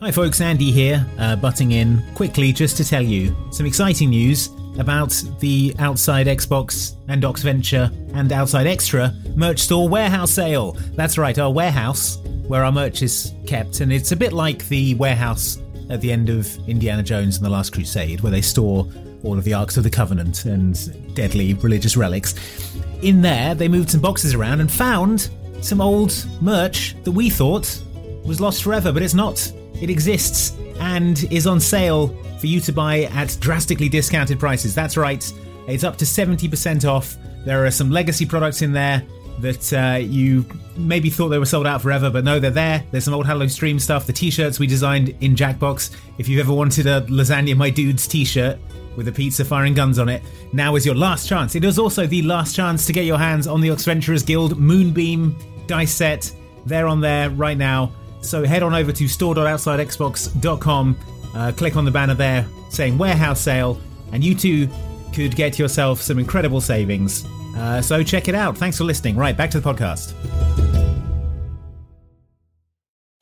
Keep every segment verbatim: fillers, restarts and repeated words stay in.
Hi folks, Andy here, uh, butting in quickly just to tell you some exciting news about the Outside Xbox and Oxventure and Outside Extra merch store warehouse sale. That's right, our warehouse where our merch is kept, and it's a bit like the warehouse at the end of Indiana Jones and the Last Crusade where they store all of the Arcs of the Covenant and deadly religious relics. In there, they moved some boxes around and found some old merch that we thought was lost forever, but it's not. It exists and is on sale for you to buy at drastically discounted prices. That's right, it's up to seventy percent off. There are some legacy products in there that uh, you maybe thought they were sold out forever, but no, they're there. There's some old Hallowstream stuff, the t-shirts we designed in Jackbox. If you've ever wanted a Lasagna My Dudes t-shirt with a pizza firing guns on it, now is your last chance. It is also the last chance to get your hands on the Oxventurers Guild Moonbeam dice set. They're on there right now. So head on over to store dot outside xbox dot com, uh, click on the banner there saying warehouse sale, and you too could get yourself some incredible savings. Uh, so check it out. Thanks for listening. Right, back to the podcast.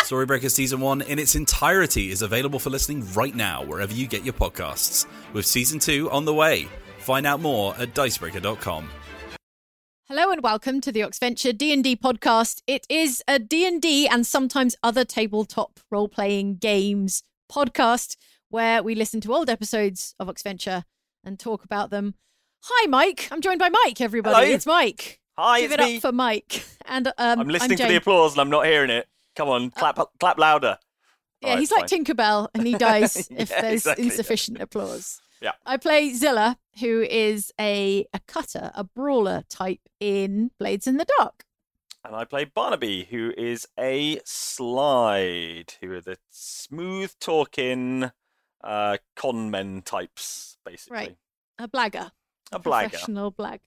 Storybreakers Season one in its entirety is available for listening right now wherever you get your podcasts, with Season two on the way. Find out more at dicebreaker dot com. Hello and welcome to the Oxventure D and D podcast. It is a D and D and sometimes other tabletop role-playing games podcast where we listen to old episodes of Oxventure and talk about them. Hi, Mike. I'm joined by Mike, everybody. Hello. It's Mike. Hi, Give it's it me. Up for Mike. And um, I'm listening for the applause and I'm not hearing it. Come on, clap uh, clap louder. Yeah, right, he's like fine. Tinkerbell, and he dies if yeah, there's exactly, insufficient yeah. applause. Yeah. I play Zilla, who is a, a cutter, a brawler type in Blades in the Dark. And I play Barnaby, who is a slide, who are the smooth-talking uh, con men types, basically. Right, a blagger. A, a blagger. Professional blagger.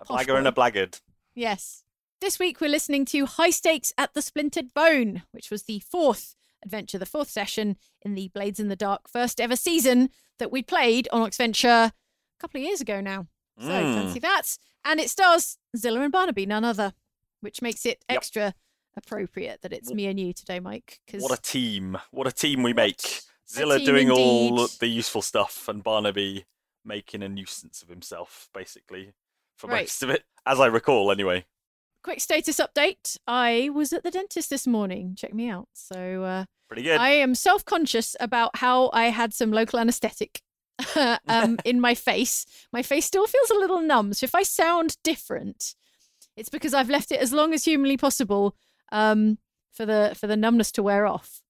A Posh blagger one. And a blackguard. Yes. This week, we're listening to High Stakes at the Splintered Bone, which was the fourth adventure, the fourth session in the Blades in the Dark first ever season that we played on Oxventure a couple of years ago now. So mm. fancy that. And it stars Zilla and Barnaby, none other, which makes it yep. extra appropriate that it's me and you today, Mike. Cause what a team. What a team we make. Zilla doing indeed. all the useful stuff and Barnaby making a nuisance of himself, basically, for right. most of it, as I recall anyway. Quick status update. I was at the dentist this morning. Check me out. So uh, pretty good. I am self-conscious about how I had some local anaesthetic um, in my face. My face still feels a little numb. So if I sound different, it's because I've left it as long as humanly possible um, for the for the numbness to wear off.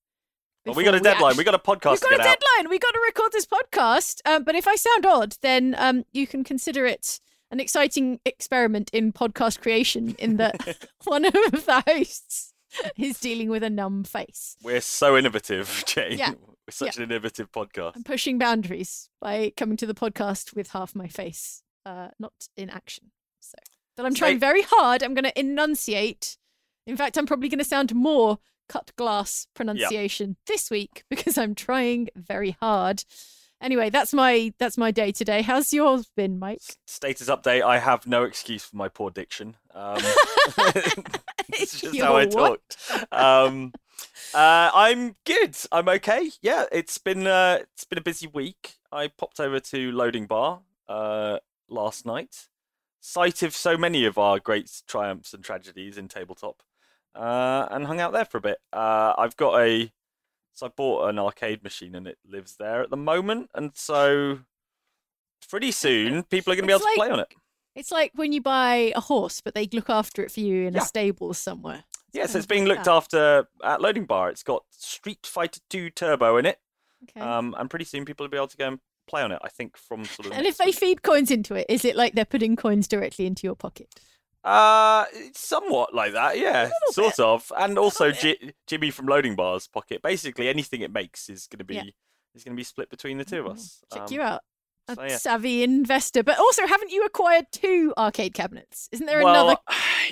Well, we got a we deadline. Actually... We got a podcast. We've got to get a deadline. Out. We got to record this podcast. Um, but if I sound odd, then um, you can consider it an exciting experiment in podcast creation in that one of the hosts is dealing with a numb face. We're so innovative, Jane. Yeah. We're such yeah. an innovative podcast. I'm pushing boundaries by coming to the podcast with half my face, uh, not in action. So, but I'm trying very hard. I'm going to enunciate. In fact, I'm probably going to sound more cut glass pronunciation yeah. this week because I'm trying very hard. Anyway, that's my that's my day today. How's yours been, Mike? Status update. I have no excuse for my poor diction. Um, it's just You're how I what? talked. Um, uh, I'm good. I'm okay. Yeah, it's been uh, it's been a busy week. I popped over to Loading Bar uh, last night, site of so many of our great triumphs and tragedies in tabletop, uh, and hung out there for a bit. Uh, I've got a. So I bought an arcade machine and it lives there at the moment. And so pretty soon people are going to be able like, to play on it. It's like when you buy a horse, but they look after it for you in yeah. a stable somewhere. It's yeah, so it's being like looked that. after at Loading Bar. It's got Street Fighter two Turbo in it. Okay. Um, and pretty soon people will be able to go and play on it, I think, from sort of... And if they feed coins into it, is it like they're putting coins directly into your pocket? Uh, it's somewhat like that, yeah, sort bit. of. And also G- Jimmy from Loading Bar's pocket. Basically, anything it makes is going to be yeah. is going to be split between the two of us. Check um, you out. A so, yeah. savvy investor. But also, haven't you acquired two arcade cabinets? Isn't there well, another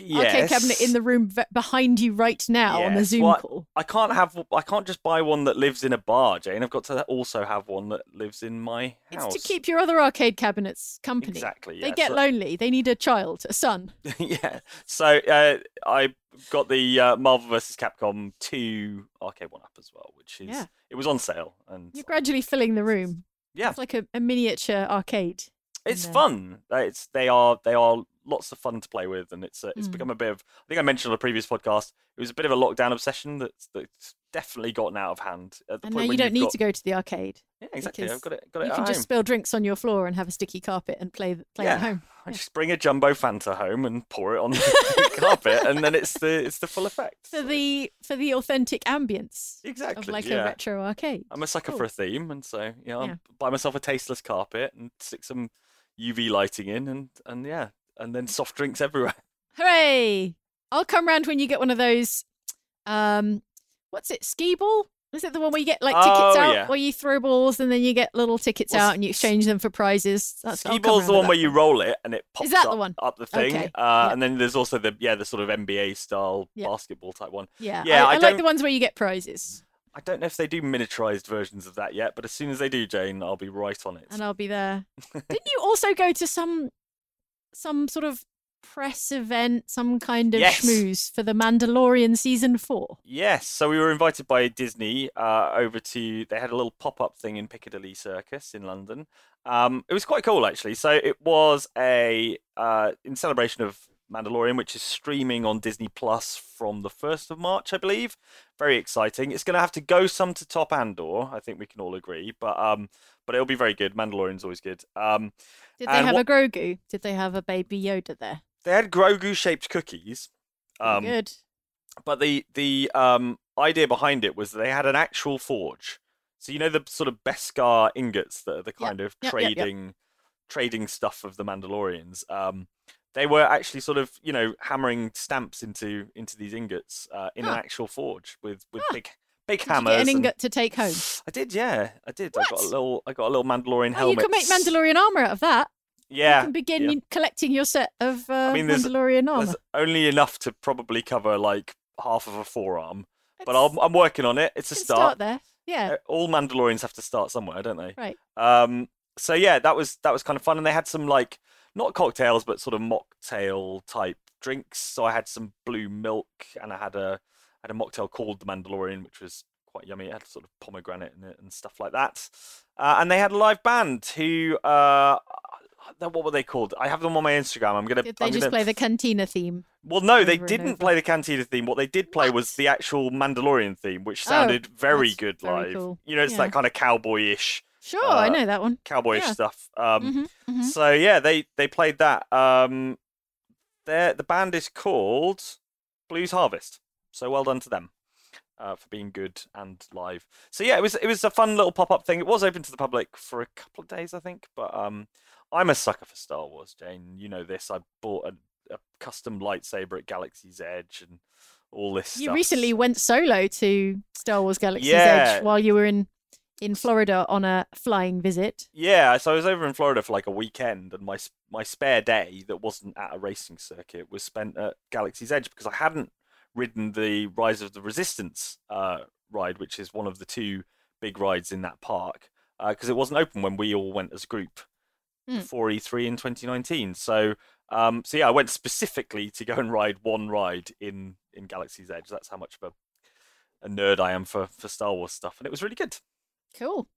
yes. arcade cabinet in the room v- behind you right now yes. on a Zoom well, call? I can't have. I can't just buy one that lives in a bar, Jane. I've got to also have one that lives in my house. It's to keep your other arcade cabinets company. Exactly. Yeah. They get so, lonely. They need a child, a son. yeah. So uh, I got the uh, Marvel versus. Capcom two arcade one up as well, which is yeah. it was on sale, and you're gradually filling the room. Yeah, it's like a, a miniature arcade. It's fun. It's they are they are lots of fun to play with, and it's uh, it's mm. become a bit of. I think I mentioned on a previous podcast. It was a bit of a lockdown obsession that's that's definitely gotten out of hand. At the and point now you don't need got... to go to the arcade. Yeah, exactly. I've got it. Got it. You at can home. Just spill drinks on your floor and have a sticky carpet and play play yeah. at home. I yeah. just bring a jumbo Fanta home and pour it on the carpet, and then it's the it's the full effect for so. the for the authentic ambience. Exactly, of like yeah. a retro arcade. I'm a sucker cool. for a theme, and so you know, yeah, I'll buy myself a tasteless carpet and stick some U V lighting in, and and yeah, and then soft drinks everywhere. Hooray! I'll come round when you get one of those. Um, what's it? Skee ball? Is it the one where you get like tickets oh, out, yeah. where you throw balls and then you get little tickets well, out and you exchange them for prizes? That's Skee ball's the one where you roll it and it pops up, the up the thing. Okay. Uh, yep. And then there's also the yeah the sort of N B A style yep. basketball type one. Yeah, yeah I, I, I like the ones where you get prizes. I don't know if they do miniaturized versions of that yet, but as soon as they do, Jane, I'll be right on it. And I'll be there. Didn't you also go to some some sort of press event, some kind of yes. schmooze for the Mandalorian season four? Yes, so we were invited by Disney uh, over to, they had a little pop-up thing in Piccadilly Circus in London. Um, it was quite cool actually. So it was a, uh, in celebration of Mandalorian, which is streaming on Disney Plus from the first of March, I believe. Very exciting. It's going to have to go some to top Andor, I think we can all agree, but um, but it'll be very good. Mandalorian's always good. Um, Did they have what... a Grogu? Did they have a baby Yoda there? They had Grogu-shaped cookies. Um, good. But the the um, idea behind it was that they had an actual forge. So you know the sort of Beskar ingots that are the kind yep. of yep, trading yep, yep. trading stuff of the Mandalorians. Um, they were actually sort of, you know, hammering stamps into into these ingots uh, in huh. an actual forge with, with huh. big big did hammers. You get an ingot and... to take home? I did, yeah. I did. What? I got a little I got a little Mandalorian oh, helmet. You can make Mandalorian armor out of that. Yeah, you can begin yeah. collecting your set of uh, I mean, Mandalorian armor. There's only enough to probably cover like half of a forearm, it's, but I'll, I'm working on it. It's a start. Start there. Yeah, all Mandalorians have to start somewhere, don't they? Right. Um. So yeah, that was that was kind of fun, and they had some like not cocktails, but sort of mocktail type drinks. So I had some blue milk, and I had a had a mocktail called the Mandalorian, which was quite yummy. It had sort of pomegranate in it and stuff like that. Uh, and they had a live band who. Uh, What were they called? I have them on my Instagram. I'm gonna. Did they I'm just gonna... play the Cantina theme? Well, no, they didn't play the Cantina theme. What they did play what? was the actual Mandalorian theme, which sounded oh, very good very live. Cool. You know, it's yeah. that kind of cowboyish. Sure, uh, I know that one. Cowboyish yeah. stuff. Um, mm-hmm, mm-hmm. So yeah, they they played that. Um, the band is called Blues Harvest. So well done to them uh, for being good and live. So yeah, it was it was a fun little pop up thing. It was open to the public for a couple of days, I think, but um. I'm a sucker for Star Wars, Jane. You know this. I bought a, a custom lightsaber at Galaxy's Edge and all this stuff. You recently went solo to Star Wars Galaxy's yeah. Edge while you were in, in Florida on a flying visit. Yeah, so I was over in Florida for like a weekend, and my my spare day that wasn't at a racing circuit was spent at Galaxy's Edge because I hadn't ridden the Rise of the Resistance uh, ride, which is one of the two big rides in that park, because uh, it wasn't open when we all went as a group. Before E three in twenty nineteen, so um, so yeah, I went specifically to go and ride one ride in, in Galaxy's Edge. That's how much of a, a nerd I am for, for Star Wars stuff, and it was really good. Cool.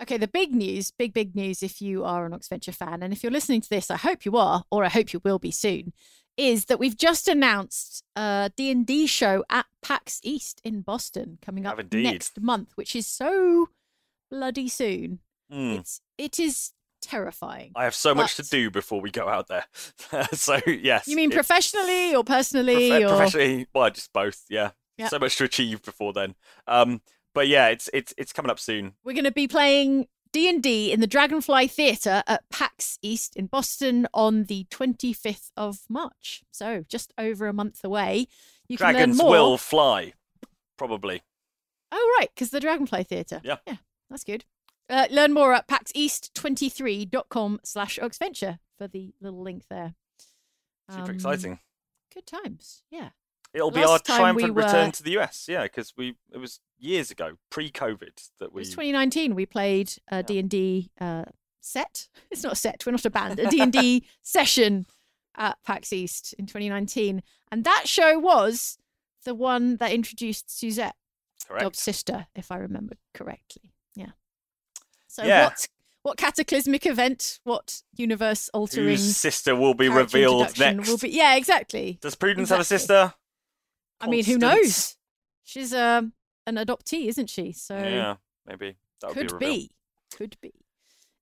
Okay, the big news, big big news, if you are an Oxventure fan, and if you're listening to this, I hope you are, or I hope you will be soon, is that we've just announced a D and D show at PAX East in Boston coming up indeed. next month, which is so bloody soon. Mm. It's it is. terrifying. I have so but... much to do before we go out there. So, yes. You mean it... professionally or personally? Profe- or... Professionally, well, just both, yeah. Yep. So much to achieve before then. Um, but yeah, it's it's it's coming up soon. We're going to be playing D and D in the Dragonfly Theatre at PAX East in Boston on the twenty-fifth of March. So just over a month away. You Dragons can learn more. Will fly, probably. Oh, right, because the Dragonfly Theatre. Yeah. Yeah, that's good. Uh, learn more at pax east twenty-three dot com slash oxventure for the little link there. Super um, exciting. Good times, yeah. It'll Last be our triumphant we were... return to the U S, yeah, because we it was years ago, pre-COVID, that we... It was twenty nineteen, we played a yeah. D and D uh, set. It's not a set, we're not a band. A D and D session at PAX East in twenty nineteen. And that show was the one that introduced Suzette, correct. Dob's sister, if I remember correctly. Yeah. So yeah. what what cataclysmic event, what universe-altering... Whose sister will be revealed next. Will be... Yeah, exactly. Does Prudence exactly. have a sister? I mean, who knows? She's uh, an adoptee, isn't she? So yeah, maybe that would could be, be, could be.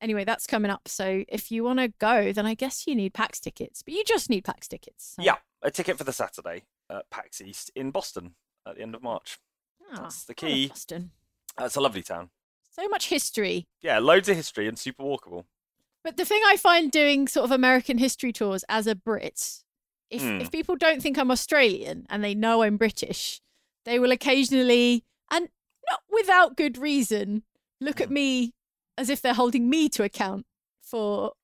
Anyway, that's coming up. So if you want to go, then I guess you need PAX tickets. But you just need PAX tickets. So. Yeah, a ticket for the Saturday at PAX East in Boston at the end of March. Ah, that's the key. Boston. That's a lovely town. So much history. Yeah, loads of history and super walkable. But the thing I find doing sort of American history tours as a Brit. If mm. if people don't think I'm Australian and they know I'm British, they will occasionally, and not without good reason, look mm. at me as if they're holding me to account for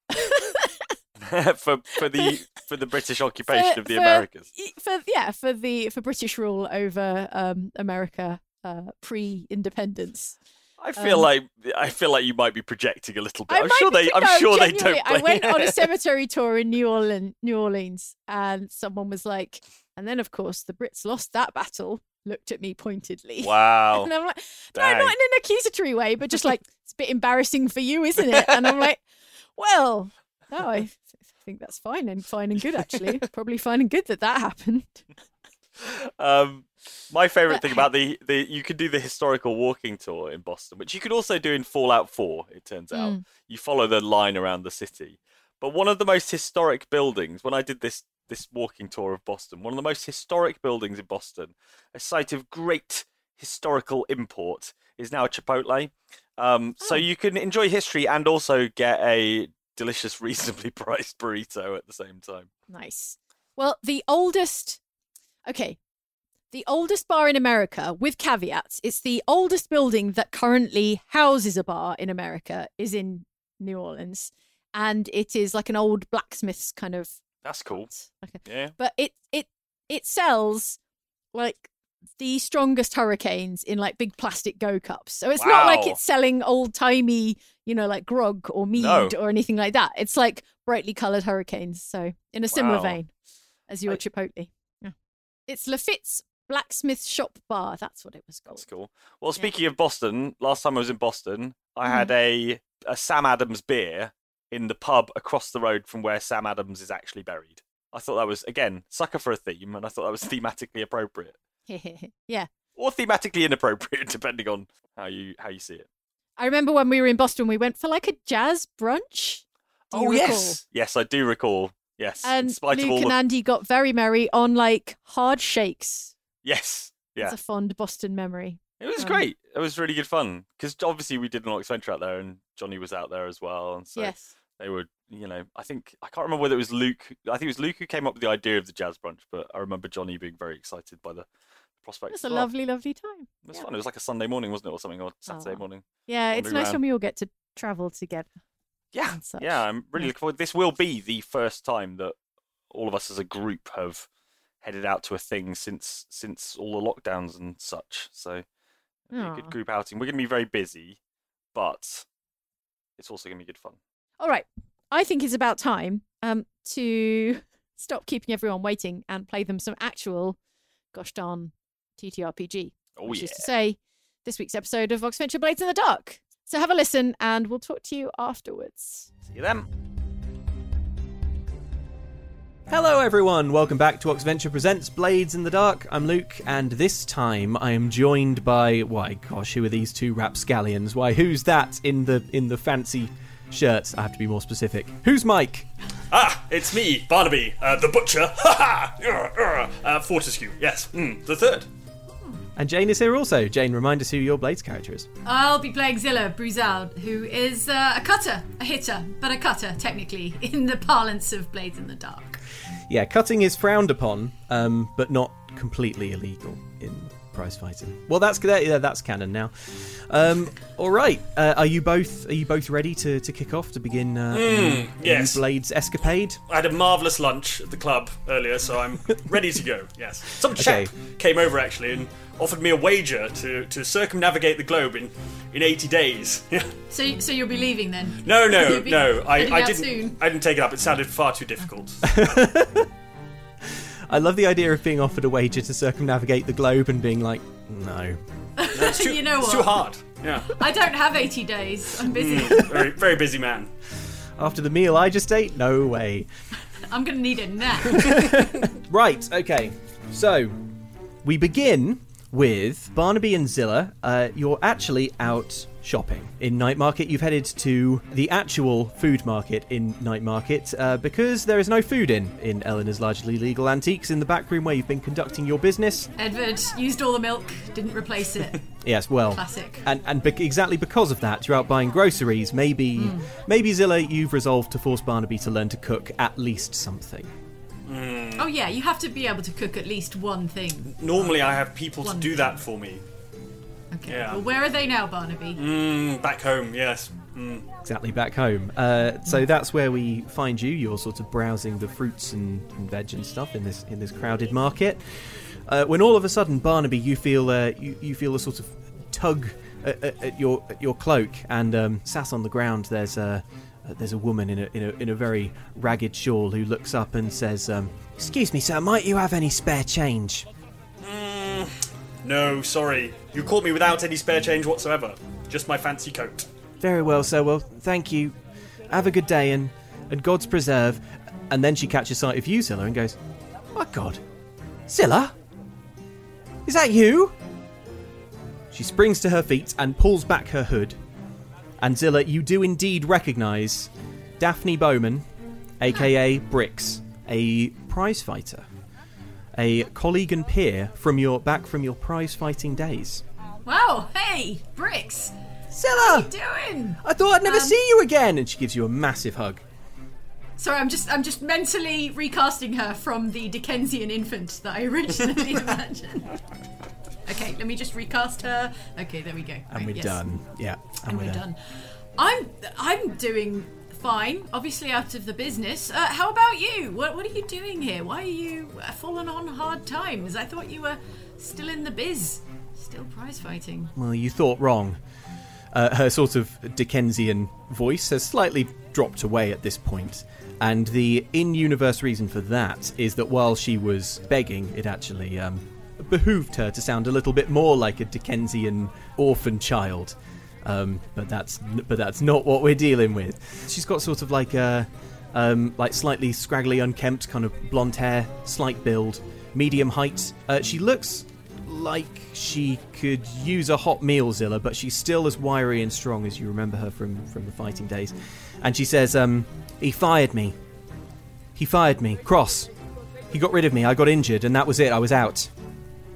for for the for the British occupation for, of the for, Americas. For yeah, for the for British rule over um, America uh, pre-independence. I feel um, like I feel like you might be projecting a little bit. I I'm sure they. I'm no, sure they don't. I went on a cemetery tour in New Orleans, New Orleans, and someone was like, and then of course the Brits lost that battle. Looked at me pointedly. Wow. And I'm like, no, Dang. not in an accusatory way, but just like it's a bit embarrassing for you, isn't it? And I'm like, well, no, I think that's fine and fine and good actually. Probably fine and good that that happened. Um, my favourite thing about the, the you can do the historical walking tour in Boston, which you could also do in Fallout four, it turns out. Mm. You follow the line around the city. But one of the most historic buildings, when I did this this walking tour of Boston, one of the most historic buildings in Boston, a site of great historical import, is now a Chipotle. Um, oh. So you can enjoy history and also get a delicious, reasonably priced burrito at the same time. Nice. Well, the oldest... Okay, the oldest bar in America, with caveats, it's the oldest building that currently houses a bar in America, is in New Orleans. And it is like an old blacksmith's kind of... That's cool. Okay. Yeah. But it, it, it sells, like, the strongest hurricanes in, like, big plastic go-cups. So it's wow. not like it's selling old-timey, you know, like grog or mead no. or anything like that. It's, like, brightly coloured hurricanes. So in a similar wow. vein as your I- Chipotle. It's Lafitte's Blacksmith Shop Bar. That's what it was called. That's cool. Well, speaking yeah. of Boston, last time I was in Boston, I mm. had a, a Sam Adams beer in the pub across the road from where Sam Adams is actually buried. I thought that was, again, sucker for a theme, and I thought that was thematically appropriate. Yeah. Or thematically inappropriate, depending on how you how you see it. I remember when we were in Boston, we went for like a jazz brunch. Do oh, yes. Yes, I do recall. Yes, and Luke and the... Andy got very merry on like hard shakes. Yes, yeah, it's a fond Boston memory. It was um, great. It was really good fun because obviously we did an Oxventure out there, and Johnny was out there as well, and so yes. they were. You know, I think I can't remember whether it was Luke. I think it was Luke who came up with the idea of the jazz brunch, but I remember Johnny being very excited by the prospect. It was a well. lovely, lovely time. It was yeah. fun. It was like a Sunday morning, wasn't it, or something, or Saturday oh. morning? Yeah, it's nice around. when we all get to travel together. Yeah, yeah, I'm really looking forward. This will be the first time that all of us as a group have headed out to a thing since since all the lockdowns and such. So it'll be a good group outing. We're going to be very busy, but it's also going to be good fun. All right, I think it's about time um, to stop keeping everyone waiting and play them some actual gosh darn T T R P G. Oh which yeah. is to say, this week's episode of Oxventure Blades in the Dark. So have a listen, and we'll talk to you afterwards. See you then. Hello, everyone. Welcome back to Oxventure Presents Blades in the Dark. I'm Luke, and this time I am joined by... Why, gosh, who are these two rapscallions? Why, who's that in the in the fancy shirts. I have to be more specific. Who's Mike? Ah, it's me, Barnaby, uh, the butcher. Ha ha! Uh, Fortescue, yes, mm, the third. And Jane is here also. Jane, remind us who your Blades character is. I'll be playing Zilla Bruzal, who is uh, a cutter, a hitter, but a cutter, technically, in the parlance of Blades in the Dark. Yeah, cutting is frowned upon, um, but not completely illegal in prize fighting. Well, that's yeah, that's canon now. Um, all right, uh, are you both are you both ready to, to kick off to begin? Uh, mm, yes, Blades escapade. I had a marvellous lunch at the club earlier, so I'm ready to go. Yes, some chap okay. came over actually and offered me a wager to, to circumnavigate the globe in, in eighty days. so so you'll be leaving then? No, no, no. I, I didn't. Soon. I didn't take it up. It sounded far too difficult. I love the idea of being offered a wager to circumnavigate the globe and being like, no. That's too, you know it's what? Too hard. Yeah. I don't have eighty days. I'm busy. Mm, very, very busy man. After the meal I just ate? No way. I'm going to need a nap. Right, okay. So, we begin with Barnaby and Zilla. Uh, you're actually out shopping in Night Market. You've headed to the actual food market in Night Market uh, because there is no food in in Eleanor's largely legal antiques in the back room where you've been conducting your business. Edvard used all the milk, didn't replace it. Yes, well, classic. And and be- exactly because of that, you're out buying groceries. Maybe mm. maybe Zilla, you've resolved to force Barnaby to learn to cook at least something. Mm. Oh yeah, you have to be able to cook at least one thing. Normally, I have people one to do thing. that for me. Okay. Yeah. Well, where are they now, Barnaby? Mm, back home, yes. Mm. Exactly, back home. Uh, so that's where we find you. You're sort of browsing the fruits and, and veg and stuff in this in this crowded market. Uh, when all of a sudden, Barnaby, you feel uh, you you feel a sort of tug at, at, at your at your cloak, and um, sat on the ground. There's a there's a woman in a in a in a very ragged shawl who looks up and says, um, "Excuse me, sir, might you have any spare change?" Mm. No, sorry. You caught me without any spare change whatsoever. Just my fancy coat. Very well, sir. Well, thank you. Have a good day and, and God's preserve. And then she catches sight of you, Zilla, and goes, oh my God. Zilla? Is that you? She springs to her feet and pulls back her hood. And Zilla, you do indeed recognise Daphne Bowman, a k a. Brix, a prize fighter. A colleague and peer from your back from your prize fighting days. Wow! Hey, Brix. Zilla, how are you doing? I thought I'd never um, see you again. And she gives you a massive hug. Sorry, I'm just I'm just mentally recasting her from the Dickensian infant that I originally imagined. Okay, let me just recast her. Okay, there we go. And right, we're yes. done. Yeah, and, and we're, we're done. done. I'm I'm doing fine, obviously out of the business. Uh, how about you? What what are you doing here? Why are you fallen on hard times? I thought you were still in the biz, still prize fighting. Well, you thought wrong. Uh, her sort of Dickensian voice has slightly dropped away at this point, and the in-universe reason for that is that while she was begging, it actually um, behooved her to sound a little bit more like a Dickensian orphan child. Um, but that's but that's not what we're dealing with. She's got sort of like a um, like slightly scraggly, unkempt kind of blonde hair, slight build, medium height. Uh, she looks like she could use a hot meal, Zilla, but she's still as wiry and strong as you remember her from, from the fighting days. And she says, um, "He fired me. He fired me. Cross. He got rid of me. I got injured, and that was it. I was out."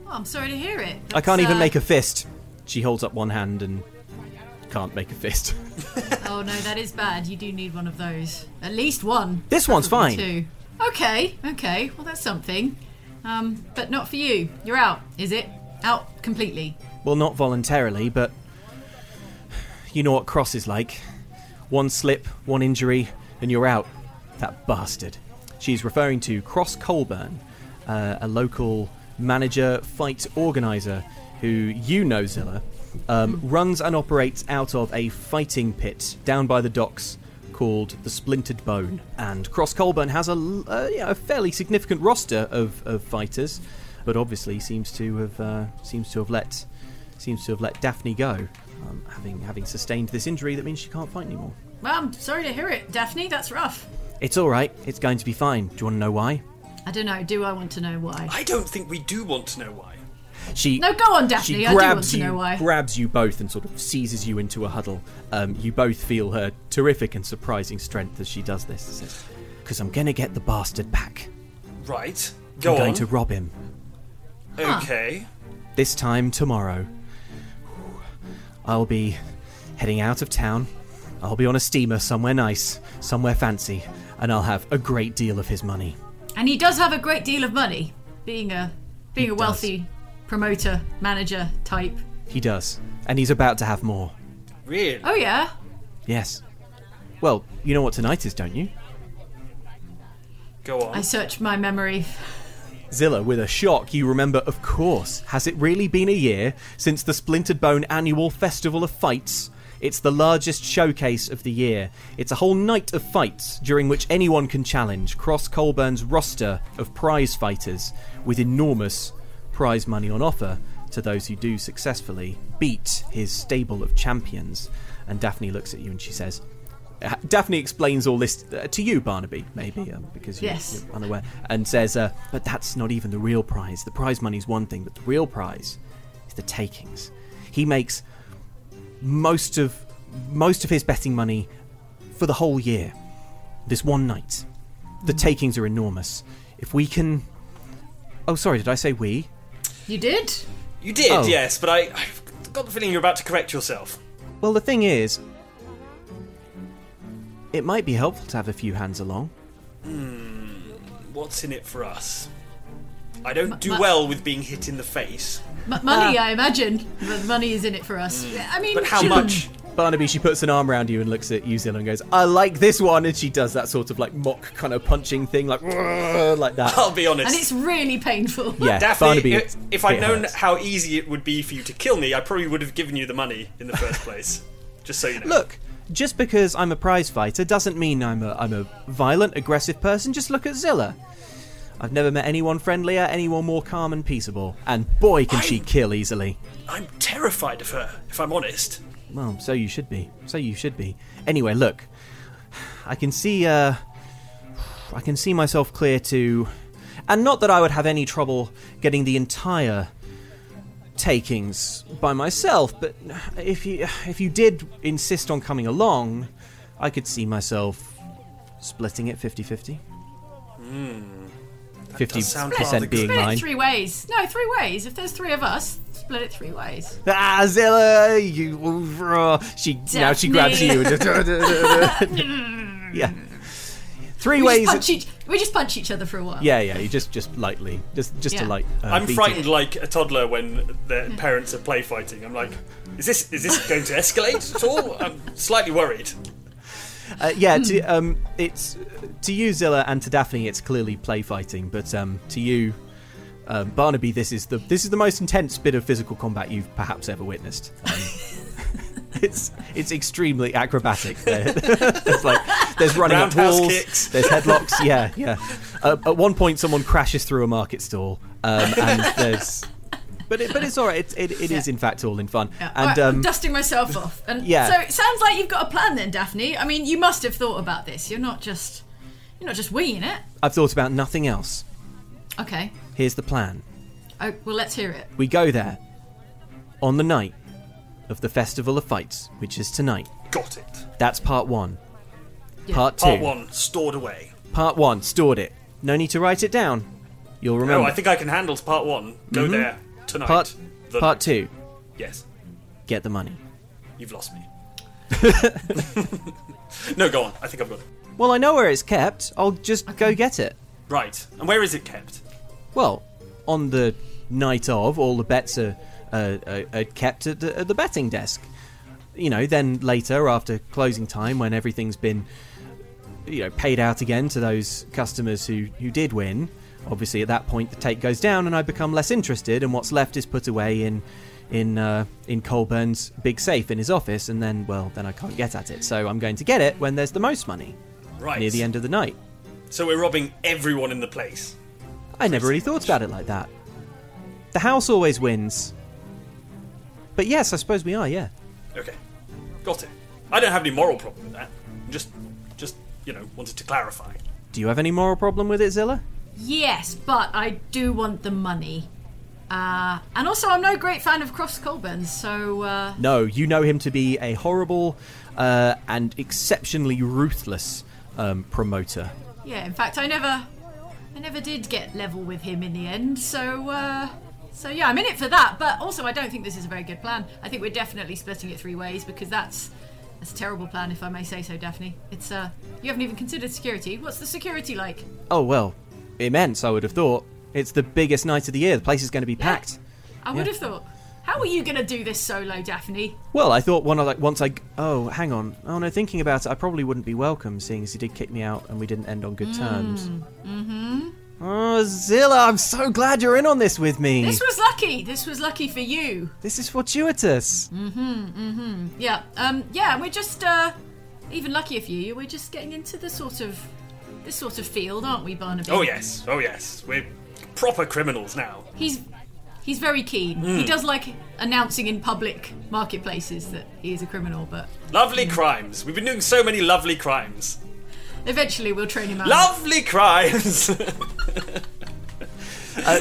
Oh, I'm sorry to hear it. That's, I can't even uh... make a fist. She holds up one hand and can't make a fist. Oh no, that is bad. You do need one of those. At least one. This one's fine. Two. Okay, okay. Well, that's something. Um, but not for you. You're out, is it? Out completely. Well, not voluntarily, but you know what Cross is like. One slip, one injury, and you're out. That bastard. She's referring to Cross Colburn, uh, a local manager, fight organizer, who you know, Zilla, Um, runs and operates out of a fighting pit down by the docks called the Splintered Bone. And Cross Colburn has a, uh, yeah, a fairly significant roster of, of fighters, but obviously seems to have uh, seems to have let seems to have let Daphne go, um, having having sustained this injury that means she can't fight anymore. Well, I'm sorry to hear it, Daphne. That's rough. It's all right. It's going to be fine. Do you want to know why? I don't know. Do I want to know why? I don't think we do want to know why. She no, go on, Daphne. She grabs I do want to you, know why. grabs you both and sort of seizes you into a huddle. Um, you both feel her terrific and surprising strength as she does this. Because I'm going to get the bastard back. Right. Go I'm on. I'm going to rob him. Okay. Huh. This time tomorrow, I'll be heading out of town. I'll be on a steamer somewhere nice, somewhere fancy, and I'll have a great deal of his money. And he does have a great deal of money, being a being he a wealthy does. promoter, manager type. He does, and he's about to have more. Really? Oh yeah. Yes. Well, you know what tonight is, don't you? Go on. I searched my memory. Zilla, with a shock, you remember, of course. Has it really been a year since the Splintered Bone Annual Festival of Fights? It's the largest showcase of the year. It's a whole night of fights during which anyone can challenge Cross Colburn's roster of prize fighters, with enormous prize money on offer to those who do successfully beat his stable of champions. And Daphne looks at you and she says... Daphne explains all this to you, Barnaby, maybe, um, because you're, yes. you're unaware, and says, uh, but that's not even the real prize. The prize money's one thing, but the real prize is the takings. He makes... most of most of his betting money for the whole year. This one night. The takings are enormous. If we can... Oh, sorry, did I say we? You did? You did, oh. yes, but I, I've got the feeling you're about to correct yourself. Well, the thing is... it might be helpful to have a few hands along. Hmm, what's in it for us? I don't m- do m- well with being hit in the face. M- money, uh, I imagine. But money is in it for us. Mm. I mean, but how much? Barnaby, she puts an arm around you and looks at you, Zilla, and goes, I like this one. And she does that sort of like mock kind of punching thing, like like that. I'll be honest. And it's really painful. Yeah, Daphne, Barnaby, if, if I'd known hurts. how easy it would be for you to kill me, I probably would have given you the money in the first place. Just so you know. Look, just because I'm a prize fighter doesn't mean I'm a I'm a violent, aggressive person. Just look at Zilla. I've never met anyone friendlier, anyone more calm and peaceable. And boy, can I'm, she kill easily. I'm terrified of her, if I'm honest. Well, so you should be. So you should be. Anyway, look. I can see, uh... I can see myself clear to... and not that I would have any trouble getting the entire takings by myself, but if you, if you did insist on coming along, I could see myself splitting it fifty-fifty. Hmm... fifty percent being mine. Split it three ways. No, three ways. If there's three of us, split it three ways. Ah, Zilla, you... She, now she grabs you. And just, yeah. Three we ways. Just each, we just punch each other for a while. Yeah, yeah, you just, just lightly. Just just yeah. to light. Uh, I'm frightened it. like a toddler when their parents are play fighting. I'm like, is this is this going to escalate at all? I'm slightly worried. Uh, yeah, to, um, it's to you, Zilla, and to Daphne, it's clearly play fighting. But um, to you, um, Barnaby, this is the this is the most intense bit of physical combat you've perhaps ever witnessed. Um, it's it's extremely acrobatic. It's like there's running up walls, kicks. There's headlocks. Yeah, yeah. Uh, at one point, someone crashes through a market stall, um, and there's. But it, but it's all right. It it, it yeah. is in fact all in fun. Yeah. And right, um, I'm dusting myself off. And yeah. So it sounds like you've got a plan then, Daphne. I mean, you must have thought about this. You're not just you're not just winging it. I've thought about nothing else. Okay. Here's the plan. Oh well, let's hear it. We go there on the night of the Festival of Fights, which is tonight. Got it. That's part one. Yeah. Part two. Part one stored away. Part one stored it. No need to write it down. You'll remember. No, I think I can handle part one. Go mm-hmm. there. Tonight, part part two. Yes. Get the money. You've lost me. No, go on. I think I've got it. Well, I know where it's kept. I'll just okay. go get it. Right. And where is it kept? Well, on the night of, all the bets are, uh, are, are kept at the, at the betting desk. You know, then later, after closing time, when everything's been, you know, paid out again to those customers who, who did win... Obviously, at that point, the take goes down and I become less interested, and what's left is put away in in uh, in Colburn's big safe in his office, and then, well, then I can't get at it. So I'm going to get it when there's the most money, right, near the end of the night. So we're robbing everyone in the place. I never really thought about it like that. The house always wins. But yes, I suppose we are, yeah. Okay, got it. I don't have any moral problem with that. Just, just you know, wanted to clarify. Do you have any moral problem with it, Zilla? Yes, but I do want the money. Uh, and also, I'm no great fan of Cross Colburn, so... Uh... No, you know him to be a horrible uh, and exceptionally ruthless um, promoter. Yeah, in fact, I never I never did get level with him in the end, so... Uh... So yeah, I'm in it for that, but also I don't think this is a very good plan. I think we're definitely splitting it three ways, because that's that's a terrible plan, if I may say so, Daphne. It's uh, you haven't even considered security. What's the security like? Oh well, immense. I would have thought it's the biggest night of the year. The place is going to be yeah. packed. I yeah. would have thought. How are you going to do this solo, Daphne? Well, I thought one like once I oh hang on oh no thinking about it, I probably wouldn't be welcome, seeing as he did kick me out and we didn't end on good mm. terms. Mm-hmm. Oh, Zilla, I'm so glad you're in on this with me. This was lucky. This was lucky for you. This is fortuitous. Mm-hmm, mm-hmm. Yeah, um, yeah, we're just, uh, even luckier for you, we're just getting into the sort of, this sort of field, aren't we, Barnaby? Oh, yes. Oh, yes. We're proper criminals now. He's, he's very keen. Mm. He does like announcing in public marketplaces that he is a criminal, but... Lovely you know. crimes. We've been doing so many lovely crimes. Eventually we'll train him out. Lovely crimes! uh,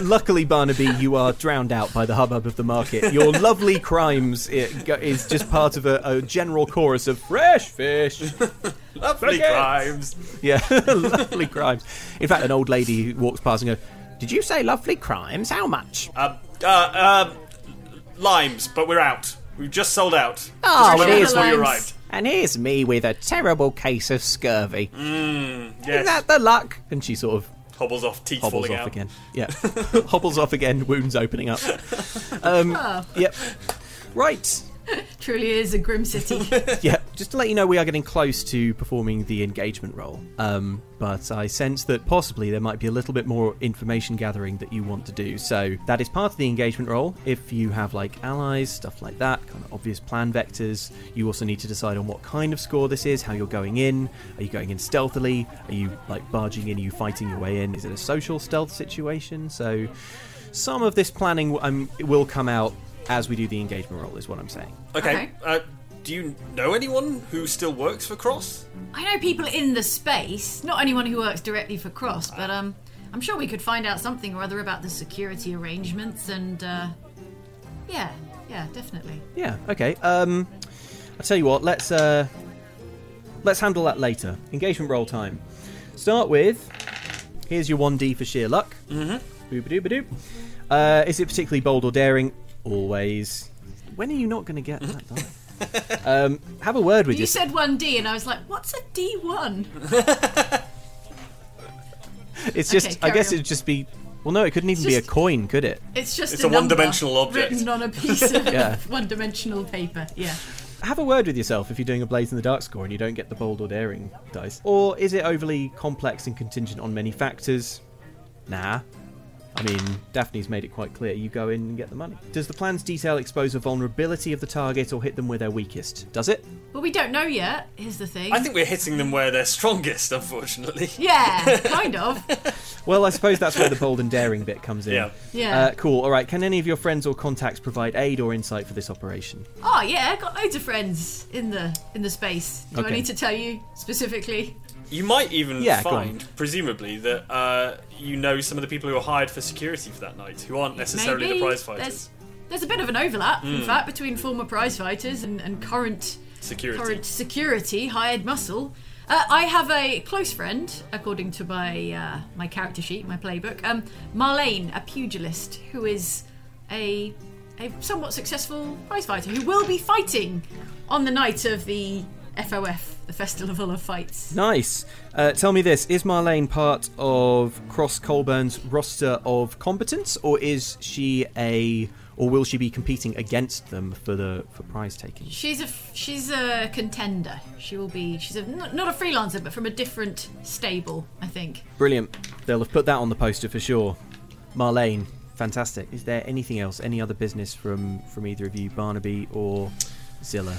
luckily, Barnaby, you are drowned out by the hubbub of the market. Your lovely crimes is just part of a, a general chorus of fresh fish. Lovely Forget. crimes. Yeah, lovely crimes. In fact, an old lady walks past and goes, did you say lovely crimes? How much? Uh, uh, uh, limes, but we're out. We've just sold out. Oh, just here's where you arrived. And here's me with a terrible case of scurvy. Mm, yes. Isn't that the luck? And she sort of... Hobbles off, teeth hobbles falling off out. Again. Yeah. Hobbles off again, wounds opening up. Um, oh. Yep. Right. Truly is a grim city. Yeah. Just to let you know, we are getting close to performing the engagement role. Um, but I sense that possibly there might be a little bit more information gathering that you want to do. So that is part of the engagement role. If you have like allies, stuff like that, kind of obvious plan vectors, you also need to decide on what kind of score this is, how you're going in. Are you going in stealthily? Are you like barging in? Are you fighting your way in? Is it a social stealth situation? So some of this planning um, will come out as we do the engagement role, is what I'm saying. Okay. okay. Uh, do you know anyone who still works for Cross? I know people in the space. Not anyone who works directly for Cross, but um, I'm sure we could find out something or other about the security arrangements and... Uh, yeah, yeah, definitely. Yeah, okay. Um, I'll tell you what, let's, uh, let's handle that later. Engagement roll time. Start with... Here's your one D for sheer luck. Mm-hmm. Boop-a-doop-a-doop. Uh, is it particularly bold or daring? Always. When are you not going to get that done? um, have a word with you. You said one D, and I was like, what's a D one? It's just, okay, I guess on. It'd just be, well, no, it couldn't even just, be a coin, could it? It's just it's a, a one dimensional object. Written on a piece of yeah. one dimensional paper, yeah. Have a word with yourself if you're doing a Blades in the Dark score and you don't get the bold or daring dice. Or is it overly complex and contingent on many factors? Nah. I mean, Daphne's made it quite clear. You go in and get the money. Does the plan's detail expose a vulnerability of the target or hit them where they're weakest? Does it? Well, we don't know yet, here's the thing. I think we're hitting them where they're strongest, unfortunately. Yeah, kind of. Well, I suppose that's where the bold and daring bit comes in. Yeah. yeah. Uh, cool, all right. Can any of your friends or contacts provide aid or insight for this operation? Oh, yeah, I've got loads of friends in the in the space. Do okay. I need to tell you specifically? You might even yeah, find, presumably, that uh, you know some of the people who are hired for security for that night, who aren't necessarily Maybe. the prize fighters. There's, there's a bit of an overlap, mm. in fact, between former prize fighters and, and current security. current security hired muscle. Uh, I have a close friend, according to my uh, my character sheet, my playbook, um, Marlane, a pugilist, who is a a somewhat successful prize fighter who will be fighting on the night of the F O F, the Festival of Fights. Nice. Uh, tell me this, is Marlane part of Cross Colburn's roster of combatants, or is she a, or will she be competing against them for the for prize taking? She's a she's a contender. She will be. She's a, not, not a freelancer, but from a different stable, I think. Brilliant. They'll have put that on the poster for sure. Marlane, fantastic. Is there anything else? Any other business from from either of you, Barnaby or Zilla?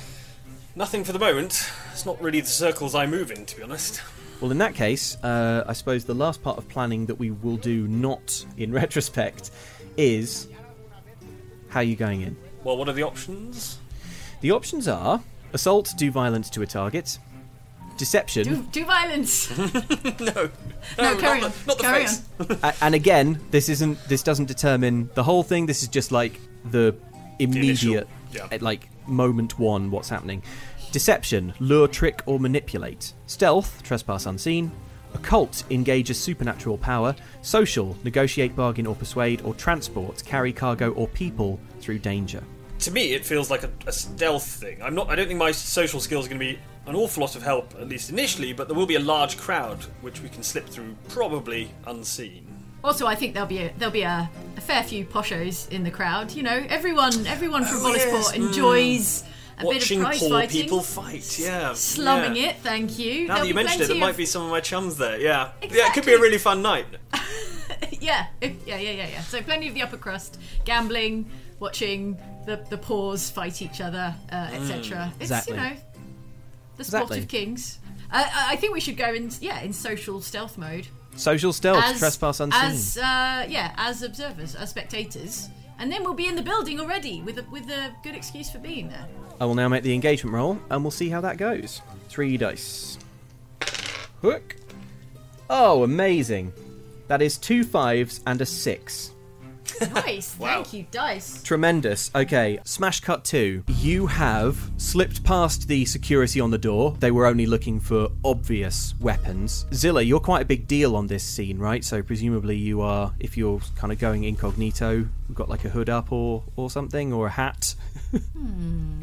Nothing for the moment. It's not really the circles I move in, to be honest. Well, in that case, uh, I suppose the last part of planning that we will do not in retrospect is how are you going in? Well, what are the options? The options are assault, do violence to a target, Deception. Do, do violence. no. No, no, carry not on. The, not the carry face. On. And again, this isn't. This doesn't determine the whole thing. This is just like the immediate, the initial, yeah. like moment one, what's happening. Deception, lure, trick, or manipulate. Stealth, trespass unseen. Occult, engage a supernatural power. Social, negotiate, bargain, or persuade. Or transport, carry cargo or people through danger. To me, it feels like a, a stealth thing. I'm not. I don't think my social skills are going to be an awful lot of help, at least initially, but there will be a large crowd which we can slip through, probably unseen. Also, I think there'll be a, there'll be a, a fair few poshos in the crowd. You know, everyone everyone from oh, Bollisport yes. enjoys mm. a watching bit of prize poor fighting. People fight. Yeah, slumming yeah. it. Thank you. Now there'll that you mentioned it, there of... might be some of my chums there. Yeah, exactly. Yeah, it could be a really fun night. yeah, yeah, yeah, yeah, yeah. So plenty of the upper crust gambling. Watching the, the paws fight each other, uh, et cetera. It's, exactly. you know, the sport exactly. of kings. Uh, I think we should go in, yeah, in social stealth mode. Social stealth, as, trespass unseen. As, uh, yeah, as observers, as spectators. And then we'll be in the building already with a, with a good excuse for being there. I will now make the engagement roll, and we'll see how that goes. Three dice. Hook. Oh, amazing. That is two fives and a six. Nice, wow. Thank you, dice. Tremendous. Okay, smash cut two. You have slipped past the security on the door. They were only looking for obvious weapons. Zilla, you're quite a big deal on this scene, right? So presumably you are, if you're kind of going incognito, you've got like a hood up or, or something, or a hat. hmm.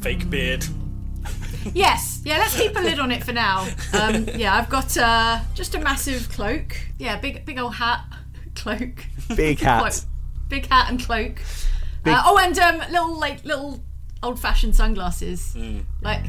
Fake beard. Yes, yeah, let's keep a lid on it for now. Um, yeah, I've got uh, just a massive cloak. Yeah, big, big old hat. Cloak, big hat, cloak. Big hat and cloak. Uh, oh, and um, little like little old-fashioned sunglasses, mm. like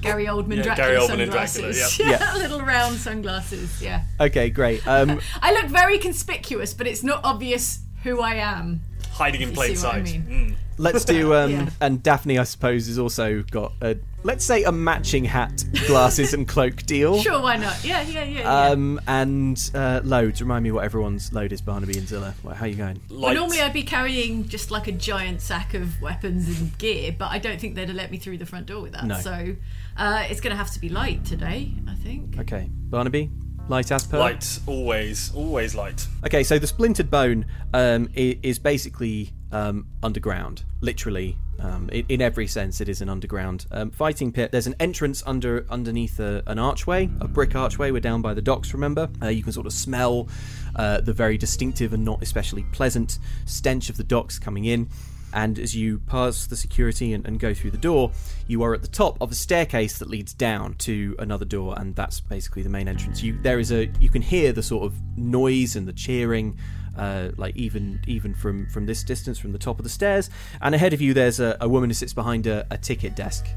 Gary Oldman, yeah, Dracula Gary Oldman sunglasses. Dracula, yeah. yeah. Little round sunglasses. Yeah. Okay, great. Um, I look very conspicuous, but it's not obvious who I am. Hiding in plain sight. I mean. mm. Let's do. Um, yeah. And Daphne, I suppose, has also got a. Let's say a matching hat, glasses and cloak deal. Sure, why not? Yeah, yeah, yeah. Um, yeah. And uh, loads. Remind me what everyone's load is, Barnaby and Zilla. Well, how are you going? Well, normally I'd be carrying just like a giant sack of weapons and gear, but I don't think they'd have let me through the front door with that. No. So uh, it's going to have to be light today, I think. Okay. Barnaby? Light as per? Light, always. Always light. Okay, so the Splintered Bone um, is basically um, underground, literally. Um, in, in every sense, it is an underground um, fighting pit. There's an entrance under underneath a, an archway, a brick archway. We're down by the docks, remember? Uh, you can sort of smell uh, the very distinctive and not especially pleasant stench of the docks coming in. And as you pass the security and, and go through the door, you are at the top of a staircase that leads down to another door, and that's basically the main entrance. You there is a you can hear the sort of noise and the cheering. Uh, like even even from, from this distance, from the top of the stairs, and ahead of you there's a, a woman who sits behind a, a ticket desk.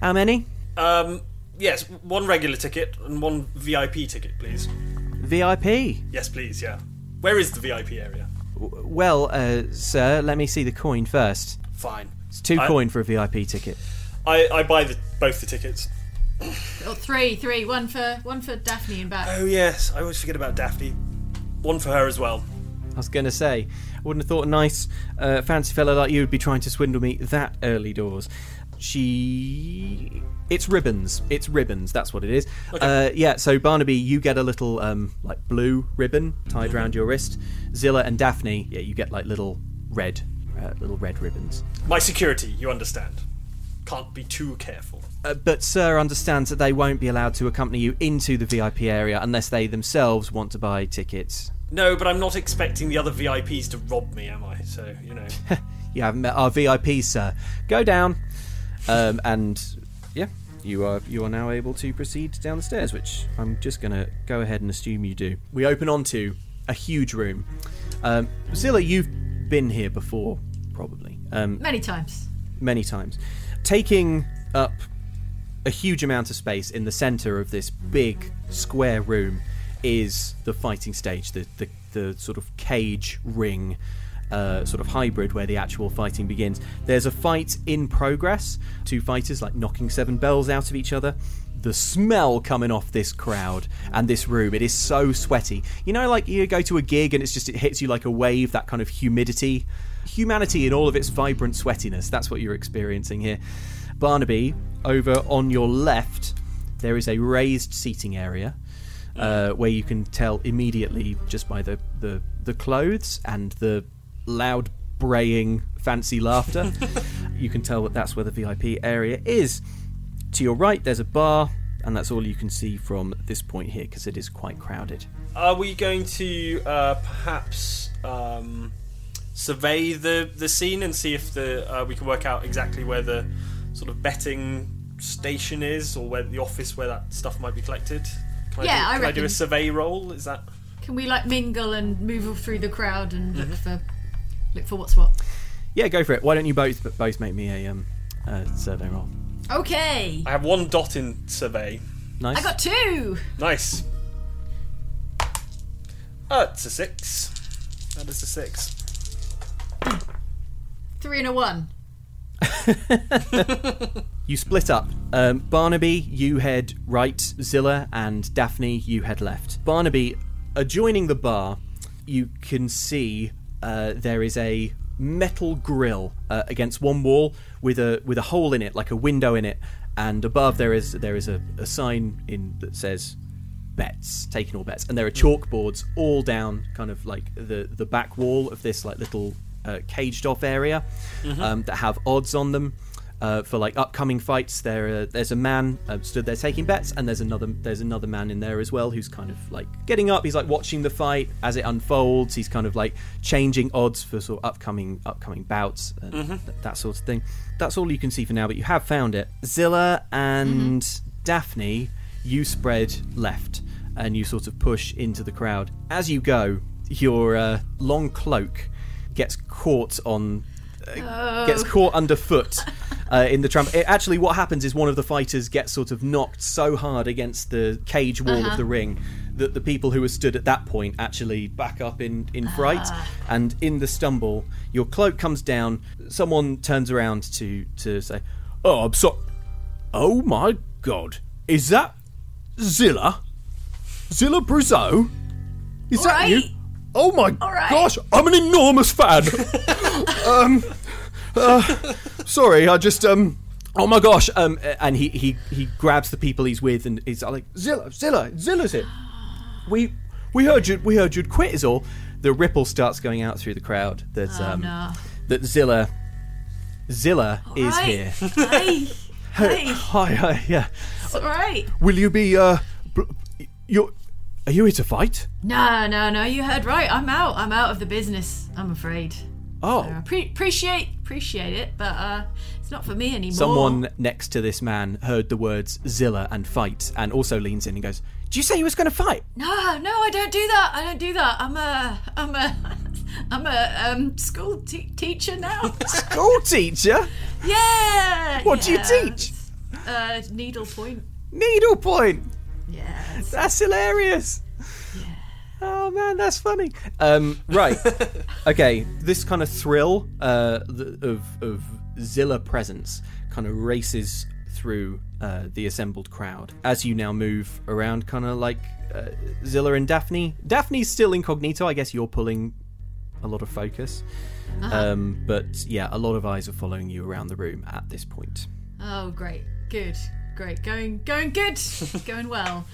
How many? Um, yes, one regular ticket and one V I P ticket, please. V I P? Yes, please. Yeah. Where is the V I P area? W- well, uh, sir, let me see the coin first. Fine. It's two I, coin for a V I P ticket. I, I buy the, both the tickets. Oh, three, three, one for one for Daphne and back. Oh yes, I always forget about Daphne. One for her as well. I was going to say, I wouldn't have thought a nice uh, fancy fella like you would be trying to swindle me that early doors. She... It's ribbons. It's ribbons. That's what it is. Okay. Uh, yeah, so Barnaby, you get a little um, like blue ribbon tied around your wrist. Zilla and Daphne, yeah, you get like little red, uh, little red ribbons. My security, you understand. Can't be too careful. Uh, but Sir understands that they won't be allowed to accompany you into the V I P area unless they themselves want to buy tickets. No, but I'm not expecting the other V I Ps to rob me, am I? So, you know. You haven't met our V I Ps, sir. Go down. Um, and, yeah, you are you are now able to proceed down the stairs, which I'm just going to go ahead and assume you do. We open onto a huge room. Um, Zilla, you've been here before, probably. Um, many times. Many times. Taking up a huge amount of space in the centre of this big square room is the fighting stage, the the, the sort of cage ring uh, sort of hybrid where the actual fighting begins. There's a fight in progress, two fighters like knocking seven bells out of each other. The smell coming off this crowd and this room, it is so sweaty. You know, like you go to a gig and it's just, it hits you like a wave, that kind of humidity. Humanity in all of its vibrant sweatiness, that's what you're experiencing here. Barnaby, over on your left, there is a raised seating area uh, where you can tell immediately just by the, the, the clothes and the loud braying fancy laughter you can tell that that's where the V I P area is. To your right there's a bar, and that's all you can see from this point here because it is quite crowded. Are we going to uh, perhaps um, survey the, the scene and see if the uh, we can work out exactly where the sort of betting station is, or where the office where that stuff might be collected? Can yeah, I do, I, can I do a survey roll? Is that? Can we like mingle and move through the crowd and mm-hmm. look for look for what's what? Yeah, go for it. Why don't you both both make me a um a survey roll? Okay. I have one dot in survey. Nice. I got two. Nice. Oh, it's a six. That is a six. Three and a one. You split up. Um, Barnaby, you head right. Zilla and Daphne, you head left. Barnaby, adjoining the bar, you can see uh, there is a metal grill uh, against one wall with a with a hole in it, like a window in it, and above there is there is a, a sign in that says bets, taking all bets, and there are chalkboards all down kind of like the the back wall of this like little uh, caged off area mm-hmm. um, that have odds on them uh, for like upcoming fights. There uh, there's a man uh, stood there taking bets, and there's another there's another man in there as well who's kind of like getting up. He's like watching the fight as it unfolds. He's kind of like changing odds for sort of upcoming upcoming bouts and mm-hmm. th- that sort of thing. That's all you can see for now, but you have found it. Zilla and mm-hmm. Daphne, you spread left. And you sort of push into the crowd. As you go, your uh, long cloak gets caught on, uh, oh. gets caught underfoot uh, in the tramp. It, actually, what happens is one of the fighters gets sort of knocked so hard against the cage wall uh-huh. of the ring that the people who were stood at that point actually back up in in fright. Uh. And in the stumble, your cloak comes down. Someone turns around to to say, "Oh, I'm sorry. Oh my God, is that Zilla?" Zilla Bruzal? Is all that right. you? Oh my right. gosh, I'm an enormous fan. um, uh, sorry, I just um. Oh my gosh, um, and he he he grabs the people he's with and is like, Zilla, Zilla, Zilla's it. We we heard you we heard you'd quit is all. The ripple starts going out through the crowd. That oh, um no. that Zilla Zilla all is right. here. Hi, hi, hi, hi, yeah. It's all right. Will you be uh? Bl- You're, are you here to fight? No, no, no, you heard right. I'm out. I'm out of the business, I'm afraid. Oh. So I pre- appreciate appreciate it, but uh, it's not for me anymore. Someone next to this man heard the words Zilla and fight and also leans in and goes, "Did you say you was going to fight?" No, no, I don't do that. I don't do that. I'm a, I'm a, I'm a um, school te- teacher now. School teacher? Yeah. What yeah. do you teach? Uh, needlepoint. Needlepoint. Yeah, that's hilarious. Yeah. Oh man, that's funny. Um, right, okay. This kind of thrill uh, of of Zilla presence kind of races through uh, the assembled crowd as you now move around, kind of like uh, Zilla and Daphne. Daphne's still incognito. I guess you're pulling a lot of focus, uh-huh. um, but yeah, a lot of eyes are following you around the room at this point. Oh, great, good. Great, going, going good, going well.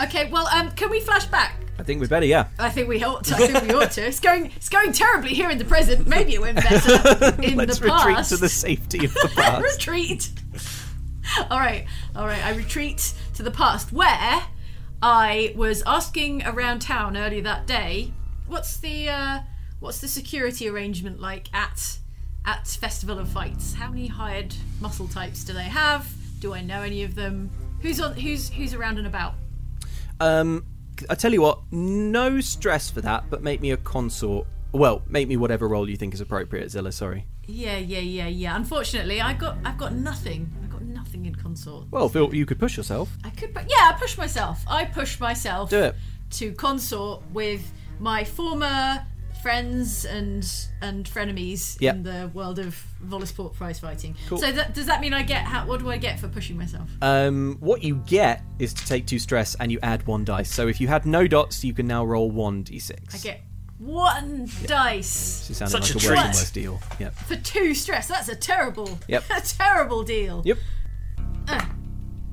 Okay, well, um, can we flash back? I think we better, yeah. I think we ought. To, I think we ought to. It's going, it's going terribly here in the present. Maybe it went better in Let's the past. Let's retreat to the safety of the past. Retreat. All right, all right. I retreat to the past, where I was asking around town early that day. What's the, uh, what's the security arrangement like at, at Festival of Fights? How many hired muscle types do they have? Do I know any of them? Who's on, who's who's around and about? Um, I tell you what, no stress for that, but make me a consort. Well, make me whatever role you think is appropriate, Zilla. Sorry. Yeah, yeah, yeah, yeah. Unfortunately, I've got I've got nothing. I've got nothing in consort. Well, Phil, you could push yourself. I could, but yeah, I push myself. I push myself. Do it. To consort with my former friends and and frenemies yep. in the world of Volesport prize fighting. Cool. So that, does that mean I get? How, what do I get for pushing myself? Um, what you get is to take two stress and you add one dice. So if you had no dots, you can now roll one d six. I get one yep. dice. She sounded Such like a, a worst deal. Yep. For two stress, that's a terrible, yep. a terrible deal. Yep. Uh,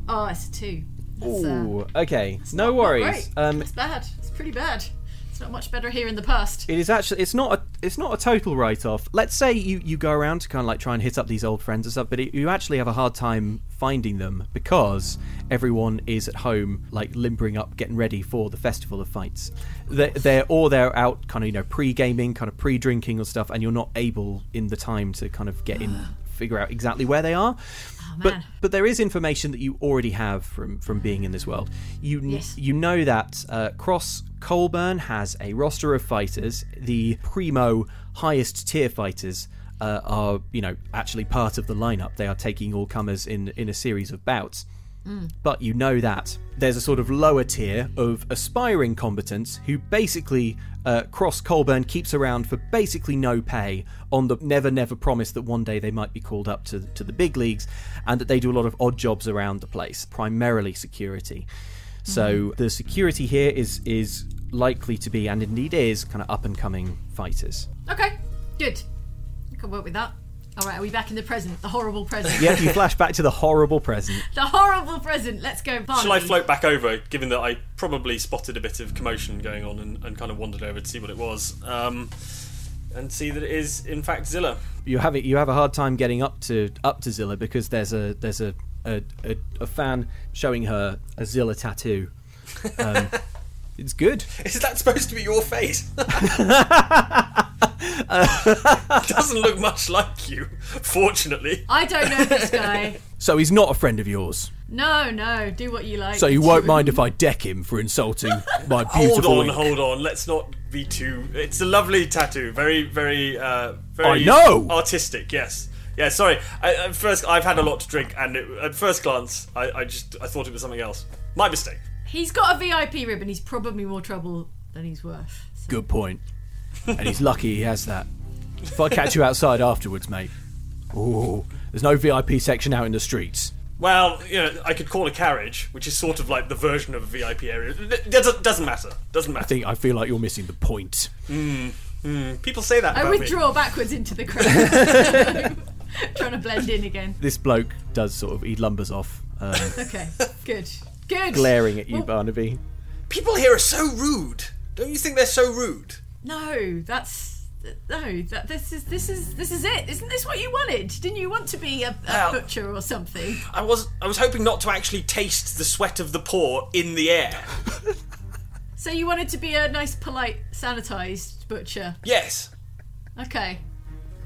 oh, it's a two. Ooh, uh, okay. No worries. Um, it's bad. It's pretty bad. It's not much better here in the past. It is actually. It's not a. It's not a total write-off. Let's say you, you go around to kind of like try and hit up these old friends and stuff, but it, you actually have a hard time finding them because everyone is at home, like limbering up, getting ready for the Festival of Fights. They're, they're or they're out, kind of you know, pre-gaming, kind of pre-drinking or stuff, and you're not able in the time to kind of get in, figure out exactly where they are. But but there is information that you already have from, from being in this world. You yes. you know that uh, Cross Colburn has a roster of fighters. The primo highest tier fighters uh, are you know actually part of the lineup. They are taking all comers in in a series of bouts. Mm. But you know that there's a sort of lower tier of aspiring combatants who basically uh, Cross Colburn keeps around for basically no pay on the never never promise that one day they might be called up to, to the big leagues, and that they do a lot of odd jobs around the place, primarily security. Mm-hmm. So the security here is is likely to be, and indeed is, kind of up and coming fighters. Okay, good. I can work with that. All right, are we back in the present? The horrible present. Yeah, you flash back to the horrible present. The horrible present. Let's go, Barnaby. Shall I float back over, given that I probably spotted a bit of commotion going on and, and kind of wandered over to see what it was, um, and see that it is, in fact, Zilla. You have it, you have a hard time getting up to up to Zilla because there's a there's a a, a, a fan showing her a Zilla tattoo. Um, it's good. Is that supposed to be your face? Uh, doesn't look much like you, fortunately. I don't know this guy. So he's not a friend of yours? No, no, do what you like. So you won't mind if I deck him for insulting my beautiful... Hold on, ink. hold on, let's not be too... It's a lovely tattoo, very, very... Uh, very I know! Artistic, yes. Yeah, sorry, I, at first I've had a lot to drink, and it, at first glance, I, I just I thought it was something else. My mistake. He's got a V I P ribbon, he's probably more trouble than he's worth. So. Good point. And he's lucky he has that. If I catch you outside afterwards, mate. Ooh, there's no V I P section out in the streets. Well, you know, I could call a carriage, which is sort of like the version of a V I P area. It doesn't matter. Doesn't matter. I think I feel like you're missing the point. Mm, mm. People say that. I withdraw me. backwards into the crowd, trying to blend in again. This bloke does sort of he lumbers off. Um, okay, good, good. Glaring at you, well, Barnaby. People here are so rude. Don't you think they're so rude? No, that's no. That this is this is this is it. Isn't this what you wanted? Didn't you want to be a, a well, butcher or something? I was I was hoping not to actually taste the sweat of the poor in the air. So you wanted to be a nice, polite, sanitised butcher. Yes. Okay.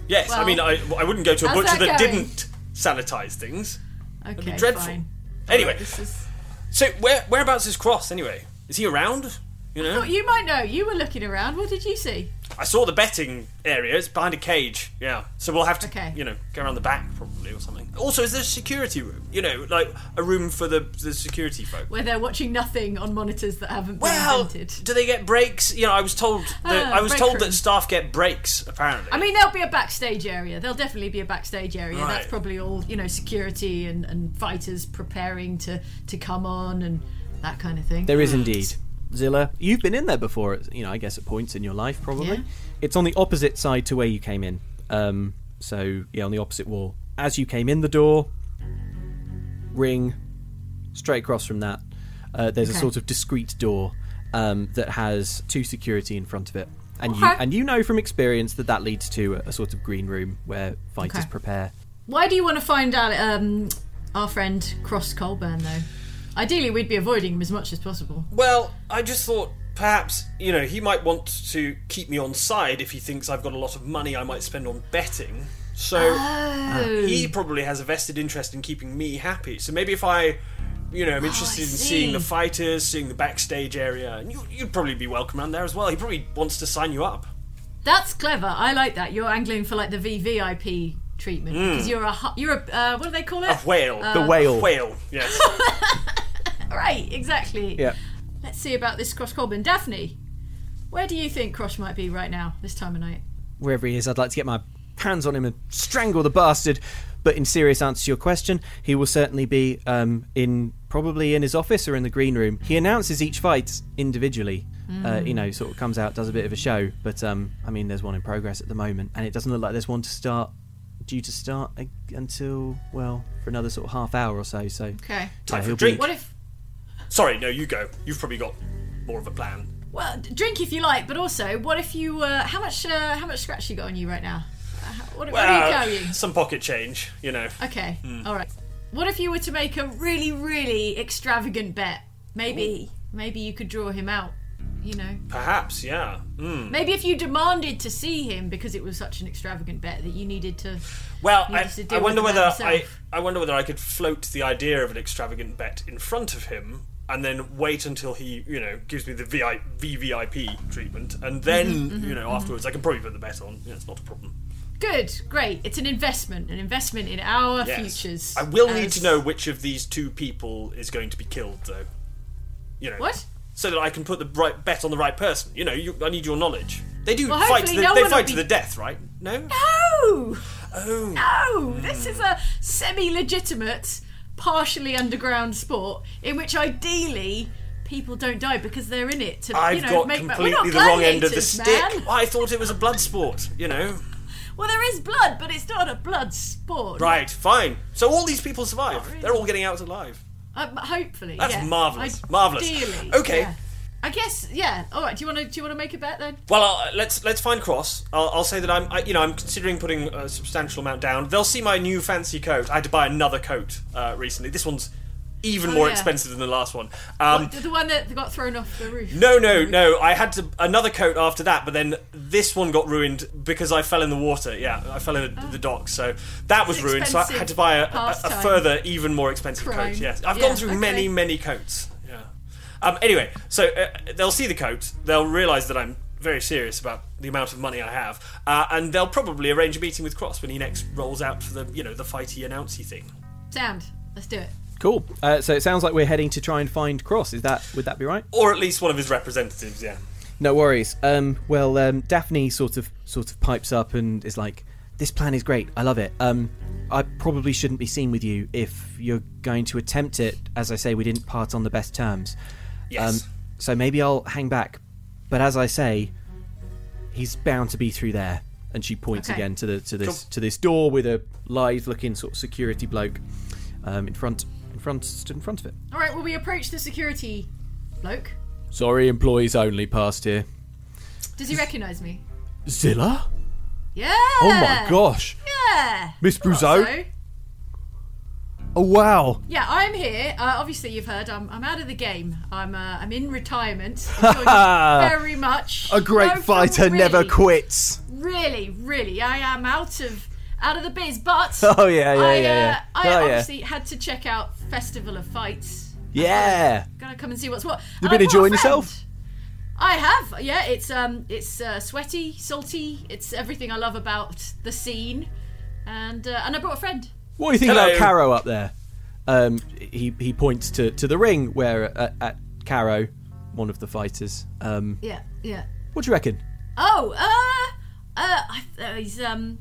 Yes, well, I mean I I wouldn't go to a butcher that, that didn't sanitise things. Okay, that'd be dreadful. Fine. Anyway, right, is... so where whereabouts is Cross anyway? Is he around? You know? I thought you might know. You were looking around. What did you see? I saw the betting area. It's behind a cage. Yeah. So we'll have to, okay. you know, go around the back probably or something. Also, is there a security room? You know, like a room for the, the security folk. Where they're watching nothing on monitors that haven't been well, invented. Do they get breaks? You know, I was told that, uh, I was told room. that staff get breaks, apparently. I mean, there'll be a backstage area. There'll definitely be a backstage area. Right. That's probably all, you know, security and, and fighters preparing to, to come on and that kind of thing. There is indeed. Zilla, you've been in there before, you know, I guess at points in your life, probably. Yeah. It's on the opposite side to where you came in. Um, so, yeah, on the opposite wall. As you came in the door, ring, straight across from that, uh, there's okay. a sort of discreet door um, that has two security in front of it. And, okay. you, and you know from experience that that leads to a, a sort of green room where fighters okay. prepare. Why do you want to find out um, our friend Cross Colburn, though? Ideally, we'd be avoiding him as much as possible. Well, I just thought perhaps, you know, he might want to keep me on side if he thinks I've got a lot of money I might spend on betting. So oh. he probably has a vested interest in keeping me happy. So maybe if I, you know, I'm interested oh, I see. in seeing the fighters, seeing the backstage area, and you, you'd probably be welcome around there as well. He probably wants to sign you up. That's clever. I like that. You're angling for, like, the V V I P treatment. Because mm. you're a... You're a uh, what do they call it? A whale. Uh, the whale. A whale, yes. Right, exactly. Yeah. Let's see about this Cross Colburn. Daphne, where do you think Cross might be right now, this time of night? Wherever he is, I'd like to get my hands on him and strangle the bastard. But in serious answer to your question, he will certainly be um, in probably in his office or in the green room. He announces each fight individually. Mm. Uh, you know, sort of comes out, does a bit of a show. But, um, I mean, there's one in progress at the moment, and it doesn't look like there's one to start. due to start until, well, for another sort of half hour or so. So, okay. Time for a drink. What if... Sorry, no, you go. You've probably got more of a plan. Well, drink if you like, but also, what if you? Uh, how much? Uh, how much scratch you got on you right now? Uh, what, well, what do you carry? Some pocket change, you know. Okay, mm. all right. What if you were to make a really, really extravagant bet? Maybe, Ooh. maybe you could draw him out. You know. Perhaps, yeah. Mm. Maybe if you demanded to see him because it was such an extravagant bet that you needed to. Well, I, to I wonder whether I, I wonder whether I could float the idea of an extravagant bet in front of him. And then wait until he, you know, gives me the V V I P treatment, and then, mm-hmm, mm-hmm, you know, mm-hmm. afterwards I can probably put the bet on. Yeah, it's not a problem. Good, great. It's an investment, an investment in our yes. futures. I will as... need to know which of these two people is going to be killed, though. You know, what? So that I can put the right bet on the right person. You know, you, I need your knowledge. They do well, fight. To the, no they fight be... to the death, right? No. No. Oh. No. Mm. This is a semi-legitimate, partially underground sport in which ideally people don't die because they're in it to I've you know, got make completely ma- the wrong end of the stick. Man. I thought it was a blood sport, you know. Well, there is blood, but it's not a blood sport. Right, fine. So all these people survive. Really. They're all getting out alive. Um, hopefully, that's yeah. marvellous. Marvellous. Ideally, okay. Yeah. I guess, yeah. All right. Do you want to do you want to make a bet then? Well, I'll, let's let's find Cross. I'll, I'll say that I'm, I, you know, I'm considering putting a substantial amount down. They'll see my new fancy coat. I had to buy another coat uh, recently. This one's even oh, more yeah. expensive than the last one. Um, what, the one that got thrown off the roof? No, no, no. I had to another coat after that, but then this one got ruined because I fell in the water. Yeah, I fell in the, oh. the dock, so that was ruined. So I had to buy a, a, a further, even more expensive Crime. coat. Yes, I've yeah, gone through okay. many, many coats. Um, anyway, so uh, they'll see the coat, they'll realise that I'm very serious about the amount of money I have, uh, and they'll probably arrange a meeting with Cross when he next rolls out for the, you know, the fighty announcy thing. Sound. Let's do it. Cool. Uh, so it sounds like we're heading to try and find Cross. Is that would that be right? Or at least one of his representatives. Yeah. No worries. Um, well, um, Daphne sort of sort of pipes up and is like, "This plan is great. I love it. Um, I probably shouldn't be seen with you if you're going to attempt it. As I say, we didn't part on the best terms." Yes. Um, so maybe I'll hang back, but as I say, he's bound to be through there. And she points okay. again to the to this to this door with a live-looking sort of security bloke um, in front in front stood in front of it. All right. Well, we approach the security bloke. Sorry, employees only passed here. Does he recognise me? Zilla? Yeah. Oh my gosh. Yeah. Miss Bruzal. Oh wow! Yeah, I'm here. Uh, obviously, you've heard. I'm I'm out of the game. I'm uh, I'm in retirement. Very much. A great no, fighter really, never quits. Really, really, I am out of out of the biz. But oh yeah, yeah, I, yeah, yeah. Uh, I oh, obviously yeah. had to check out Festival of Fights. Yeah. I'm gonna come and see what's what. You've been enjoying yourself. I have. Yeah, it's um, it's uh, sweaty, salty. It's everything I love about the scene, and uh, and I brought a friend. What do you think Hello. about Caro up there? Um, he he points to, to the ring where uh, at Caro, one of the fighters. Um, yeah, yeah. What do you reckon? Oh, uh, uh, I, uh, he's um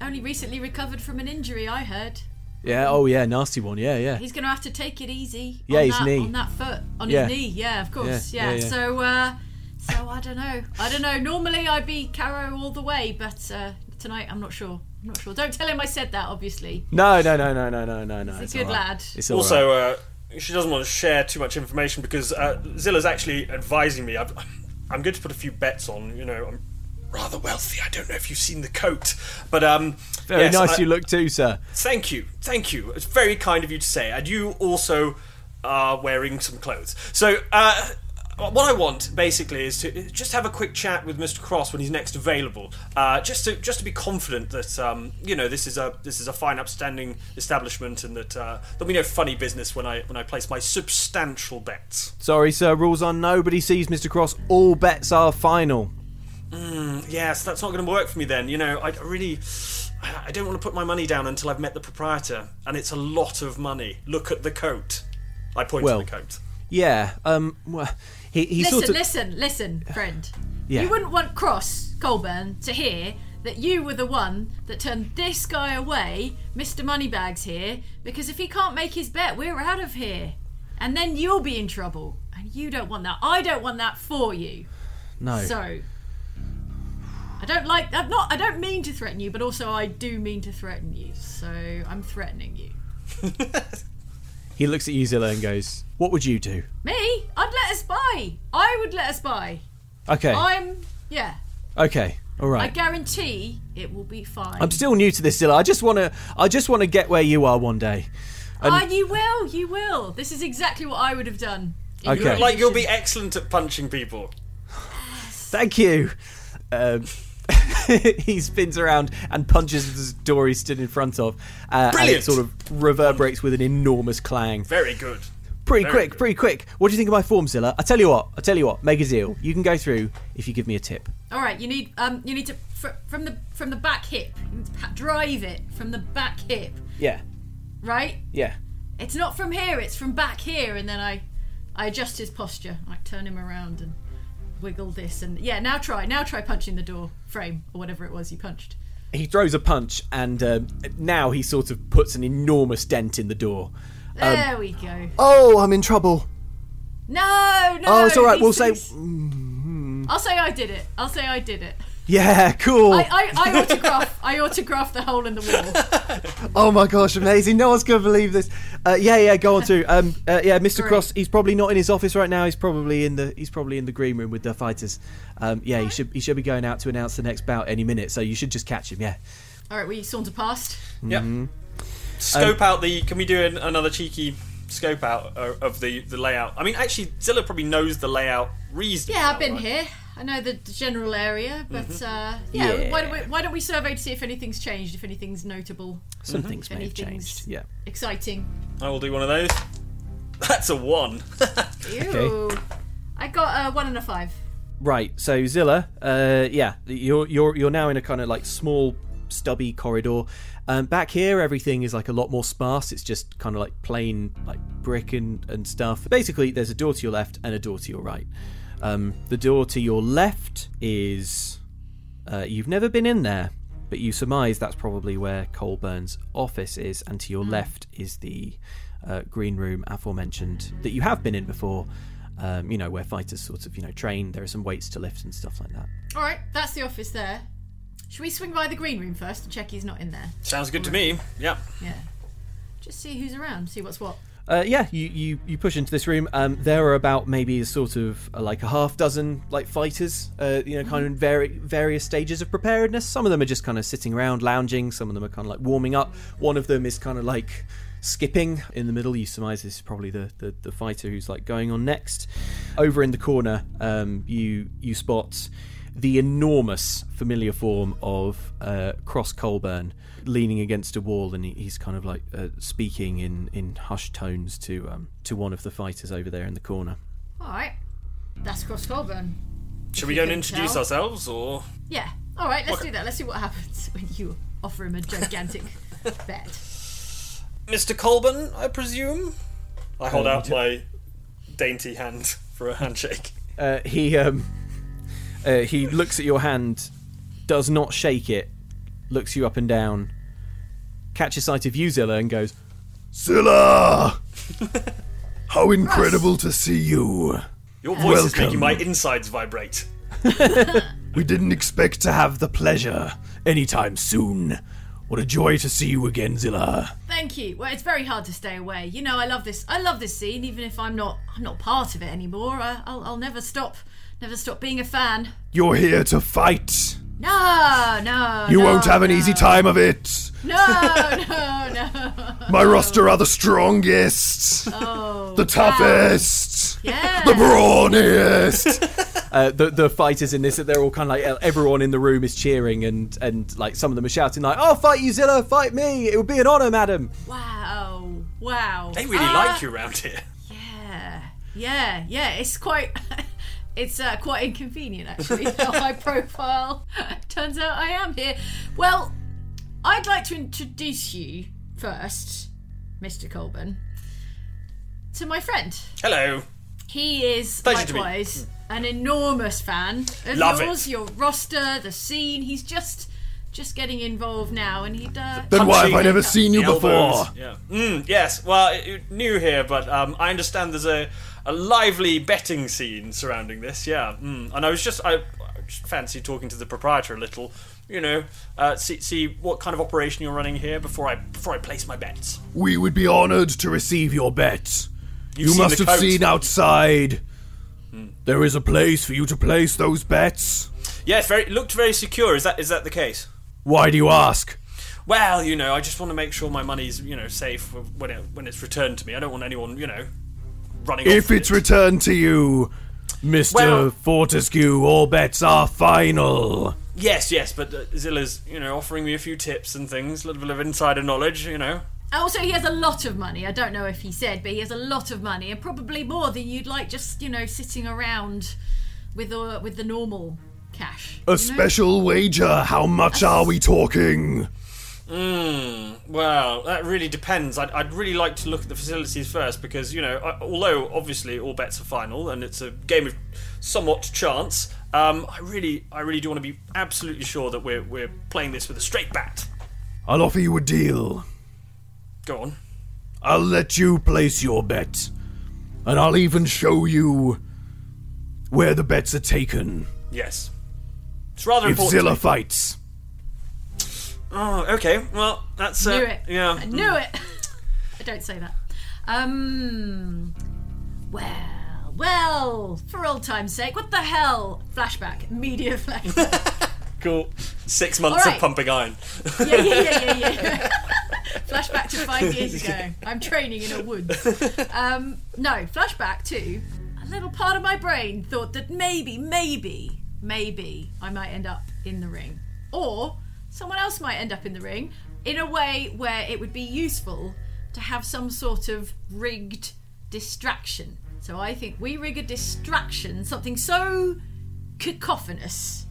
only recently recovered from an injury, I heard. Yeah. Oh, yeah. Nasty one. Yeah, yeah. He's going to have to take it easy. Yeah, on his that, knee on that foot on yeah. his knee. Yeah, of course. Yeah. yeah. yeah, yeah. So, uh, so I don't know. I don't know. Normally I'd be Caro all the way, but uh, tonight I'm not sure. I'm not sure. Don't tell him I said that, obviously. No, no, no, no, no, no, no, no. He's a it's good right. lad. It's also, right. uh, she doesn't want to share too much information because uh, Zilla's actually advising me. I've, I'm going to put a few bets on. You know, I'm rather wealthy. I don't know if you've seen the coat, but um, very yes, nice I, you look too, sir. Thank you, thank you. It's very kind of you to say. And you also are wearing some clothes. So uh, what I want basically is to just have a quick chat with Mister Cross when he's next available, uh, just to just to be confident that um, you know this is a this is a fine, upstanding establishment, and that uh, there'll be no funny business when I when I place my substantial bets. Sorry, sir. Rules are nobody sees Mister Cross. All bets are final. Mm, yes, that's not going to work for me then. You know, I really I don't want to put my money down until I've met the proprietor, and it's a lot of money. Look at the coat. I point well, to the coat. Yeah. Um. Well, He, he listen, sort of... listen, listen, friend. Yeah. You wouldn't want Cross Colburn to hear that you were the one that turned this guy away, Mister Moneybags here, because if he can't make his bet, we're out of here. And then you'll be in trouble. And you don't want that. I don't want that for you. No. So, I don't like... I'm not, I don't mean to threaten you, but also I do mean to threaten you. So, I'm threatening you. He looks at you, Zilla, and goes, what would you do? Me? I'd let us buy. I would let us buy. Okay. I'm... Yeah. Okay. All right. I guarantee it will be fine. I'm still new to this, Zilla. I just want to I just want to get where you are one day. And ah, you will. You will. This is exactly what I would have done. Okay. You look like you'll be excellent at punching people. Thank you. Um, he spins around and punches the door he's stood in front of. Uh, Brilliant. And it sort of reverberates with an enormous clang. Very good. Pretty Very quick, good. pretty quick. What do you think of my form, Zilla? I tell you what, I tell you what, make a deal. You can go through if you give me a tip. All right, you need um, you need to fr- from the from the back hip, drive it from the back hip. Yeah. Right? Yeah. It's not from here, it's from back here, and then I, I adjust his posture. I turn him around and wiggle this, and yeah, now try, now try punching the door frame or whatever it was you punched. He throws a punch, and um, now he sort of puts an enormous dent in the door. Um, there we go. Oh, I'm in trouble. No, no. Oh, it's all right. We'll things... say. Mm-hmm. I'll say I did it. I'll say I did it. Yeah, cool. I, I, I autograph. I autograph the hole in the wall. Oh my gosh, amazing! No one's gonna believe this. Uh, yeah, yeah. Go on to. Um, uh, yeah, Mister Great. Cross. He's probably not in his office right now. He's probably in the. He's probably in the green room with the fighters. Um, yeah, he should. He should be going out to announce the next bout any minute. So you should just catch him. Yeah. All right, we saunter past. Mm-hmm. Yep. Scope um, out the... Can we do an, another cheeky scope out of the, the layout? I mean, actually, Zilla probably knows the layout reasonably. Yeah, I've been right? here. I know the general area, but mm-hmm. uh, yeah, yeah. Why, don't we, why don't we survey to see if anything's changed, if anything's notable? Some mm-hmm. things may have changed. Yeah. Exciting. I will do one of those. That's a one. Ew. Okay. I got a one and a five. Right. So Zilla, uh, yeah, you're you're you're now in a kind of like small, stubby corridor. Um, back here, everything is like a lot more sparse. It's just kind of like plain like brick and, and stuff. Basically, there's a door to your left and a door to your right. Um, the door to your left is... Uh, you've never been in there, but you surmise that's probably where Colburn's office is. And to your left is the uh, green room aforementioned that you have been in before. Um, you know, where fighters sort of, you know, train. There are some weights to lift and stuff like that. All right, that's the office there. Should we swing by the green room first and check he's not in there? Sounds good to me. Yeah. Yeah. Just see who's around, see what's what. Uh, yeah, you, you, you push into this room. Um, there are about maybe a sort of uh, like a half dozen like fighters, uh, you know, kind mm-hmm. of in vari- various stages of preparedness. Some of them are just kind of sitting around, lounging. Some of them are kind of like warming up. One of them is kind of like skipping. In the middle, you surmise this is probably the, the, the fighter who's like going on next. Over in the corner, um, you you spot... the enormous familiar form of uh, Cross Colburn leaning against a wall, and he, he's kind of like uh, speaking in, in hushed tones to um, to one of the fighters over there in the corner. All right, that's Cross Colburn. Should we go and introduce tell. ourselves, or...? Yeah, all right, let's okay. do that. Let's see what happens when you offer him a gigantic bet. Mister Colburn, I presume? I hold um, out my dainty hand for a handshake. Uh, he... Um, Uh, he looks at your hand, does not shake it, looks you up and down, catches sight of you, Zilla, and goes, Zilla! How incredible to see you. Your voice Welcome. is making my insides vibrate. We didn't expect to have the pleasure anytime soon. What a joy to see you again, Zilla. Thank you. Well, it's very hard to stay away. You know, I love this I love this scene, even if I'm not I'm not part of it anymore. I, I'll, I'll never stop... Never stop being a fan. You're here to fight. No, no, You no, won't have an no. easy time of it. No, no, no. My no. roster are the strongest. Oh, the toughest. Wow. Yes. The brawniest. uh, the, the fighters in this, they're all kind of like, everyone in the room is cheering, and, and like some of them are shouting like, oh, fight you, Zilla, fight me. It would be an honour, madam. Wow, wow. They really uh, like you around here. Yeah, yeah, yeah, it's quite... It's uh, quite inconvenient, actually. How high profile. Turns out I am here. Well, I'd like to introduce you first, Mister Colburn, to my friend. Hello. He is Pleasure likewise an enormous fan of Love yours, it. your roster, the scene. He's just just getting involved now, and he'd. Uh, then why have I never seen you before? Yeah. Mm, yes. Well, new here, but um, I understand there's a. A lively betting scene surrounding this, yeah. Mm. And I was just, I, I just fancy talking to the proprietor a little you know, uh, see, see what kind of operation you're running here before I before I place my bets. We would be honored to receive your bets. You've you must have coat. seen outside. Hmm. There is a place for you to place those bets. Yes, very looked very secure. Is that is that the case? Why do you ask? Well, you know, I just want to make sure my money's, you know, safe when it when it's returned to me. I don't want anyone, you know, running off. If it's it. returned to you, Mister Well, Fortescue, all bets are final. Yes, yes, but uh, Zilla's, you know, offering me a few tips and things, a little bit of insider knowledge, you know. Also, he has a lot of money. I don't know if he said, but he has a lot of money, and probably more than you'd like just, you know, sitting around with the, with the normal cash. A special know? wager. How much are we talking? Mm, well, that really depends. I'd, I'd really like to look at the facilities first because, you know, I, although obviously all bets are final and it's a game of somewhat chance, um, I really, I really do want to be absolutely sure that we're we're playing this with a straight bat. I'll offer you a deal. Go on. I'll let you place your bet, and I'll even show you where the bets are taken. Yes, it's rather if important. If Zilla fights. Oh, okay. Well, that's uh, knew it. Yeah, I knew it. I don't say that. Um. Well, well. For old time's sake, what the hell? Flashback. Media flashback. Cool. Six months right. of pumping iron. yeah, yeah, yeah, yeah, yeah. Flashback to five years ago. I'm training in a woods. Um. No. Flashback to a little part of my brain thought that maybe, maybe, maybe I might end up in the ring, or someone else might end up in the ring in a way where it would be useful to have some sort of rigged distraction. So I think we rig a distraction, something so cacophonous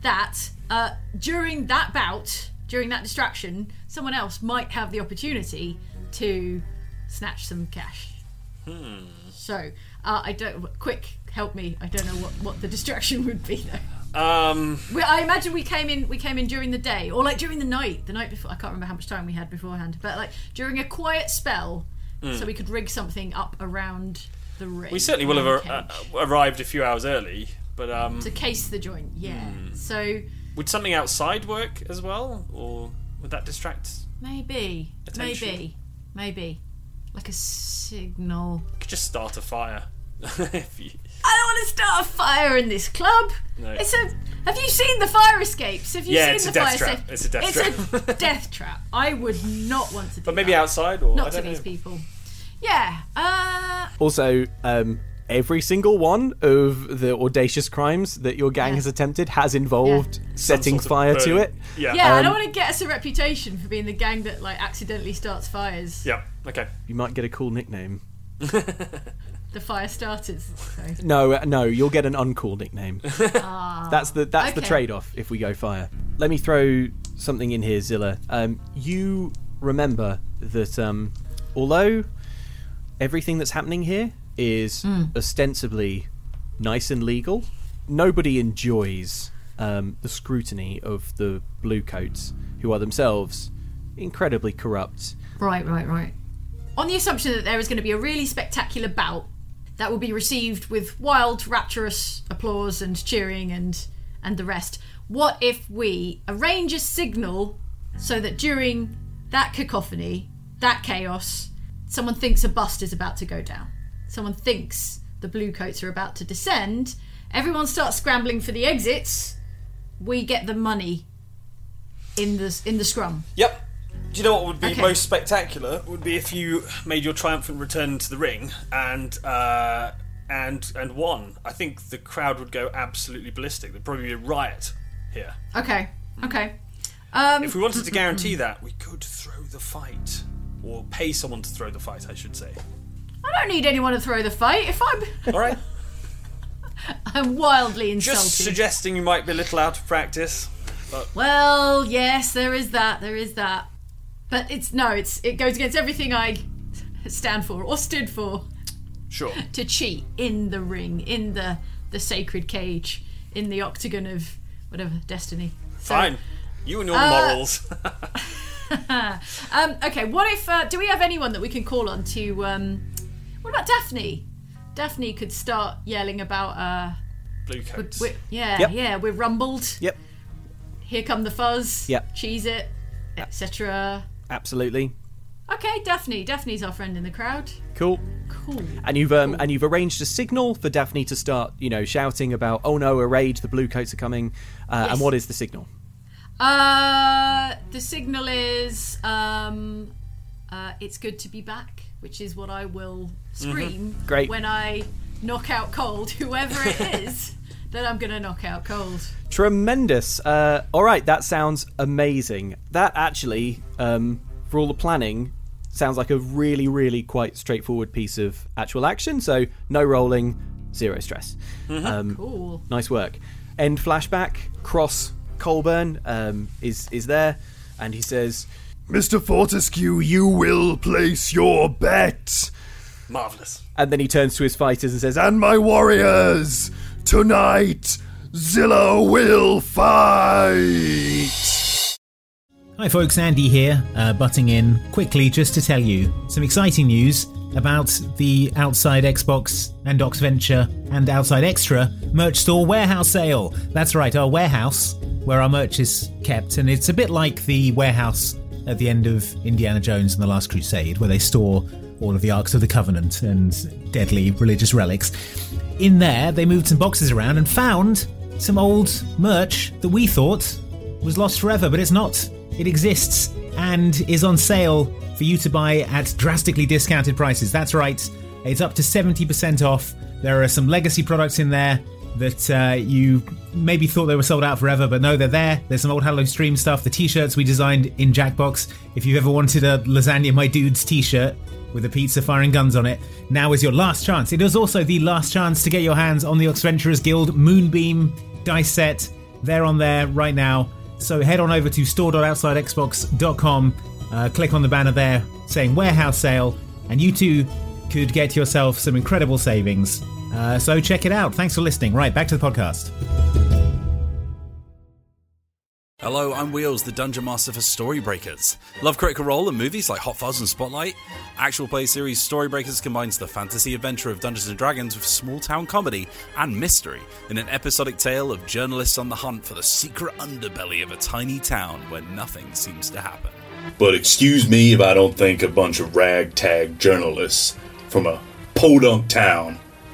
that uh, during that bout, during that distraction, someone else might have the opportunity to snatch some cash. Hmm. So, uh, I don't... Quick, help me. I don't know what, what the distraction would be, though. Um, we, I imagine we came in. We came in during the day, or like during the night. The night before, I can't remember how much time we had beforehand. But like during a quiet spell, mm. so we could rig something up around the ring. We certainly will have ar- uh, arrived a few hours early, but um, to case the joint, yeah. Mm. So would something outside work as well, or would that distract? Maybe, attention? maybe, maybe, like a signal. You could just start a fire. if you... I don't want to start a fire in this club. No. It's a. Have you seen the fire escapes? Have you yeah, seen the fire escapes? It's a death it's trap. It's a death trap. I would not want to. Do but maybe that. outside or not I to don't these know. people. Yeah. Uh... Also, um, every single one of the audacious crimes that your gang yeah. has attempted has involved yeah. setting fire to it. Yeah. Yeah. Um, I don't want to get us a reputation for being the gang that like accidentally starts fires. Yeah. Okay. You might get a cool nickname. The fire starters. Sorry. No, no, you'll get an uncool nickname. Ah, that's the that's okay. the trade-off if we go fire. Let me throw something in here, Zilla. Um, you remember that um, although everything that's happening here is mm. ostensibly nice and legal, nobody enjoys um, the scrutiny of the Bluecoats, who are themselves incredibly corrupt. Right, right, right. On the assumption that there is going to be a really spectacular bout that will be received with wild, rapturous applause and cheering and and the rest. What if we arrange a signal so that during that cacophony, that chaos, someone thinks a bust is about to go down. Someone thinks the Bluecoats are about to descend. Everyone starts scrambling for the exits. We get the money in the in the scrum. Yep. Do you know what would be okay. most spectacular? Would be if you made your triumphant return to the ring and uh, and and won. I think the crowd would go absolutely ballistic. There'd probably be a riot here. Okay, okay. Um, if we wanted to guarantee that, we could throw the fight, or pay someone to throw the fight, I should say. I don't need anyone to throw the fight. If I'm all right, I'm wildly insulted. Just suggesting you might be a little out of practice. But... Well, yes, there is that. There is that. But it's no, it's it goes against everything I stand for or stood for. Sure. To cheat in the ring, in the, the sacred cage, in the octagon of whatever destiny. So, fine, you and your uh, morals. um, okay, what if uh, do we have anyone that we can call on to? Um, what about Daphne? Daphne could start yelling about uh, Bluecoats. Yeah, yep. yeah, we're rumbled. Yep. Here Come the Fuzz, yep. Cheese It, et cetera. Absolutely. Okay, Daphne. Daphne's our friend in the crowd. Cool. Cool. And you've um, cool. and you've arranged a signal for Daphne to start, you know, shouting about, oh no, a raid, the blue coats are coming. Uh, yes. And what is the signal? Uh, the signal is um, uh, it's good to be back, which is what I will scream mm-hmm. Great. When I knock out cold, whoever it is. Then I'm going to knock out cold. Tremendous. Uh, all right, that sounds amazing. That actually, um, for all the planning, sounds like a really, really quite straightforward piece of actual action. So no rolling, zero stress. Mm-hmm. Um, cool. Nice work. End flashback. Cross Colburn um, is, is there, and he says, Mister Fortescue, you will place your bet. Marvellous. And then he turns to his fighters and says, and my warriors... Tonight, Zilla will fight! Hi folks, Andy here, uh, butting in quickly just to tell you some exciting news about the Outside Xbox and Oxventure and Outside Extra merch store warehouse sale. That's right, our warehouse, where our merch is kept, and it's a bit like the warehouse at the end of Indiana Jones and the Last Crusade, where they store all of the Arcs of the Covenant and deadly religious relics. In there, they moved some boxes around and found some old merch that we thought was lost forever, but it's not. It exists and is on sale for you to buy at drastically discounted prices. That's right, it's up to seventy percent off. There are some legacy products in there that uh, you maybe thought they were sold out forever, but no, they're there. There's some old Hallowstream stuff, the t-shirts we designed in Jackbox. If you've ever wanted a Lasagna My Dudes t-shirt with a pizza firing guns on it, now is your last chance. It is also the last chance to get your hands on the Oxventurers Guild Moonbeam dice set. They're on there right now. So head on over to store dot outside xbox dot com, uh, click on the banner there saying warehouse sale, and you too could get yourself some incredible savings. Uh, so check it out. Thanks for listening. Right, back to the podcast. Hello, I'm Wheels, the Dungeon Master for Storybreakers. Love Critical Role and movies like Hot Fuzz and Spotlight? Actual play series Storybreakers combines the fantasy adventure of Dungeons and Dragons with small-town comedy and mystery in an episodic tale of journalists on the hunt for the secret underbelly of a tiny town where nothing seems to happen. But excuse me if I don't think a bunch of ragtag journalists from a podunk town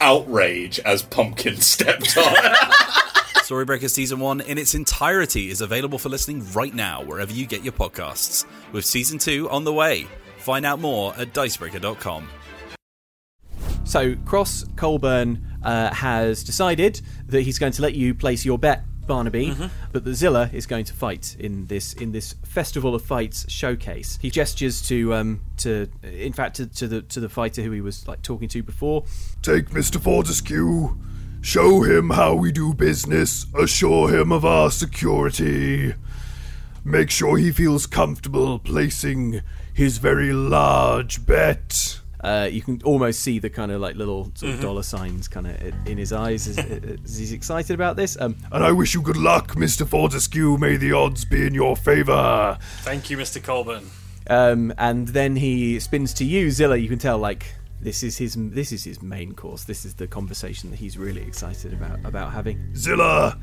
outrage as pumpkin stepped on. Storybreakers Season one in its entirety is available for listening right now wherever you get your podcasts, with Season two on the way. Find out more at dicebreaker dot com. So Cross Colburn uh, has decided that he's going to let you place your bet, Barnaby, mm-hmm. but that Zilla is going to fight in this in this Festival of Fights showcase. He gestures to um, to in fact to, to the to the fighter who he was like talking to before. Take Mister Fortescue. Show him how we do business, assure him of our security. Make sure he feels comfortable placing his very large bet. Uh, you can almost see the kind of like little sort of mm-hmm. dollar signs kind of in his eyes as, as he's excited about this. Um, and I wish you good luck, Mister Fortescue. May the odds be in your favour. Thank you, Mister Colburn. Um, and then he spins to you, Zilla. You can tell, like... This is his. This is his main course. This is the conversation that he's really excited about about having. Zilla,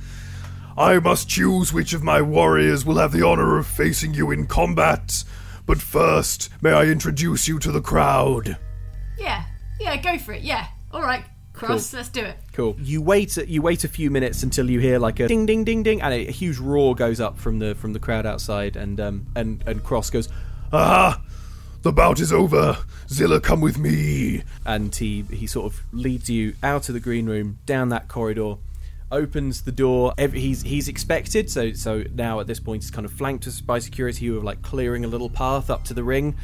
I must choose which of my warriors will have the honor of facing you in combat. But first, may I introduce you to the crowd? Yeah, yeah, go for it. Yeah, all right, Cross, cool. Let's do it. Cool. You wait. You wait a few minutes until you hear like a ding, ding, ding, ding, and a huge roar goes up from the from the crowd outside, and um and, and Cross goes, aha. The bout is over. Zilla, come with me. And he, he sort of leads you out of the green room, down that corridor, opens the door. Every, he's he's expected, so so now at this point he's kind of flanked by security who are like clearing a little path up to the ring,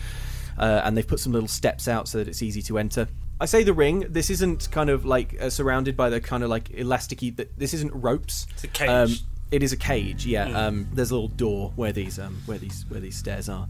uh, and they've put some little steps out so that it's easy to enter. I say the ring. This isn't kind of like uh, surrounded by the kind of like elasticy. This isn't ropes. It's a cage. Um, It is a cage, yeah. Mm. Um, there's a little door where these um, where these where these stairs are.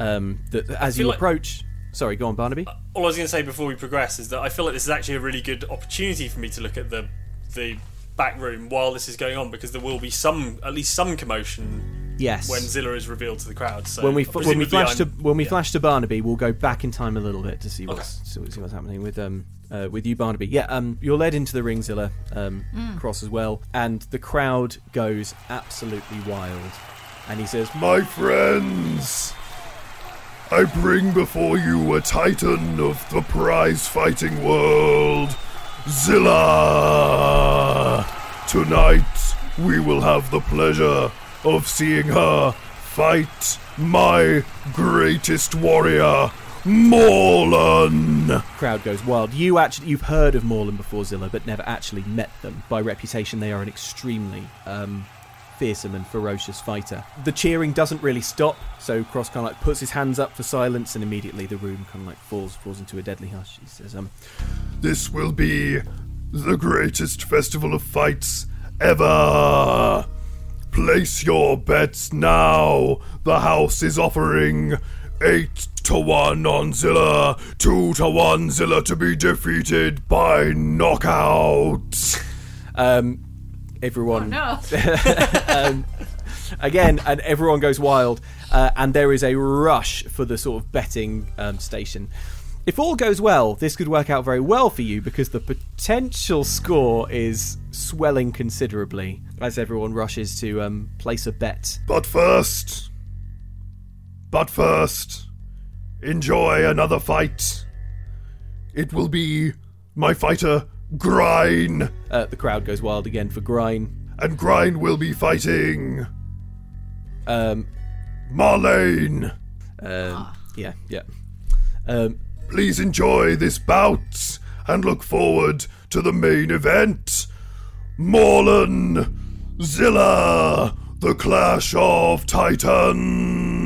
Um, that as you like... approach. Sorry, go on, Barnaby. All I was going to say before we progress is that I feel like this is actually a really good opportunity for me to look at the the back room while this is going on, because there will be some, at least some commotion. Yes. When Zilla is revealed to the crowd. So when we when we flash to when we yeah. flash to Barnaby, we'll go back in time a little bit to see what's okay. see what's happening with um uh, with you, Barnaby. Yeah. Um, you're led into the ring, Zilla, um, mm. Cross as well, and the crowd goes absolutely wild, and he says, "My friends, I bring before you a titan of the prize-fighting world, Zilla! Tonight, we will have the pleasure of seeing her fight my greatest warrior, Morlan!" Crowd goes wild. You actually, you've heard of Morlan before, Zilla, but never actually met them. By reputation, they are an extremely... um. fearsome and ferocious fighter. The cheering doesn't really stop, so Cross kind of like puts his hands up for silence, and immediately the room kind of like falls falls into a deadly hush. He says, um, "This will be the greatest festival of fights ever. Place your bets now. The house is offering eight to one on Zilla, two to one Zilla to be defeated by knockout." Um. Everyone, oh, no. um, again, and everyone goes wild, uh, and there is a rush for the sort of betting um, station. If all goes well, this could work out very well for you, because the potential score is swelling considerably as everyone rushes to um, place a bet. But first, but first, enjoy another fight. It will be my fighter, Grine. Uh, the crowd goes wild again for Grine. And Grine will be fighting... Um... Marlane! Um, yeah, yeah. Um, Please enjoy this bout and look forward to the main event. Morlan, Zilla, the Clash of Titans.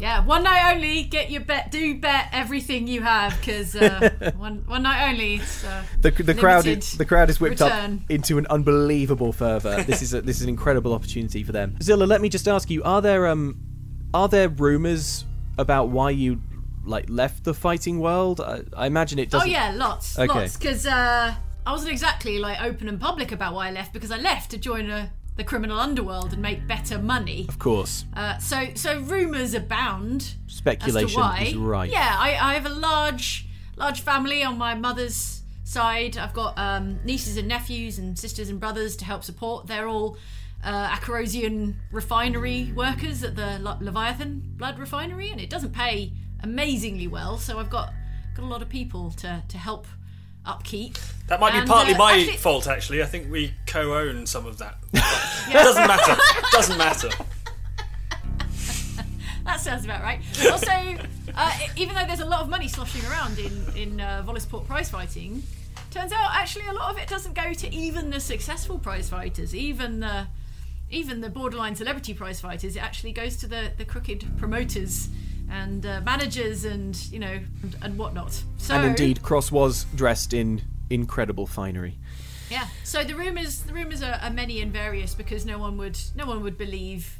Yeah, one night only. Get your bet. Do bet everything you have, because uh, one one night only. So the the crowd is, the crowd is whipped return. up into an unbelievable fervor. This is a, this is an incredible opportunity for them. Zilla, let me just ask you: Are there um, are there rumors about why you like left the fighting world? I, I imagine it doesn't. Oh yeah, lots, okay. lots. Because uh, I wasn't exactly like open and public about why I left, because I left to join a. the criminal underworld and make better money. Of course. Uh, so so rumours abound. Speculation as to why. Is right. Yeah, I, I have a large large family on my mother's side. I've got um, nieces and nephews and sisters and brothers to help support. They're all uh, Acherosian refinery workers at the Le- Leviathan Blood Refinery, and it doesn't pay amazingly well, so I've got, got a lot of people to, to help upkeep. That might and, be partly uh, my actually, fault, actually. I think we co-own some of that. It doesn't matter. It doesn't matter. That sounds about right. Also, uh, even though there's a lot of money sloshing around in, in uh, Volesport prizefighting, turns out actually a lot of it doesn't go to even the successful prizefighters, even the even the borderline celebrity prizefighters. It actually goes to the, the crooked promoters and uh, managers and, you know, and, and whatnot. So, and indeed, Cross was dressed in incredible finery. Yeah. So the rumours, the rumours are, are many and various, because no one would, no one would believe.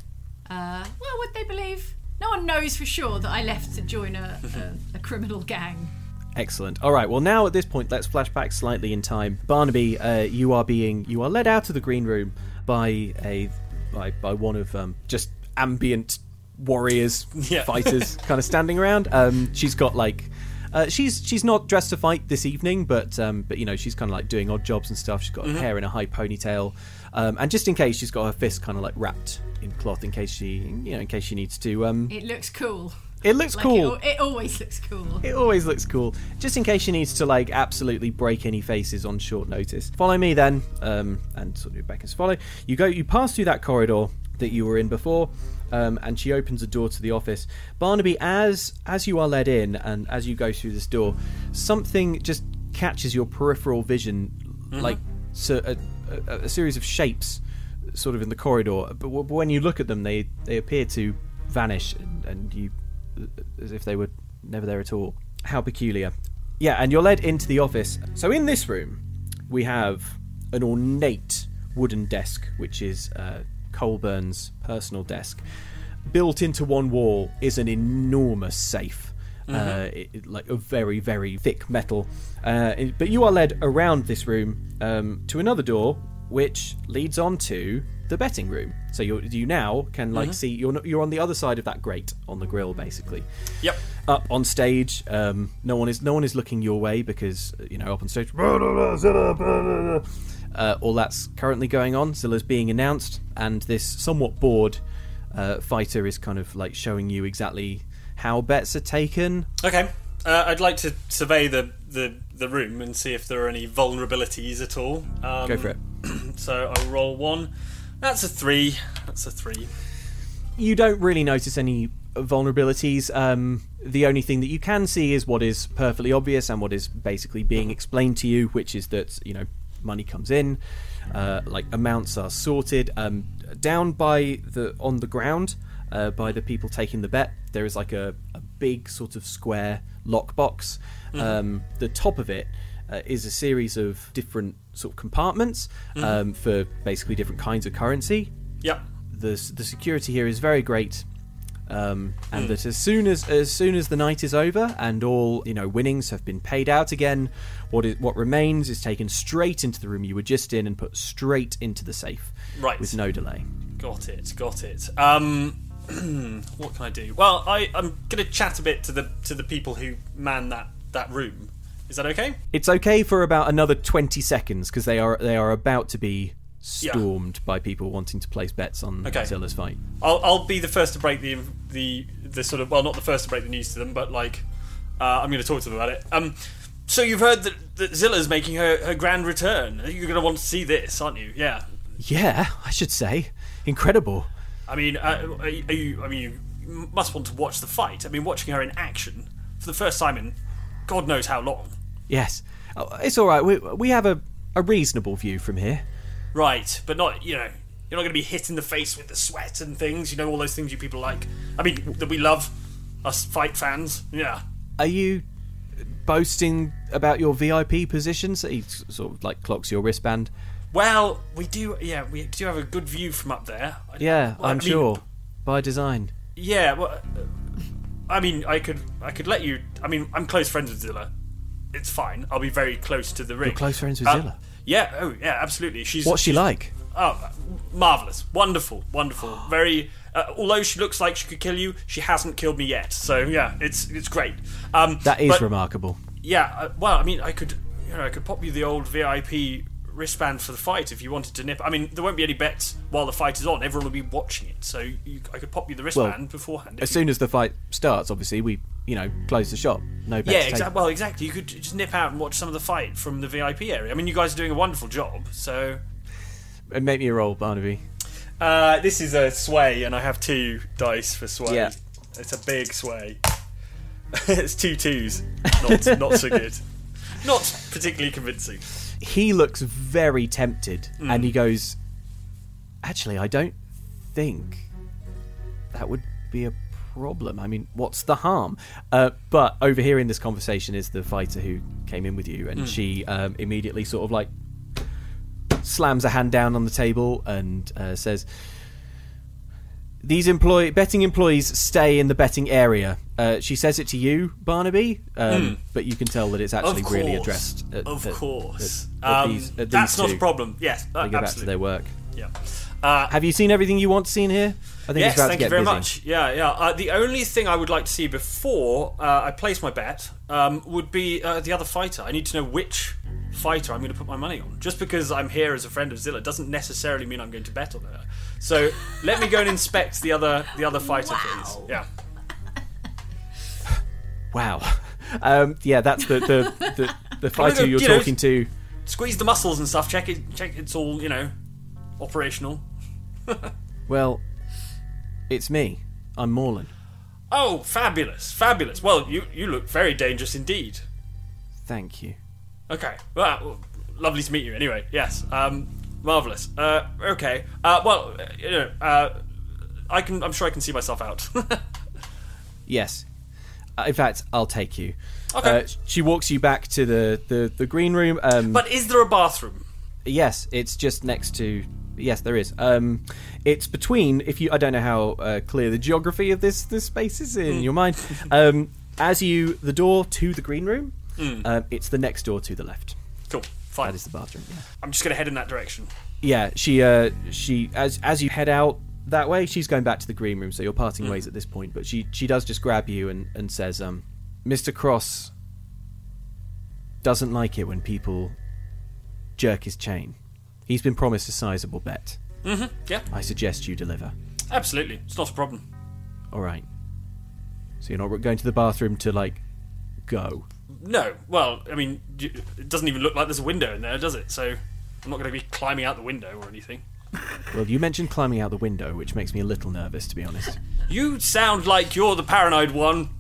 Uh, well, would they believe? No one knows for sure that I left to join a, a, a criminal gang. Excellent. All right. Well, now at this point, let's flash back slightly in time. Barnaby, uh, you are being, you are led out of the green room by a, by by one of um, just ambient warriors, yeah. fighters, kind of standing around. Um, she's got like. Uh, she's she's not dressed to fight this evening, but um, but you know, she's kind of like doing odd jobs and stuff. She's got mm-hmm. her hair in a high ponytail, um, and just in case, she's got her fist kind of like wrapped in cloth in case she you know in case she needs to. Um, it looks cool. It looks like cool. It, it always looks cool. It always looks cool. Just in case she needs to like absolutely break any faces on short notice. Follow me then, um, and sort of beckons follow. You go. You pass through that corridor that you were in before. Um, and she opens a door to the office. Barnaby, as as you are led in and as you go through this door, something just catches your peripheral vision, mm-hmm. like so, a, a, a series of shapes sort of in the corridor. But, w- but when you look at them, they, they appear to vanish and, and you as if they were never there at all. How peculiar. Yeah, and you're led into the office. So in this room, we have an ornate wooden desk, which is... Uh, Colburn's personal desk, built into one wall is an enormous safe. Mm-hmm. Uh, it, it, like a very, very thick metal. Uh, it, but you are led around this room um, to another door, which leads on to the betting room. So you you now can like mm-hmm. see you're you're on the other side of that grate on the grill, basically. Yep. Up on stage, um, no one is no one is looking your way because you know up on stage, blah, blah, blah, Zilla, blah, blah, blah. Uh, all that's currently going on. Zilla's being announced, and this somewhat bored uh, fighter is kind of like showing you exactly how bets are taken. Okay, uh, I'd like to survey the, the, the room and see if there are any vulnerabilities at all. Um, Go for it. So I'll roll one. That's a three. That's a three. You don't really notice any vulnerabilities. Um, the only thing that you can see is what is perfectly obvious and what is basically being explained to you, which is that, you know, money comes in, uh, like amounts are sorted. Um, down by the on the ground... Uh, by the people taking the bet, there is like a, a big sort of square lockbox. Mm-hmm. Um, the top of it uh, is a series of different sort of compartments mm-hmm. um, for basically different kinds of currency. Yep. The the security here is very great, um, and mm. that as soon as as soon as the night is over and all you know winnings have been paid out again, what is what remains is taken straight into the room you were just in and put straight into the safe. Right. With no delay. Got it. Got it. Um. What can I do? Well, I, I'm going to chat a bit to the to the people who man that, that room. Is that okay? It's okay for about another twenty seconds because they are they are about to be stormed yeah. by people wanting to place bets on okay. Zilla's fight. I'll I'll be the first to break the the the sort of well, not the first to break the news to them, but like uh, I'm going to talk to them about it. Um, so you've heard that, that Zilla's making her, her grand return. You're going to want to see this, aren't you? Yeah. Yeah, I should say, incredible. I mean, uh, are you, I mean, you must want to watch the fight. I mean, watching her in action for the first time in God knows how long. Yes, oh, it's all right. We we have a, a reasonable view from here, right? But not you know, you're not going to be hit in the face with the sweat and things. You know, all those things you people like. I mean, that we love, us fight fans. Yeah. Are you boasting about your V I P position? So he sort of like clocks your wristband. Well, we do, yeah, we do have a good view from up there. Yeah, well, I'm I mean, sure, by design. Yeah, well, I mean, I could, I could let you. I mean, I'm close friends with Zilla. It's fine. I'll be very close to the ring. You're close friends with uh, Zilla? Yeah. Oh, yeah. Absolutely. She's. What's she she's, like? Oh, marvelous! Wonderful! Wonderful! Very. Uh, although she looks like she could kill you, she hasn't killed me yet. So yeah, it's it's great. Um, that is but, remarkable. Yeah. Uh, well, I mean, I could, you know, I could pop you the old V I P wristband for the fight if you wanted to nip. I mean, there won't be any bets while the fight is on. Everyone will be watching it, so you, I could pop you the wristband well, beforehand. As you... soon as the fight starts, obviously, we you know close the shop. No bets. Yeah, exactly. Well, exactly. You could just nip out and watch some of the fight from the V I P area. I mean, you guys are doing a wonderful job. So, and make me a roll, Barnaby. Uh, this is a sway, and I have two dice for sway. Yeah. It's a big sway. It's two twos. Not not so good. Not particularly convincing. He looks very tempted, mm. and he goes, actually, I don't think that would be a problem. I mean, what's the harm? Uh, but overhearing this conversation is the fighter who came in with you, and mm. she um, immediately sort of like slams a hand down on the table and uh, says, these employ- betting employees stay in the betting area. Uh, she says it to you, Barnaby, um, mm. but you can tell that it's actually really addressed. At, of at, course. At, at um, these, at these that's two. Not a problem. Yes, uh, they go absolutely. Back to their work. Yeah. Uh, Have you seen everything you want seen here? I think yes, it's about thank to get you very busy. Much. Yeah, yeah. Uh, the only thing I would like to see before uh, I place my bet um, would be uh, the other fighter. I need to know which fighter I'm going to put my money on. Just because I'm here as a friend of Zilla doesn't necessarily mean I'm going to bet on her. So let me go and inspect the other the other fighter, wow. please. Yeah. Wow. Um, yeah, that's the the, the, the fighter go, you're you talking know, to. Squeeze the muscles and stuff. Check it. Check it's all you know, operational. Well, it's me. I'm Morlan. Oh, fabulous, fabulous. Well, you you look very dangerous indeed. Thank you. Okay. Well, lovely to meet you. Anyway, yes. Um, marvelous. Uh, okay. Uh, well, you know, uh, I can. I'm sure I can see myself out. Yes. In fact, I'll take you. Okay. Uh, she walks you back to the the, the green room. Um, but is there a bathroom? Yes, it's just next to Yes, there is. Um, it's between, if you, I don't know how uh, clear the geography of this this space is in mm. your mind. Um, as you, the door to the green room, mm. uh, it's the next door to the left. Cool, fine. That is the bathroom. Yeah. I'm just going to head in that direction. Yeah, she uh, she as as you head out that way, she's going back to the green room, so you're parting mm. ways at this point. But she she does just grab you and and says, um, Mister Cross doesn't like it when people jerk his chain. He's been promised a sizable bet. Mm-hmm, yeah. I suggest you deliver. Absolutely. It's not a problem. All right. So you're not going to the bathroom to, like, go? No. Well, I mean, it doesn't even look like there's a window in there, does it? So I'm not going to be climbing out the window or anything. Well, you mentioned climbing out the window, which makes me a little nervous, to be honest. You sound like you're the paranoid one.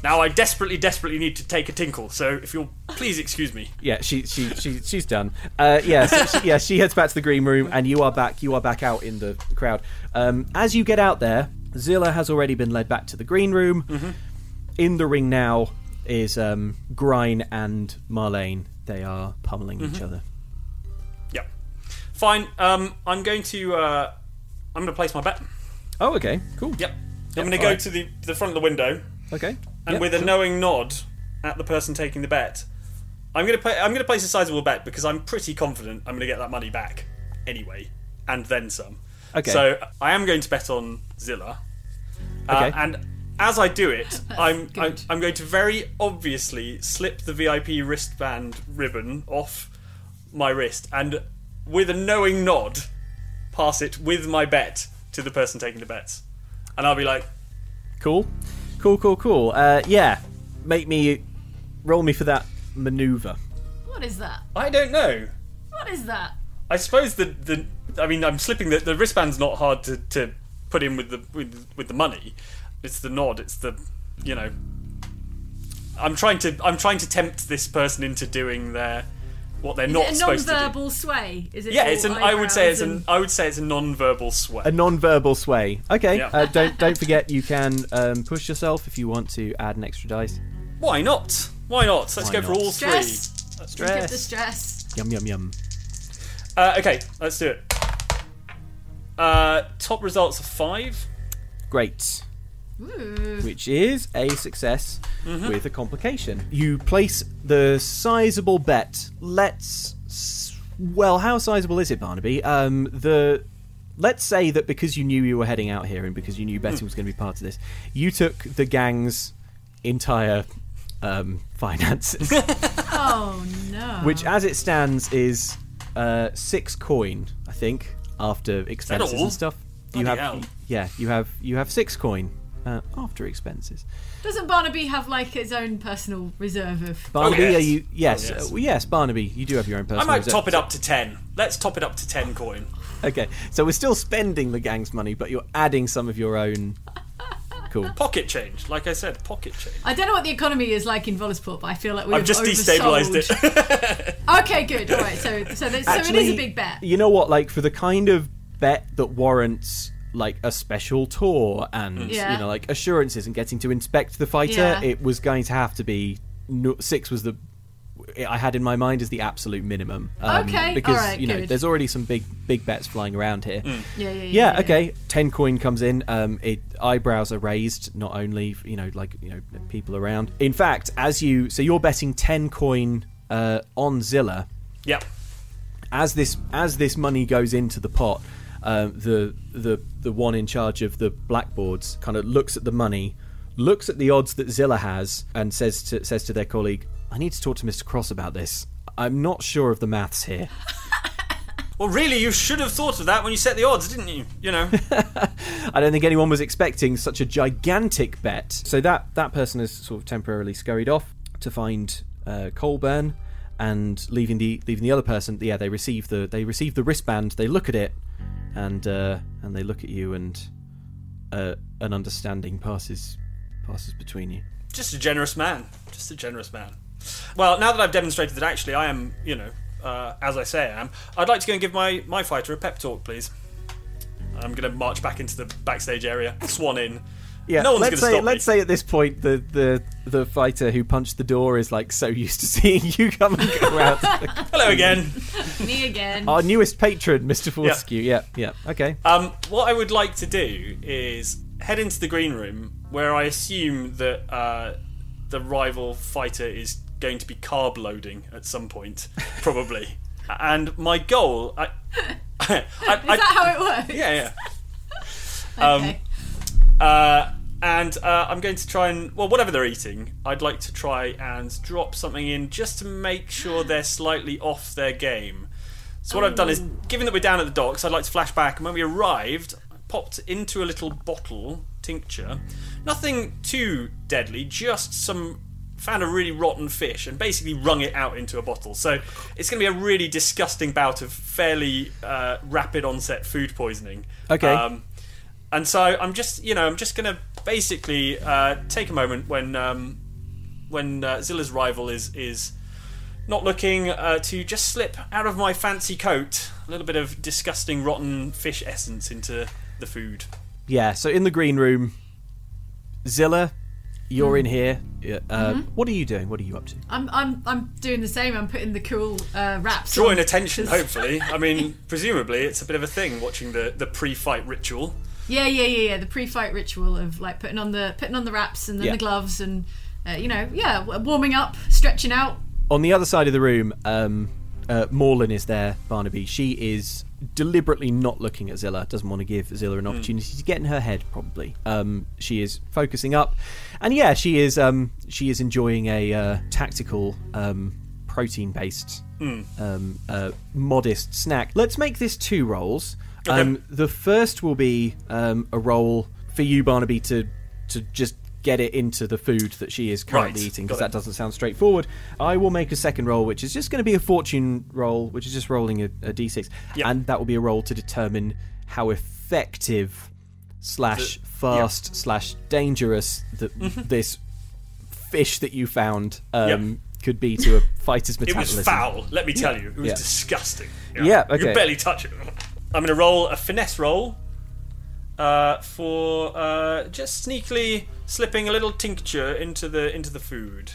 Now, I desperately, desperately need to take a tinkle, so if you'll please excuse me. Yeah, she, she, she she's done. Uh, yeah, so she, yeah, she heads back to the green room, and you are back. You are back out in the crowd. Um, as you get out there, Zilla has already been led back to the green room. Mm-hmm. In the ring now is um, Grine and Marlane. They are pummeling mm-hmm. each other. Yeah, fine. Um, I'm going to uh, I'm going to place my bet. Oh, okay, cool. Yep, yep. I'm going to go right. to the the front of the window. Okay. And yep, with a sure. knowing nod at the person taking the bet, I'm going to pay, I'm going to place a sizable bet because I'm pretty confident I'm going to get that money back anyway, and then some. Okay. So I am going to bet on Zilla. Uh, okay. And as I do it, I'm, I'm I'm going to very obviously slip the V I P wristband ribbon off my wrist and, with a knowing nod, pass it with my bet to the person taking the bets, and I'll be like, "Cool." Cool, cool, cool. Uh, yeah, make me roll me for that maneuver. What is that? I don't know. What is that? I suppose the the. I mean, I'm slipping the the wristband's not hard to, to put in with the with with the money. It's the nod. It's the you know. I'm trying to I'm trying to tempt this person into doing their what they're is not supposed to do. A non-verbal sway. Is it? Yeah, it's an. I would say it's and... an. I would say it's a non-verbal sway. A non-verbal sway. Okay. Yeah. Uh, don't don't forget you can um, push yourself if you want to add an extra dice. Why not? Why not? Let's Why go not? for all stress. three. Stress. Get the stress. Yum yum yum. Uh, okay, let's do it. Uh, top results are five. Great. Ooh. Which is a success mm-hmm. with a complication. You place the sizable bet. Let's... Well, how sizable is it, Barnaby? Um, the Let's say that because you knew you were heading out here and because you knew betting was going to be part of this, you took the gang's entire um, finances. Oh, no. Which, as it stands, is uh, six coin, I think, after expenses and stuff. You have, hell. Yeah, you have you have six coin. Uh, after expenses. Doesn't Barnaby have like his own personal reserve of Barnaby? Oh, yes. Are you yes, oh, yes. Uh, well, yes, Barnaby, you do have your own personal reserve. I might reserve. top it up to ten. Let's top it up to ten coin. Okay, so we're still spending the gang's money, but you're adding some of your own. Cool. Pocket change, like I said, pocket change. I don't know what the economy is like in Volesport, but I feel like we've I've just destabilised it. Okay, good. All right, so so, that, Actually, so it is a big bet. You know what? Like for the kind of bet that warrants. Like a special tour and yeah. you know, like assurances and getting to inspect the fighter. Yeah. It was going to have to be no, six was the I had in my mind as the absolute minimum. Um, okay, because all right, you good. know there's already some big big bets flying around here. Mm. Yeah, yeah, yeah, yeah, yeah. Okay, ten coin comes in. Um, it eyebrows are raised. Not only you know like you know people around. In fact, as you so you're betting ten coin uh, on Zilla. Yep. As this as this money goes into the pot. Um, the the the one in charge of the blackboards kind of looks at the money, looks at the odds that Zilla has, and says to says to their colleague, "I need to talk to Mister Cross about this. I'm not sure of the maths here." Well, really, you should have thought of that when you set the odds, didn't you? You know, I don't think anyone was expecting such a gigantic bet. So that that person has sort of temporarily scurried off to find uh, Colburn, and leaving the leaving the other person. Yeah, they receive the they receive the wristband. They look at it. And uh, and they look at you, and uh, an understanding passes passes between you. Just a generous man. Just a generous man. Well, now that I've demonstrated that actually I am, you know, uh, as I say I am, I'd like to go and give my, my fighter a pep talk, please. I'm going to march back into the backstage area, swan in, Yeah, no one's let's gonna say stop let's me. say at this point the, the the fighter who punched the door is like so used to seeing you come and go out. Hello again. Me again. Our newest patron, Mister Fortescue. Yeah, yeah. yeah. Okay. Um, what I would like to do is head into the green room where I assume that uh, the rival fighter is going to be carb loading at some point, probably. And my goal, I, I, I, is that how it works? Yeah, yeah. um, okay. Uh, and uh, I'm going to try and, well, whatever they're eating, I'd like to try and drop something in just to make sure they're slightly off their game. So what oh. I've done is, given that we're down at the docks, I'd like to flash back. And when we arrived, I popped into a little bottle tincture. Nothing too deadly, just some... found a really rotten fish and basically wrung it out into a bottle. So it's going to be a really disgusting bout of fairly uh, rapid onset food poisoning. Okay. Um, and so I'm just, you know, I'm just going to basically uh, take a moment when um, when uh, Zilla's rival is is not looking uh, to just slip out of my fancy coat a little bit of disgusting rotten fish essence into the food. Yeah. So in the green room, Zilla. You're mm. in here. Yeah. Uh, mm-hmm. What are you doing? What are you up to? I'm I'm I'm doing the same. I'm putting the cool uh, wraps on. Drawing attention, hopefully. I mean, presumably it's a bit of a thing watching the, the pre-fight ritual. Yeah, yeah, yeah, yeah. The pre-fight ritual of like putting on the putting on the wraps and then yeah. the gloves and uh, you know, yeah, warming up, stretching out. On the other side of the room, um, uh, Morlan is there. Barnaby. She is deliberately not looking at Zilla, doesn't want to give Zilla an opportunity mm. to get in her head, probably. Um, she is focusing up, and yeah, she is um, she is enjoying a uh, tactical um, protein-based mm. um, uh, modest snack. Let's make this two rolls. Okay. Um, the first will be um, a roll for you, Barnaby, to to just get it into the food that she is currently right. eating, because that doesn't sound straightforward. I will make a second roll, which is just going to be a fortune roll, which is just rolling a, a d six, yep. and that will be a roll to determine how effective slash fast yep. slash dangerous that this fish that you found um, yep. could be to a fighter's metabolism. It was foul, let me tell yeah. you. It was yeah. disgusting. Yeah, yeah okay. You could barely touch it. I'm going to roll a finesse roll Uh, for uh, just sneakily slipping a little tincture into the into the food.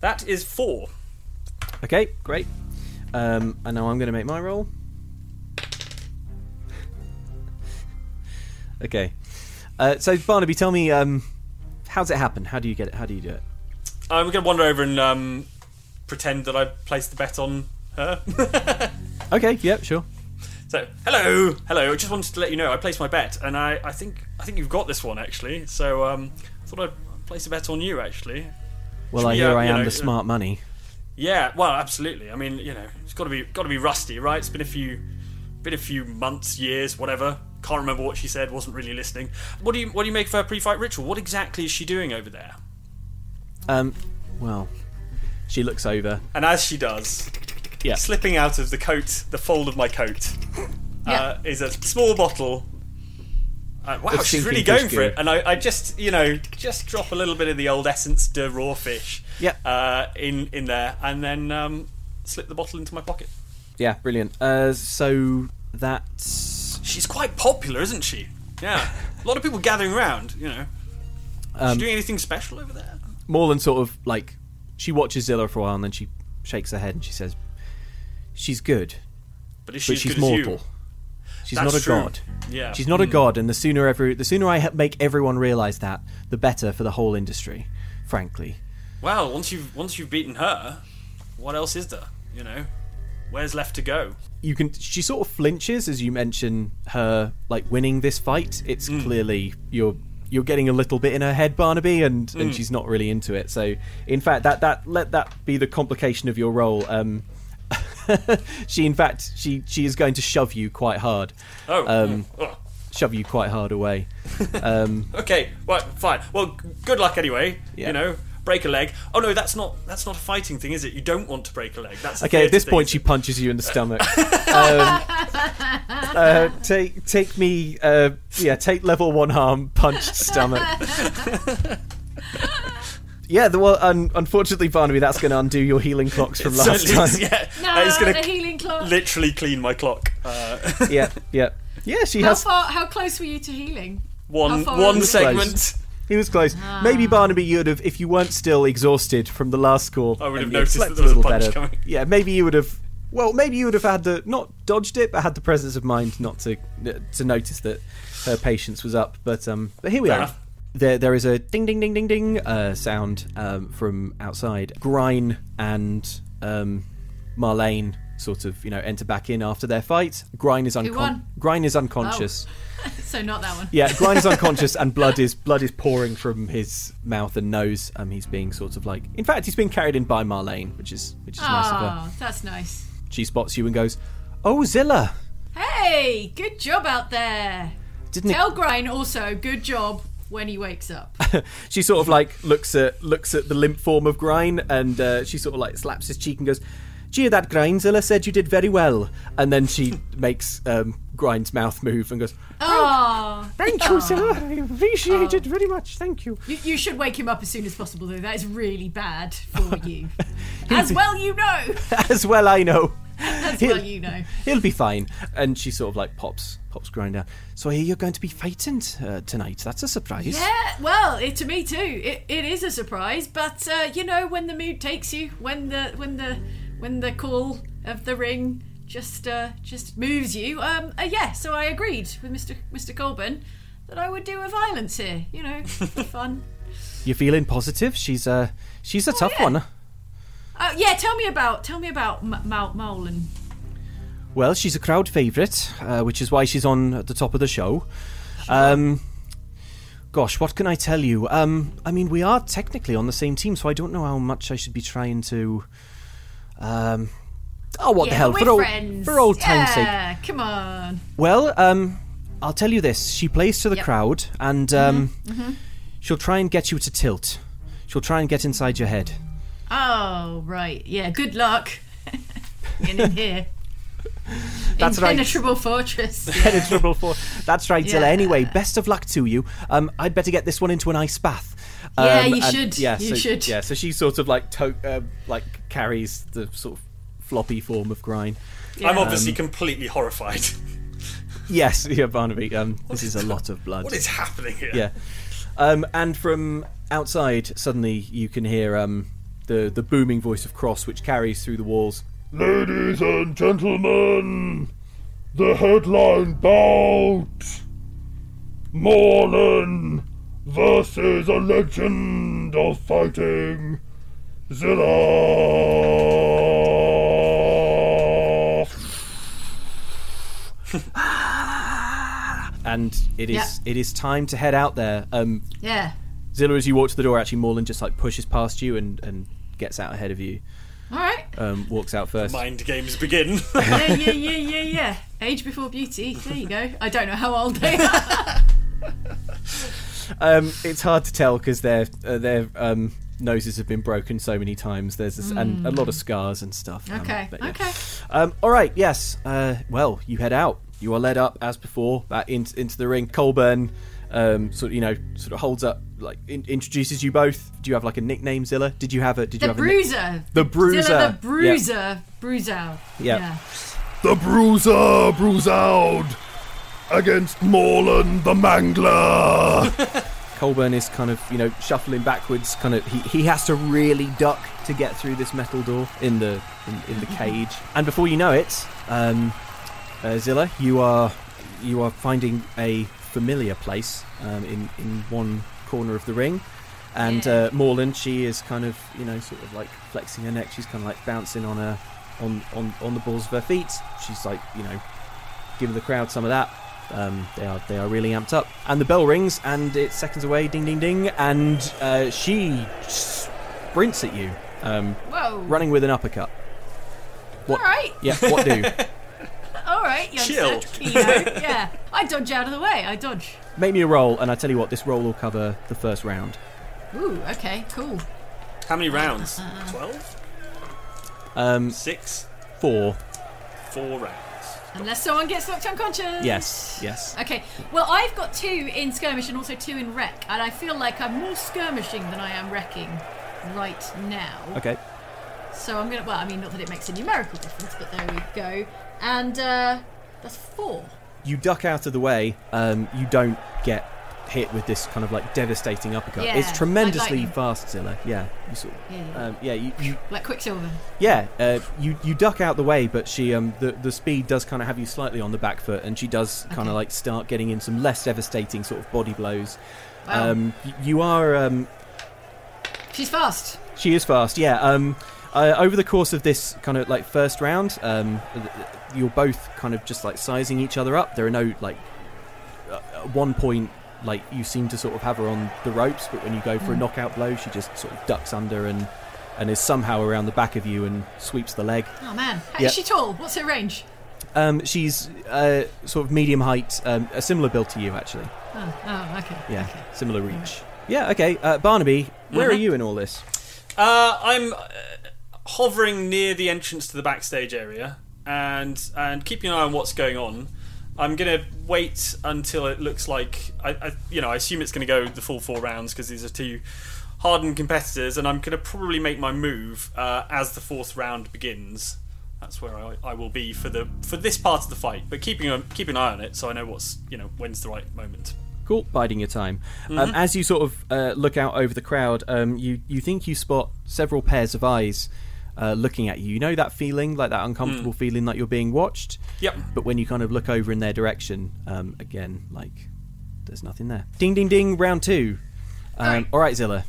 That is four. Okay, great. Um, and now I'm going to make my roll. Okay. Uh, so Barnaby, tell me, um, how's it happen? How do you get it? How do you do it? I'm going to wander over and um, pretend that I placed the bet on her. Okay. Yeah. Sure. So, hello, hello, I just wanted to let you know I placed my bet, and I, I think I think you've got this one, actually, so um, I thought I'd place a bet on you, actually. Well, Should I we, hear uh, I am know, the smart money. Yeah, well, absolutely. I mean, you know, it's got to be got to be rusty, right? It's been a few been a few months, years, whatever. Can't remember what she said, wasn't really listening. What do you what do you make of her pre-fight ritual? What exactly is she doing over there? Um, well, she looks over. And as she does... Yeah. Slipping out of the coat, the fold of my coat, uh, yeah. is a small bottle. Uh, wow, she's really going for it. And I, I just, you know, just drop a little bit of the old essence de raw fish yeah. uh, in, in there, and then um, slip the bottle into my pocket. Yeah, brilliant. Uh, so that's... She's quite popular, isn't she? Yeah. A lot of people gathering around, you know. Um, is she doing anything special over there? Morlan sort of, like, she watches Zilla for a while, and then she shakes her head and she says... She's good, but, is she but she's good mortal. As you? She's That's not a true. god. Yeah. She's not mm. a god, and the sooner every, the sooner I make everyone realise that, the better for the whole industry, frankly. Well, once you've once you've beaten her, what else is there? You know, where's left to go? You can. She sort of flinches as you mention her like winning this fight. It's mm. clearly you're you're getting a little bit in her head, Barnaby, and, mm. and she's not really into it. So, in fact, that that let that be the complication of your role. Um, she in fact she, she is going to shove you quite hard oh um, oh. shove you quite hard away um, okay well fine well good luck anyway yeah. you know break a leg oh no that's not that's not a fighting thing is it you don't want to break a leg that's a okay at this thing, point she punches you in the stomach um, uh, take take me uh, yeah take level one harm punched stomach Yeah, the, well, un, unfortunately, Barnaby, that's going to undo your healing clocks from last time. Yeah. No, it's going to literally clean my clock. Uh. yeah, yeah, yeah. She how has. Far, how close were you to healing? one one segment. Close. He was close. Ah. Maybe Barnaby, you'd have, if you weren't still exhausted from the last call. I would have noticed that there was a punch better. coming. Yeah, maybe you would have. Well, maybe you would have had the not dodged it, but had the presence of mind not to to notice that her patience was up. But um, but here we Fair are. Enough. There, there is a ding, ding, ding, ding, ding uh, sound um, from outside. Grine and um, Marlane sort of, you know, enter back in after their fight. Grine is uncon- Grine is unconscious. Oh. So not that one. Yeah, Grine is unconscious, and blood is blood is pouring from his mouth and nose. Um, he's being sort of like, in fact, he's being carried in by Marlane, which is which is oh, nice of her. Oh, that's nice. She spots you and goes, "Oh, Zilla! Hey, good job out there. Didn't Tell it- Grine also good job." When he wakes up, she sort of like looks at looks at the limp form of Grine, and uh, she sort of like slaps his cheek and goes, "Gee, that Grine, Zilla said you did very well." And then she makes um, Grine's mouth move and goes, "Oh, thank, thank you, Zilla. I appreciate oh. it very much. Thank you. you." You should wake him up as soon as possible, though. That is really bad for you. As well, you know. As well, I know. As he'll, well, you know. He'll be fine. And she sort of like pops. Pops Grine down. So I hear you're going to be fighting uh, tonight. That's a surprise. Yeah, well, it, to me too. It, it is a surprise, but uh, you know, when the mood takes you, when the when the when the call of the ring just uh, just moves you. Um, uh, yeah. So I agreed with Mister Mister Colburn that I would do a violence here. You know, for fun. You're feeling positive? She's uh she's a oh, tough yeah. one. Uh, yeah. Tell me about tell me about M- M- Morlan. Well, she's a crowd favourite, uh, which is why she's on at the top of the show. Um, gosh, what can I tell you? Um, I mean, we are technically on the same team, so I don't know how much I should be trying to... Um, oh, what yeah, the hell? We're for friends. Old, for old time's sake. Yeah, come on. Well, um, I'll tell you this. She plays to the yep. crowd, and um, mm-hmm. Mm-hmm. she'll try and get you to tilt. She'll try and get inside your head. Oh, right. Yeah, good luck. Get in here. That's Impenetrable right. fortress. Impenetrable yeah. fortress. That's right, yeah. Zilla. Anyway, best of luck to you. Um, I'd better get this one into an ice bath. Um, yeah, you should. Yeah, you so, should. Yeah, so she sort of like to- uh, like carries the sort of floppy form of Grine. Yeah. I'm obviously um, completely horrified. Yes, yeah, Barnaby. Um, this is, is a lot of blood. What is happening here? Yeah. Um, and from outside, suddenly you can hear um the the booming voice of Cross, which carries through the walls. Ladies and gentlemen, the headline bout, Morlan versus a legend of fighting, Zilla. And it is yeah. it is time to head out there. Um, yeah. Zilla, as you walk to the door, actually, Morlan just like pushes past you and, and gets out ahead of you. All right. Um, walks out first. Mind games begin. yeah, yeah, yeah, yeah, yeah. Age before beauty. There you go. I don't know how old they are. um, it's hard to tell because their uh, their um, noses have been broken so many times. There's this, mm. and a lot of scars and stuff. Okay. Um, but, yeah. Okay. Um, all right. Yes. Uh, well, you head out. You are led up as before back in, into the ring. Colburn, um, sort of, you know, sort of holds up. Like in, introduces you both. Do you have like a nickname, Zilla? Did you have a? Did the you have bruiser. a? The Bruiser. Zilla the Bruiser. Yeah. Bruzal. Yeah. yeah. The Bruiser Bruzal against Morlan the Mangler. Colburn is kind of, you know, shuffling backwards. Kind of he, he has to really duck to get through this metal door in the in, in the cage. And before you know it, um, uh, Zilla, you are you are finding a familiar place um, in in one. corner of the ring, and yeah. uh, Morlan, she is kind of, you know, sort of like flexing her neck. She's kind of like bouncing on her on, on, on the balls of her feet. She's like, you know, giving the crowd some of that. Um, they are they are really amped up. And the bell rings, and it's seconds away. Ding ding ding, and uh, she sprints at you, um, Whoa. running with an uppercut. What, All right. Yeah. What do? All right. Chill. You know, yeah. I dodge out of the way. I dodge. Make me a roll, and I tell you what, this roll will cover the first round. Ooh, okay, cool. How many rounds? Uh, Twelve? Um, Six? Four. Four rounds. Unless someone gets knocked unconscious. Yes, yes. Okay, well, I've got two in skirmish and also two in wreck, and I feel like I'm more skirmishing than I am wrecking right now. Okay. So I'm going to, well, I mean, not that it makes a numerical difference, but there we go. And uh, that's four. You duck out of the way, um, you don't get hit with this kind of like devastating uppercut. Yeah, it's tremendously like fast, Zilla. Yeah, you sort of, yeah, yeah. Um, yeah you, you, like Quicksilver. Yeah, uh, you you duck out the way, but she um the the speed does kind of have you slightly on the back foot, and she does kind okay. of like start getting in some less devastating sort of body blows. Wow. Um, you, you are. Um, She's fast. She is fast. Yeah. Um, uh, over the course of this kind of like first round, um, you're both kind of just like sizing each other up. There are no like. At one point, like, you seem to sort of have her on the ropes, but when you go for mm. a knockout blow, she just sort of ducks under and and is somehow around the back of you and sweeps the leg. Oh man, how yep. is she tall? What's her range? Um, she's uh, sort of medium height, um, a similar build to you actually. Oh, oh okay. Yeah, okay. Similar reach. Right. Yeah, okay. Uh, Barnaby, where mm-hmm. are you in all this? Uh, I'm uh, hovering near the entrance to the backstage area and and keeping an eye on what's going on. I'm going to wait until it looks like... I, I, you know, I assume it's going to go the full four rounds because these are two hardened competitors, and I'm going to probably make my move uh, as the fourth round begins. That's where I, I will be for the for this part of the fight, but keeping a, keep an eye on it so I know what's, you know, when's the right moment. Cool, biding your time. Mm-hmm. Um, as you sort of uh, look out over the crowd, um, you, you think you spot several pairs of eyes Uh, looking at you. You know that feeling, like that uncomfortable mm. feeling like you're being watched? Yep. But when you kind of look over in their direction, um, again, like, there's nothing there. Ding, ding, ding, round two. Um, all right. all right, Zilla.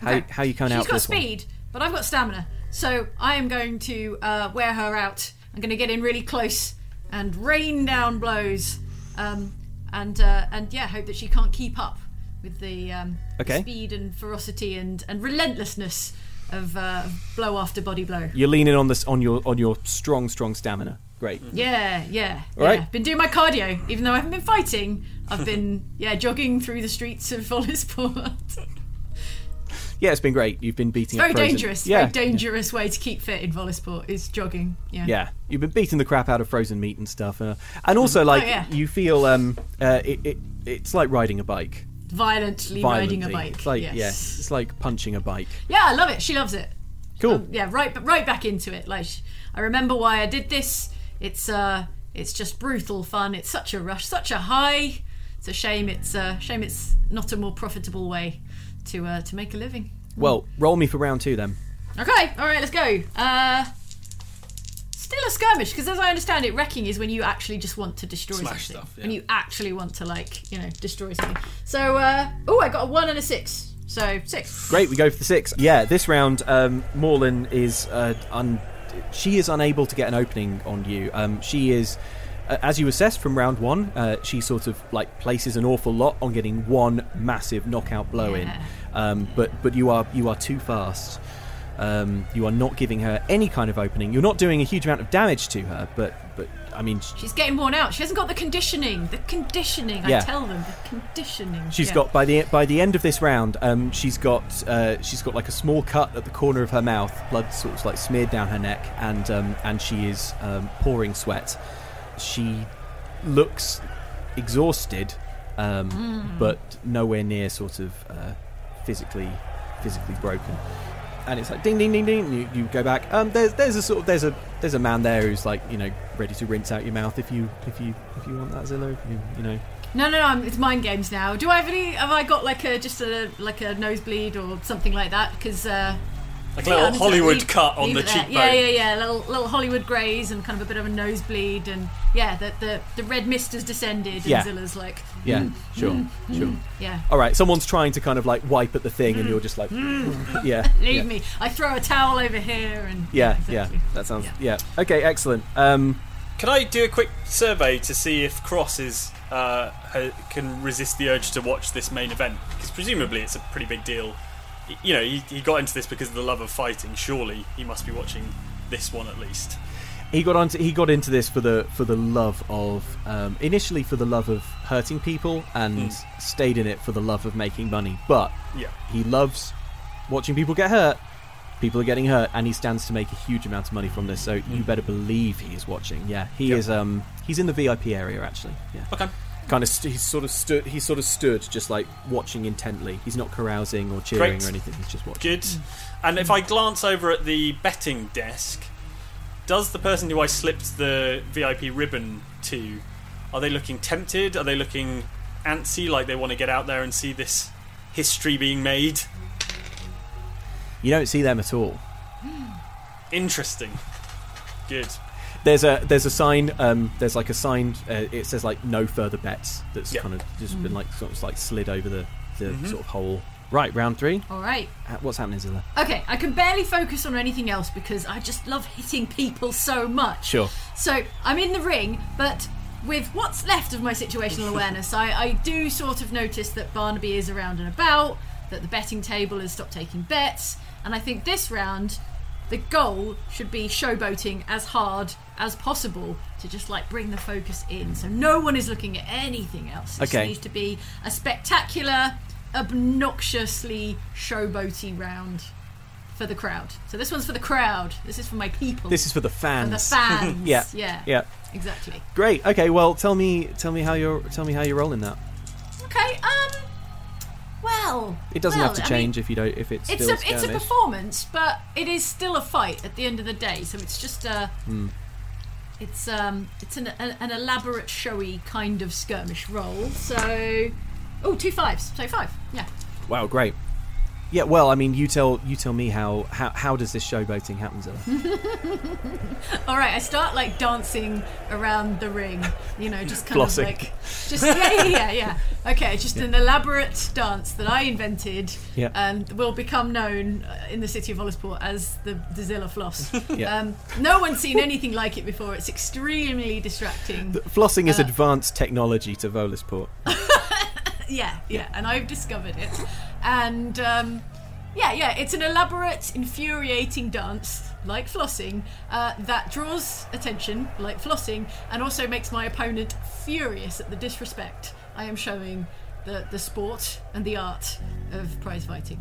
How, okay. how you coming out this She's got speed, one? But I've got stamina. So I am going to uh, wear her out. I'm going to get in really close and rain down blows. Um, and, uh, and yeah, hope that she can't keep up with the, um, okay. the speed and ferocity and, and relentlessness of uh, blow after body blow. You're leaning on this on your on your strong strong stamina. Great. Mm-hmm. Yeah, yeah. All yeah. right. Been doing my cardio, even though I haven't been fighting. I've been yeah jogging through the streets of Volesport. Yeah, it's been great. You've been beating. It's very up frozen. dangerous. Yeah. Very dangerous yeah. way to keep fit in Volesport is jogging. Yeah. Yeah. You've been beating the crap out of frozen meat and stuff, uh, and also like oh, yeah. you feel um uh, it, it it's like riding a bike. Violently, Violently riding a bike. It's like, yes. yes, it's like punching a bike. Yeah, I love it. She loves it. Cool. Um, yeah, right, right back into it. Like, I remember why I did this. It's uh, it's just brutal fun. It's such a rush, such a high. It's a shame. It's a uh, shame. It's not a more profitable way to uh, to make a living. Well, roll me for round two then. Okay. All right. Let's go. Uh, still a skirmish because, as I understand it, wrecking is when you actually just want to destroy Smash something. Stuff, yeah. When you actually want to, like, you know, destroy something. So, uh, oh, I got a one and a six. So six. Great, we go for the six. Yeah, this round, um, Morlan is uh, un- she is unable to get an opening on you. Um, she is, uh, as you assessed from round one, uh, she sort of like places an awful lot on getting one massive knockout blow yeah. in. Um, but but you are you are too fast. Um, you are not giving her any kind of opening. You're not doing a huge amount of damage to her, but, but I mean... She's getting worn out. She hasn't got the conditioning. The conditioning, yeah. I tell them. The conditioning. She's yeah. got, by the by the end of this round, um, she's got uh, she's got like a small cut at the corner of her mouth, blood sort of like smeared down her neck, and, um, and she is um, pouring sweat. She looks exhausted, um, mm. but nowhere near sort of uh, physically physically broken. And it's like ding ding ding ding. You, you go back. Um, there's there's a sort of there's a there's a man there who's like, you know, ready to rinse out your mouth if you if you if you want that, Zillow. You, you know. No no no. I'm, it's mind games now. Do I have any? Have I got like a just a like a nosebleed or something like that? Because uh, like a little yeah, Hollywood leave, cut on the cheekbone. Yeah yeah yeah. Little little Hollywood grays and kind of a bit of a nosebleed and yeah. The the, the red mist has descended. And yeah. Zilla's like. Yeah, mm, sure, mm, sure. Mm, yeah. All right, someone's trying to kind of like wipe at the thing, mm, and you're just like, mm. yeah. Leave yeah. me. I throw a towel over here, and yeah, yeah. Exactly. yeah that sounds yeah. yeah. Okay, excellent. Um, can I do a quick survey to see if Cross is uh, can resist the urge to watch this main event? Because presumably it's a pretty big deal. You know, he, he got into this because of the love of fighting. Surely he must be watching this one at least. He got onto, he got into this for the for the love of um, initially for the love of hurting people and mm. stayed in it for the love of making money. But yeah. he loves watching people get hurt. People are getting hurt, and he stands to make a huge amount of money from this. So mm. you better believe he is watching. Yeah, he yep. is. Um, he's in the V I P area actually. Yeah. Okay. Kind of, st- he's sort of stood. He sort of stood, just like watching intently. He's not carousing or cheering Great. or anything. He's just watching. Good. Mm. And if I glance over at the betting desk. Does the person who I slipped the V I P ribbon to, are they looking tempted? Are they looking antsy, like they want to get out there and see this history being made. You don't see them at all. Interesting. Good. There's a there's a sign. Um, there's like a sign. Uh, it says like no further bets. That's yep. kind of just mm-hmm. been like sort of like slid over the the mm-hmm. sort of hole. Right, round three. All right. Uh, what's happening, Zilla? Okay, I can barely focus on anything else because I just love hitting people so much. Sure. So I'm in the ring, but with what's left of my situational awareness, I, I do sort of notice that Barnaby is around and about, that the betting table has stopped taking bets, and I think this round, the goal should be showboating as hard as possible to just like bring the focus in. So no one is looking at anything else. It okay. just needs to be a spectacular, obnoxiously showboaty round for the crowd. So this one's for the crowd. This is for my people. This is for the fans. For the fans. yeah. yeah. Yeah. Exactly. Great. Okay. Well, tell me, tell me how you're, tell me how you're rolling that. Okay. Um. Well, it doesn't well, have to change I mean, if you don't. If it's it's still a skirmish. It's a performance, but it is still a fight at the end of the day. So it's just a. Mm. It's um. It's an an elaborate, showy kind of skirmish roll. So. Oh, two fives. So five. Yeah. Wow, great. Yeah, well, I mean, you tell you tell me how how, how does this showboating happen, Zilla? All right, I start like dancing around the ring, you know, just kind Flossing. of like, just yeah, yeah, yeah. Okay, just yeah. an elaborate dance that I invented, yeah. and will become known in the city of Volesport as the, the Zilla Floss. Yeah. Um, no one's seen anything like it before. It's extremely distracting. The flossing uh, is advanced technology to Volesport. Yeah, yeah, and I've discovered it. And, um, yeah, yeah, it's an elaborate, infuriating dance, like flossing, uh, that draws attention, like flossing, and also makes my opponent furious at the disrespect I am showing the, the sport and the art of prize fighting.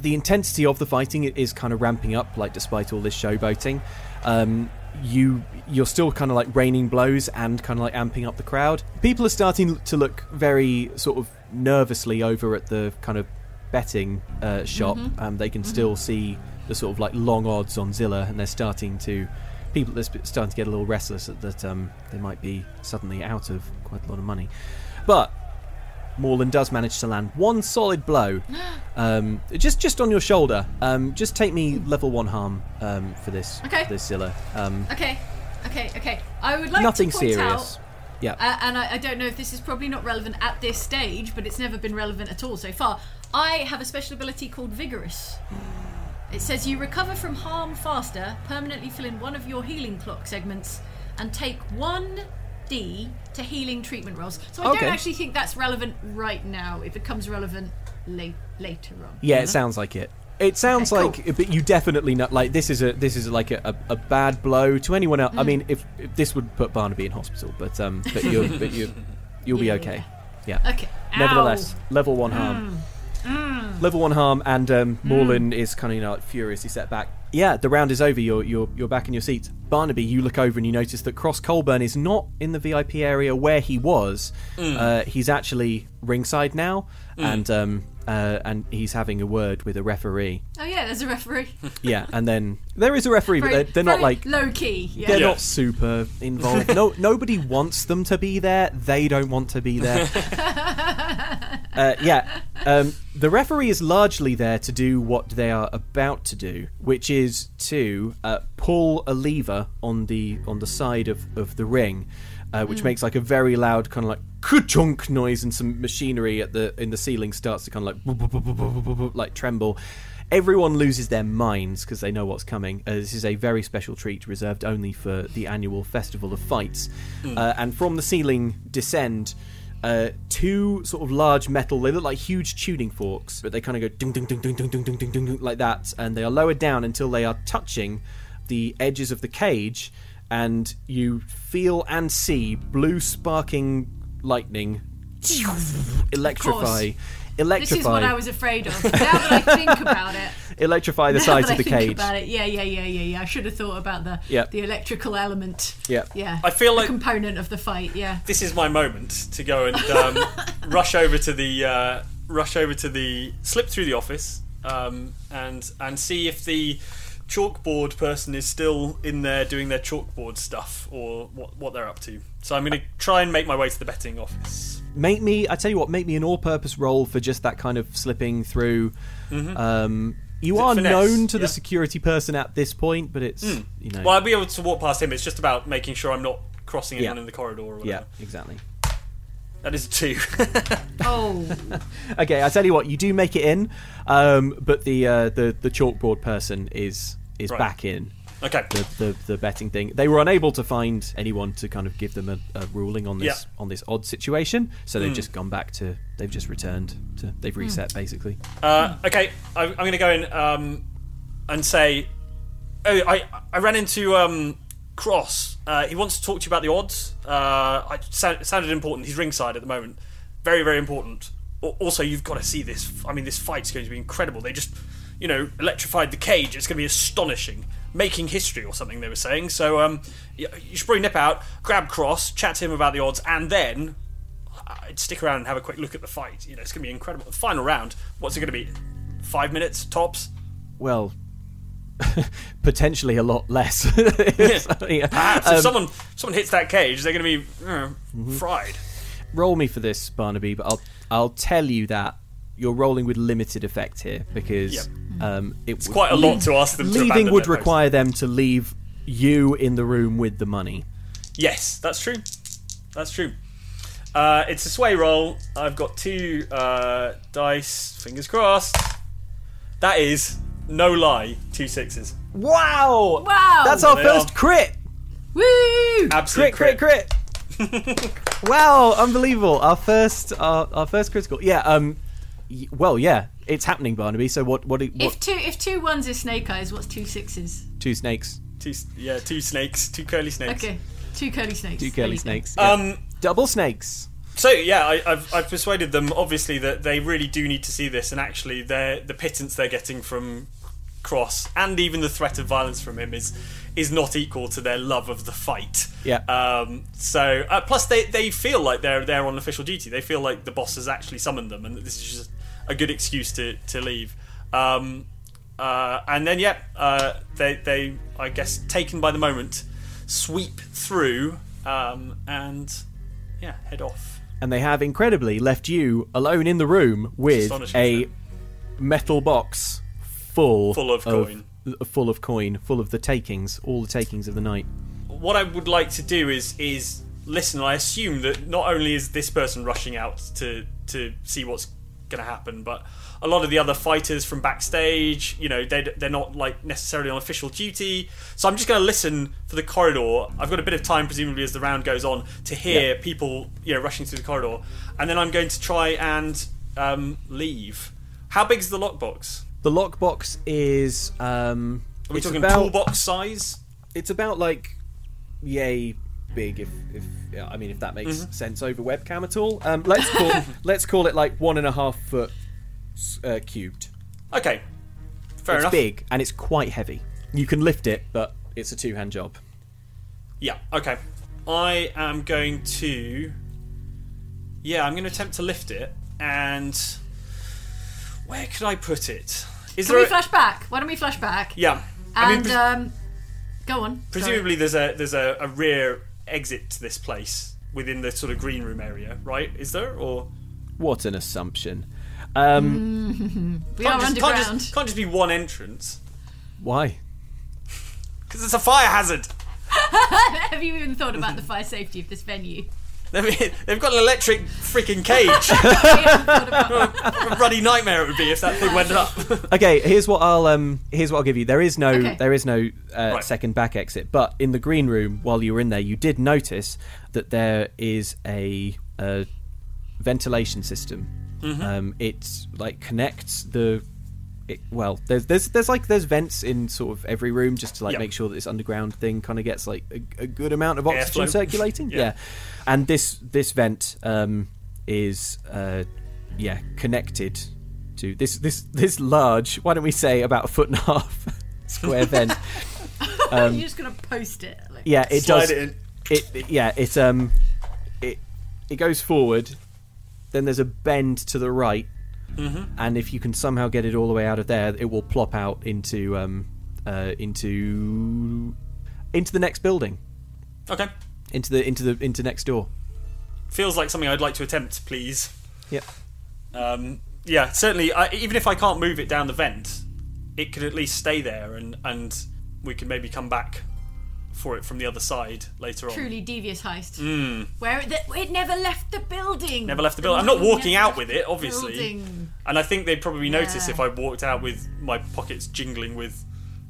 The intensity of the fighting is kind of ramping up, like, despite all this showboating. Um, you, you're still kind of, like, raining blows and kind of, like, amping up the crowd. People are starting to look very sort of nervously over at the kind of betting uh, shop, and mm-hmm. um, they can mm-hmm. still see the sort of like long odds on Zilla, and they're starting to people are starting to get a little restless that, that um, they might be suddenly out of quite a lot of money. But Morlan does manage to land one solid blow, um, just just on your shoulder. Um, just take me level one harm um, for this. Okay. For this Zilla. Um, okay. Okay. Okay. I would like nothing to point serious. Out. Yeah. Uh, and I, I don't know if this is probably not relevant at this stage, but it's never been relevant at all so far. I have a special ability called Vigorous. It says you recover from harm faster, permanently fill in one of your healing clock segments, and take one D to healing treatment rolls. So I okay. don't actually think that's relevant right now. It becomes relevant late, later on. Yeah, mm-hmm. It sounds like it. It sounds okay, like, cool. But you definitely not like this is a this is like a, a, a bad blow to anyone else. Mm. I mean, if, if this would put Barnaby in hospital, but um, but you but you you'll be yeah, okay. Yeah. yeah. Okay. Nevertheless, Ow. level one harm. Mm. Level one harm, and um, Morlan mm. is kind of you know like, furiously set back. Yeah, the round is over. You're you're you're back in your seat. Barnaby, you look over and you notice that Cross Colburn is not in the V I P area where he was. Mm. Uh, he's actually ringside now, mm. and. Um, Uh, and he's having a word with a referee. Oh yeah, there's a referee. Yeah, and then there is a referee, very, but they're, they're not like low key. Yeah. They're yeah. not super involved. No, nobody wants them to be there. They don't want to be there. uh, yeah, um, the referee is largely there to do what they are about to do, which is to uh, pull a lever on the on the side of, of the ring. Uh, which mm. makes like a very loud kind of like ka-chunk noise, and some machinery at the in the ceiling starts to kind of like like tremble. Everyone loses their minds because they know what's coming. Uh, this is a very special treat reserved only for the annual Festival of Fights. Mm. Uh, and from the ceiling descend uh, two sort of large metal. They look like huge tuning forks, but they kind of go ding ding ding ding ding ding ding ding ding like that, and they are lowered down until they are touching the edges of the cage. And you feel and see blue sparking lightning electrify, electrify. This is what I was afraid of. Now that I think about it, electrify the now sides that of the I cage. Think about it. Yeah, yeah, yeah, yeah, yeah. I should have thought about the yep. the electrical element. Yeah, yeah. I feel like the component of the fight. Yeah. This is my moment to go and um, rush over to the uh, rush over to the slip through the office um, and and see if the chalkboard person is still in there doing their chalkboard stuff or what, what they're up to. So I'm going to try and make my way to the betting office. Make me, I tell you what, make me an all-purpose roll for just that kind of slipping through. Mm-hmm. Um, you are finesse? known to yeah. the security person at this point, but it's, mm. you know... Well, I'll be able to walk past him. It's just about making sure I'm not crossing anyone yeah. in the corridor or whatever. Yeah, exactly. That is a two. Oh. Okay, I tell you what, you do make it in, um, but the, uh, the the chalkboard person is is right. back in. Okay. The, the the betting thing. They were unable to find anyone to kind of give them a, a ruling on this yeah. on this odd situation, so they've mm. just gone back to. They've just returned to. They've reset mm. basically. Uh, okay, I, I'm going to go in um, and say, oh, I I ran into um, Cross. Uh, he wants to talk to you about the odds. Uh, I sound, sounded important. He's ringside at the moment. Very, very important. Also, you've got to see this. I mean, this fight's going to be incredible. They just, you know, electrified the cage. It's going to be astonishing. Making history or something, they were saying. So um, you should probably nip out, grab Cross, chat to him about the odds, and then I'd stick around and have a quick look at the fight. You know, it's going to be incredible. The final round, what's it going to be? Five minutes, tops? Well... potentially a lot less. yeah. So, yeah. Perhaps um, if someone someone hits that cage, they're going to be you know, mm-hmm. fried. Roll me for this, Barnaby, but I'll I'll tell you that you're rolling with limited effect here because yep. um, it it's w- quite a lot to ask them. Leaving to abandon would require post. them to leave you in the room with the money. Yes, that's true. That's true. Uh, it's a sway roll. I've got two uh, dice. Fingers crossed. That is. No lie, two sixes. Wow! Wow! That's our first are. crit! Woo! Absolute crit, crit, crit! crit. Wow, unbelievable. Our first our, our first critical. Yeah, um well, yeah, it's happening, Barnaby. So what what, what If two if two ones is snake eyes, what's two sixes? Two snakes. Two yeah, two snakes, two curly snakes. Okay. Two curly snakes. Two curly snakes. Yeah. Um double snakes. So yeah, I, I've I've persuaded them obviously that they really do need to see this, and actually they're, the pittance they're getting from Cross and even the threat of violence from him is is not equal to their love of the fight. Yeah. Um. So uh, plus they, they feel like they're they're on official duty. They feel like the boss has actually summoned them, and that this is just a good excuse to to leave. Um. Uh. And then yeah. Uh. They they I guess taken by the moment, sweep through. Um. And yeah, head off. And they have incredibly left you alone in the room with a metal box full, full of, of coin, full of coin, full of the takings, all the takings of the night. What I would like to do is is listen. I assume that not only is this person rushing out to to see what's going to happen, but a lot of the other fighters from backstage, you know, they they're not like necessarily on official duty. So I'm just going to listen for the corridor. I've got a bit of time, presumably as the round goes on, to hear yeah. people, you know, rushing through the corridor, and then I'm going to try and um, leave. How big is the lockbox? The lockbox is. Um, Are we talking about, toolbox size? It's about like, yay. big if, if I mean if that makes mm-hmm. sense over webcam at all. Um, let's call let's call it like one and a half foot uh, cubed. Okay, fair it's enough. It's big and it's quite heavy. You can lift it, but it's a two hand job. Yeah. Okay. I am going to. Yeah, I'm going to attempt to lift it. And where could I put it? Is can there we a... flash back? Why don't we flash back? Yeah. And I mean, um, go on. Presumably, sorry. there's a there's a, a rear exit to this place within the sort of green room area, right? Is there? Or what an assumption. Um, we are just, underground. Can't just, can't just be one entrance. Why? Because it's a fire hazard. Have you even thought about the fire safety of this venue? They've got an electric freaking cage. What a bloody nightmare it would be if that thing went up. Okay, here's what I'll um, here's what I'll give you. There is no okay. there is no uh, right. second back exit, but in the green room while you were in there, you did notice that there is a, a ventilation system. Mm-hmm. Um, it like connects the it, well. There's there's there's like there's vents in sort of every room just to like yep. make sure that this underground thing kind of gets like a, a good amount of oxygen Airflow. circulating. yeah. yeah. And this this vent um, is uh, yeah connected to this this this large, why don't we say about a foot and a half square vent. Um, You're just gonna post it. Like, yeah, it slide does. It, in. It, it yeah it um it it goes forward. Then there's a bend to the right, mm-hmm. and if you can somehow get it all the way out of there, it will plop out into um uh into into the next building. Okay. Into the into the into next door. feels like something I'd like to attempt, please. Yeah. Um, yeah, certainly, I, even if I can't move it down the vent, it could at least stay there, and, and we could maybe come back for it from the other side later on. Truly devious heist. Mm. Where it, it never left the building. Never left the building. I'm not walking out with it, obviously. Building. And I think they'd probably notice yeah. if I walked out with my pockets jingling with,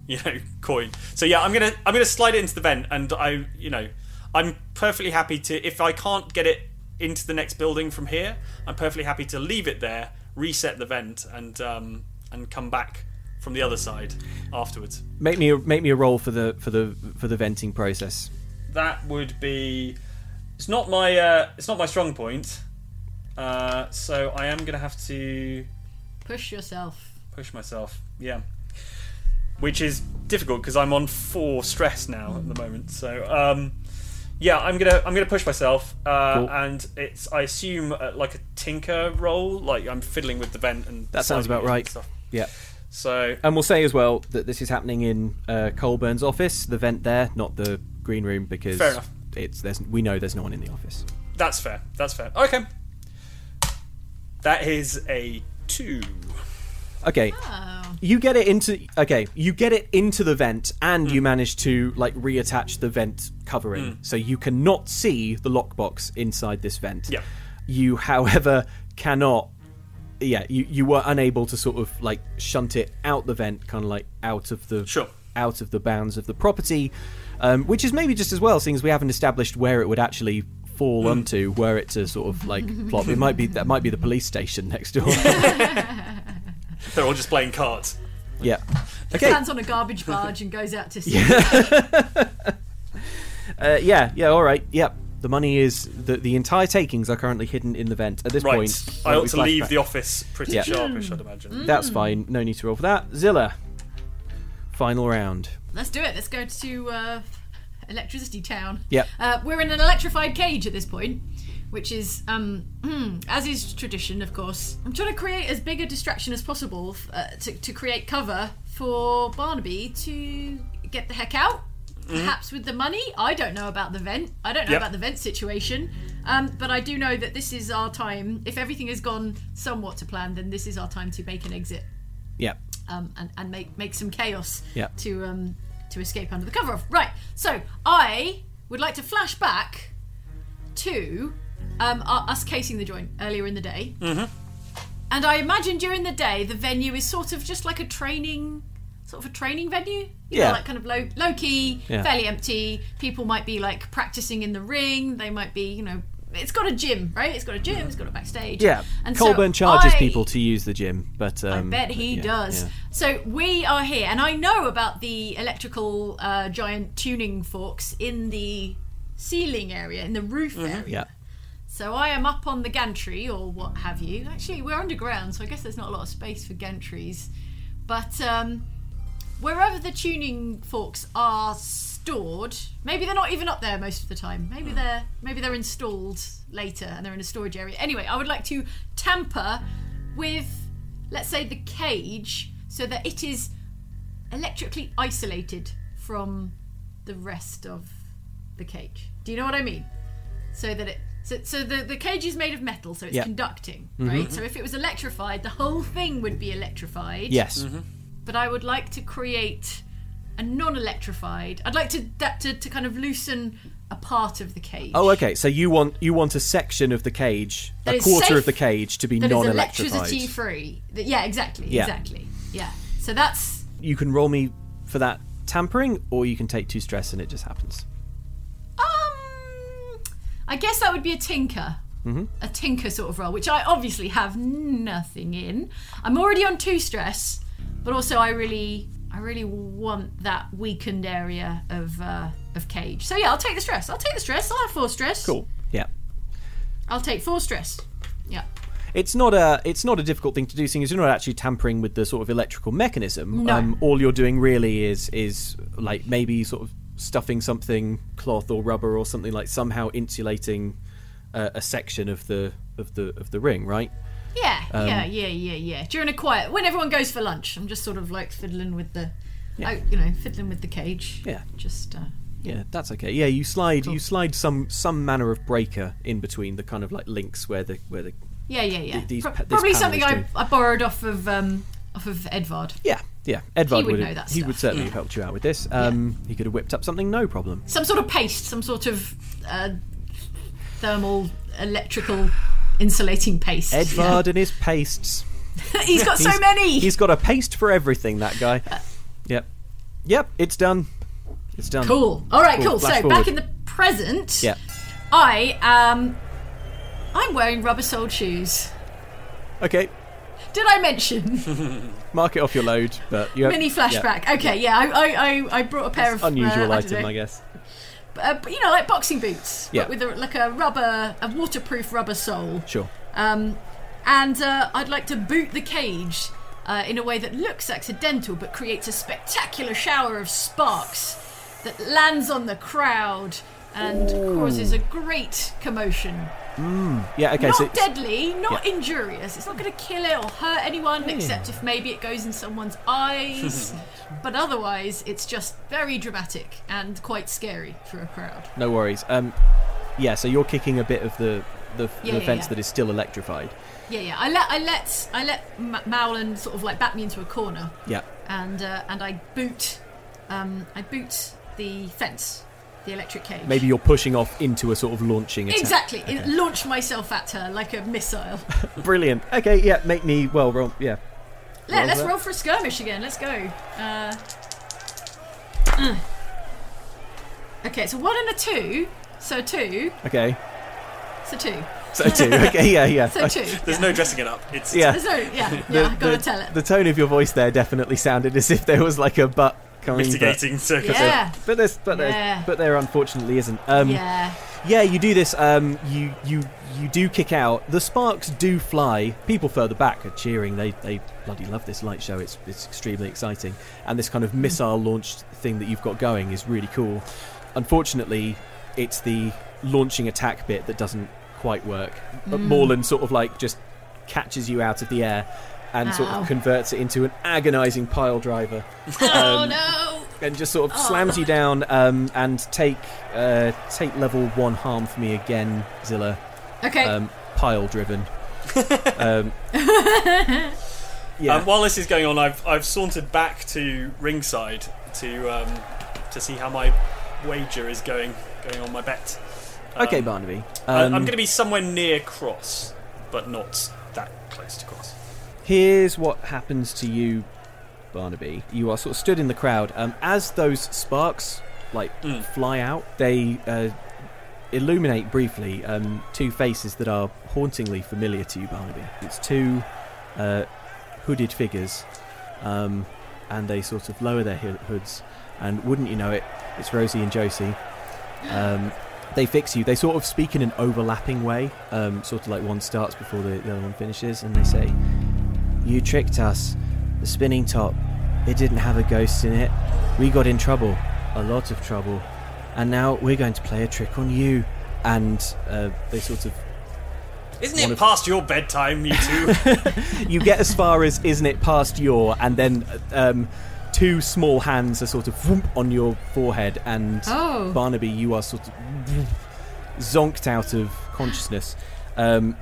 you know, coin. So yeah, I'm gonna I'm gonna slide it into the vent, and I, you know, I'm perfectly happy to, if I can't get it into the next building from here, I'm perfectly happy to leave it there, reset the vent, and um and come back from the other side afterwards. Make me a, make me a roll for the for the for the venting process. That would be. It's not my uh, it's not my strong point. Uh, so I am going to have to push yourself. Push myself. Yeah. Which is difficult because I'm on four stress now at the moment. So um, yeah, I'm gonna I'm gonna push myself, uh, cool. and it's I assume uh, like a tinker roll. Like I'm fiddling with the vent and that sounds about right. Stuff. Yeah. So, and we'll say as well that this is happening in uh, Colburn's office, the vent there, not the green room, because fair enough. It's there's we know there's no one in the office. That's fair. That's fair. Okay. That is a two. Okay. Oh. You get it into okay. You get it into the vent, and mm. you manage to like reattach the vent covering, mm. so you cannot see the lockbox inside this vent. Yeah. You, however, cannot. Yeah, you, you were unable to sort of like shunt it out the vent, kind of like out of the sure. out of the bounds of the property, um, which is maybe just as well, seeing as we haven't established where it would actually fall mm. onto, were it to sort of like plop. It might be that might be the police station next door. They're all just playing cards. Yeah. Okay. Stands on a garbage barge and goes out to sea. Yeah. uh, yeah. Yeah. All right. Yep. Yeah. The money is the the entire takings are currently hidden in the vent. At this right. point, I ought to leave back. the office pretty yeah. sharpish, I'd imagine. Mm. That's fine. No need to roll for that. Zilla, final round. Let's do it. Let's go to uh, Electricity Town. Yep. Uh, we're in an electrified cage at this point, which is, um, as is tradition, of course. I'm trying to create as big a distraction as possible uh, to to create cover for Barnaby to get the heck out. Perhaps with the money. I don't know about the vent. I don't know yep. about the vent situation. Um, but I do know that this is our time. If everything has gone somewhat to plan, then this is our time to make an exit. Yeah. Um, and, and make, make some chaos yep. to um to escape under the cover of. Right. So I would like to flash back to um our, us casing the joint earlier in the day. Mm-hmm. And I imagine during the day the venue is sort of just like a training. Sort of a training venue, you yeah. know, like kind of low, low key, yeah. fairly empty. People might be like practicing in the ring. They might be, you know, it's got a gym, right? It's got a gym. Yeah. It's got a backstage. Yeah, and Colburn so charges I, people to use the gym, but um, I bet he yeah, does. Yeah. So we are here, and I know about the electrical uh, giant tuning forks in the ceiling area, in the roof mm-hmm. area. Yeah. So I am up on the gantry or what have you. Actually, we're underground, so I guess there's not a lot of space for gantries, but. Um, Wherever the tuning forks are stored, maybe they're not even up there most of the time. Maybe they're maybe they're installed later and they're in a storage area. Anyway, I would like to tamper with, let's say, the cage so that it is electrically isolated from the rest of the cage. Do you know what I mean? So that it so so the, the cage is made of metal, so it's yeah. conducting, mm-hmm. right? So if it was electrified, the whole thing would be electrified. Yes. Mm-hmm. But I would like to create a non-electrified. I'd like to that to, to kind of loosen a part of the cage. Oh, okay. So you want you want a section of the cage, that a quarter safe, of the cage, to be that non-electrified, is electricity free. Yeah, exactly, yeah. exactly. Yeah. So that's. You can roll me for that tampering, or you can take two stress and it just happens. Um, I guess that would be a tinker. Mm-hmm. A tinker sort of roll, which I obviously have nothing in. I'm already on two stress. But also, I really, I really want that weakened area of uh, of cage. So yeah, I'll take the stress. I'll take the stress. I'll have four stress. Cool. Yeah. I'll take four stress. Yeah. It's not a, it's not a difficult thing to do, seeing as you're not actually tampering with the sort of electrical mechanism. No. Um, all you're doing really is, is like maybe sort of stuffing something, cloth or rubber or something, like somehow insulating uh, a section of the of the of the ring, right? Yeah, um, yeah, yeah, yeah, yeah. During a quiet, when everyone goes for lunch, I'm just sort of like fiddling with the, yeah. I, you know, fiddling with the cage. Yeah. Just, uh, Yeah, that's okay. Yeah, you slide cool. you slide some some manner of breaker in between the kind of like links where the where the yeah yeah yeah these, Pro- probably something I, I borrowed off of um, off of Edvard. Yeah. Yeah, Edvard would, would know that stuff. He would certainly yeah. have helped you out with this. Um, yeah. He could have whipped up something, no problem. Some sort of paste, some sort of uh, thermal, electrical, insulating paste. Edvard yeah. and his pastes. He's got he's, so many. He's got a paste for everything, that guy. Uh, yep, yep, it's done. It's done. Cool. All right, cool. cool. So forward. Back in the present, yeah. I um, I'm wearing rubber-soled shoes. Okay. Did I mention? Mark it off your load, but you have, mini flashback. Yeah. Okay, yeah, I, I I brought a pair it's of unusual uh, item, I, I guess. Uh, but, you know, like boxing boots, yeah. but with a, like a rubber, a waterproof rubber sole. Sure. Um, and uh, I'd like to boot the cage uh, in a way that looks accidental but creates a spectacular shower of sparks that lands on the crowd and Ooh. causes a great commotion. Mm. Yeah, okay, not so deadly, not yeah. injurious. It's not going to kill it or hurt anyone, yeah. except if maybe it goes in someone's eyes. But otherwise, it's just very dramatic and quite scary for a crowd. No worries. Um, yeah, so you're kicking a bit of the the, yeah, the yeah, fence yeah. that is still electrified. Yeah, yeah. I let I let I let Marlane sort of like bat me into a corner. Yeah. And uh, and I boot, um, I boot the fence. The electric cage. Maybe you're pushing off into a sort of launching attack. Exactly. Okay. Launch myself at her like a missile. Brilliant. Okay, yeah, make me, well, roll, yeah. Let, roll let's that. roll for a skirmish again. Let's go. Uh, uh. Okay, so one and a two. So two. Okay. So two. So two. Okay, yeah, yeah. So two. There's yeah. no dressing it up. It's yeah. There's no, yeah, yeah, I've got to tell it. The tone of your voice there definitely sounded as if there was like a but... mitigating circumstances, yeah. but there's but there yeah. but there unfortunately isn't. Um, yeah, yeah. You do this. Um, you you you do kick out. The sparks do fly. People further back are cheering. They they bloody love this light show. It's it's extremely exciting. And this kind of missile launched thing that you've got going is really cool. Unfortunately, it's the launching attack bit that doesn't quite work. But mm. Morlan sort of like just catches you out of the air. And Ow. sort of converts it into an agonising pile driver. Oh um, no! And just sort of oh. slams you down um, and take uh, take level one harm for me again, Zilla. Okay. Um, pile driven. um, yeah. Um, while this is going on, I've I've sauntered back to ringside to um, to see how my wager is going going on my bet. Um, okay, Barnaby. Um, I, I'm going to be somewhere near Cross, but not that close to Cross. Here's what happens to you, Barnaby. You are sort of stood in the crowd. Um, as those sparks, like, mm. fly out, they uh, illuminate briefly um, two faces that are hauntingly familiar to you, Barnaby. It's two uh, hooded figures, um, and they sort of lower their hoods. And wouldn't you know it, it's Rosie and Josie. Um, they fix you. They sort of speak in an overlapping way, um, sort of like one starts before the, the other one finishes, and they say... You tricked us. The spinning top, it didn't have a ghost in it. We got in trouble, a lot of trouble, and now we're going to play a trick on you. And uh, they sort of... Isn't it of... past your bedtime, you two? You get as far as isn't it past your, and then um, two small hands are sort of whoomp on your forehead, and oh. Barnaby, you are sort of zonked out of consciousness. Um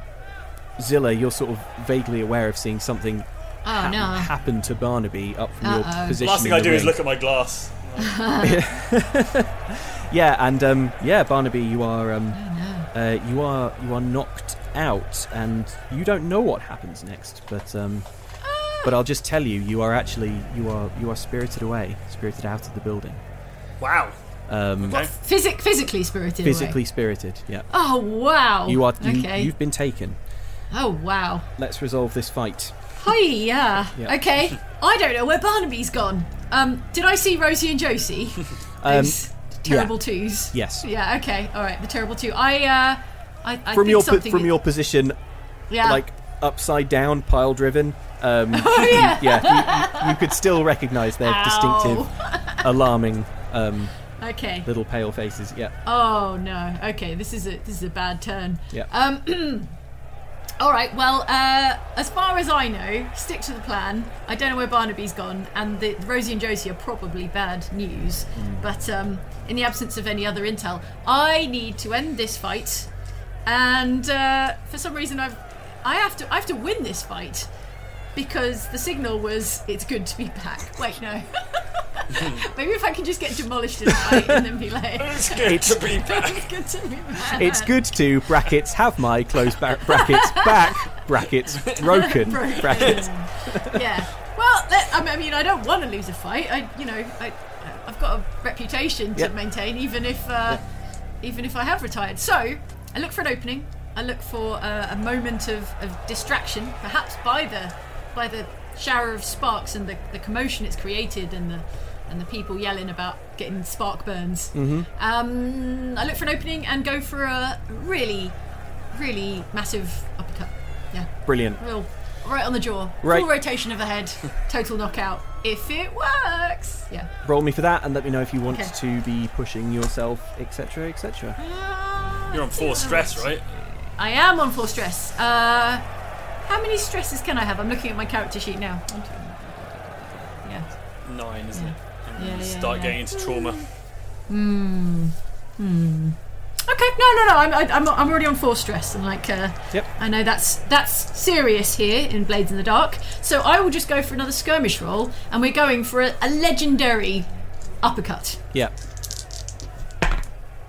Zilla, you're sort of vaguely aware of seeing something oh, ha- no. happen to Barnaby up from Uh-oh. your position. Last thing I do ring. is look at my glass. Yeah, and um, yeah, Barnaby, you are um, oh, no. uh, you are you are knocked out, and you don't know what happens next. But um, ah. but I'll just tell you, you are actually you are you are spirited away, spirited out of the building. Wow. Um, okay. Physic physically spirited. Physically away. spirited. Yeah. Oh wow. You are. You, okay. You've been taken. Oh, wow. Let's resolve this fight. Hi-ya. Yeah. Okay. I don't know where Barnaby's gone. Um, did I see Rosie and Josie? Those um, terrible yeah. twos. Yes. Yeah, okay. All right, the terrible two. I, uh, I, I from think your something... Po- from your position, yeah. like, upside down, pile-driven, um, oh, yeah. you, yeah, you, you could still recognise their Ow. distinctive, alarming... Um, Okay. Little pale faces, yeah. Oh, no. Okay, this is a this is a bad turn. Yeah. Um... All right, well, uh, as far as I know, stick to the plan. I don't know where Barnaby's gone, and the, the Rosie and Josie are probably bad news. Mm. But um, in the absence of any other intel, I need to end this fight. And uh, for some reason, I've I have to I have to win this fight because the signal was it's good to be back. Wait, no. Maybe if I could just get demolished in a fight and then be like, it's good to be back. It's good to be back. It's good to brackets have my close ba- brackets back brackets broken, broken. brackets. Yeah. Well, that, I mean, I don't want to lose a fight. I, you know, I, I've got a reputation to yep. maintain, even if, uh, yep. even if I have retired. So I look for an opening. I look for uh, a moment of, of distraction, perhaps by the, by the shower of sparks and the, the commotion it's created, and the. and the people yelling about getting spark burns. Mm-hmm. Um, I look for an opening and go for a really, really massive uppercut. Yeah. Brilliant. Real, right on the jaw. Right. Full rotation of the head. Total knockout. If it works. Yeah. Roll me for that and let me know if you want okay. to be pushing yourself, et cetera, et cetera. Uh, You're on four stress, much. right? I am on four stress. Uh, how many stresses can I have? I'm looking at my character sheet now. Yeah. Nine, isn't yeah. it? Yeah, yeah, start yeah. getting into trauma. Hmm. Hmm. Okay. No, no, no. I'm, I, I'm, I'm already on four stress, and like, uh, yep. I know that's that's serious here in Blades in the Dark. So I will just go for another skirmish roll, and we're going for a, a legendary uppercut. Yeah.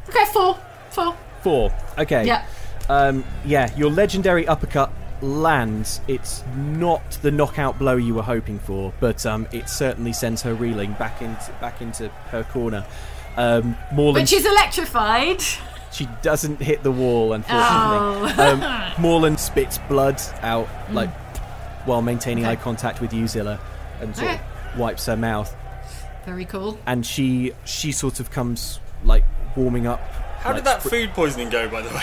Okay. Four. Four. Four. Okay. Yeah. Um. Yeah. Your legendary uppercut lands. It's not the knockout blow you were hoping for, but um, it certainly sends her reeling back into back into her corner. Um, Morlan, which is electrified. She doesn't hit the wall, unfortunately. Oh. um, Morlan spits blood out, like mm. while maintaining okay. eye contact with you, Zilla, and sort okay. of wipes her mouth. Very cool. And she she sort of comes like warming up. How like, did that food poisoning go, by the way?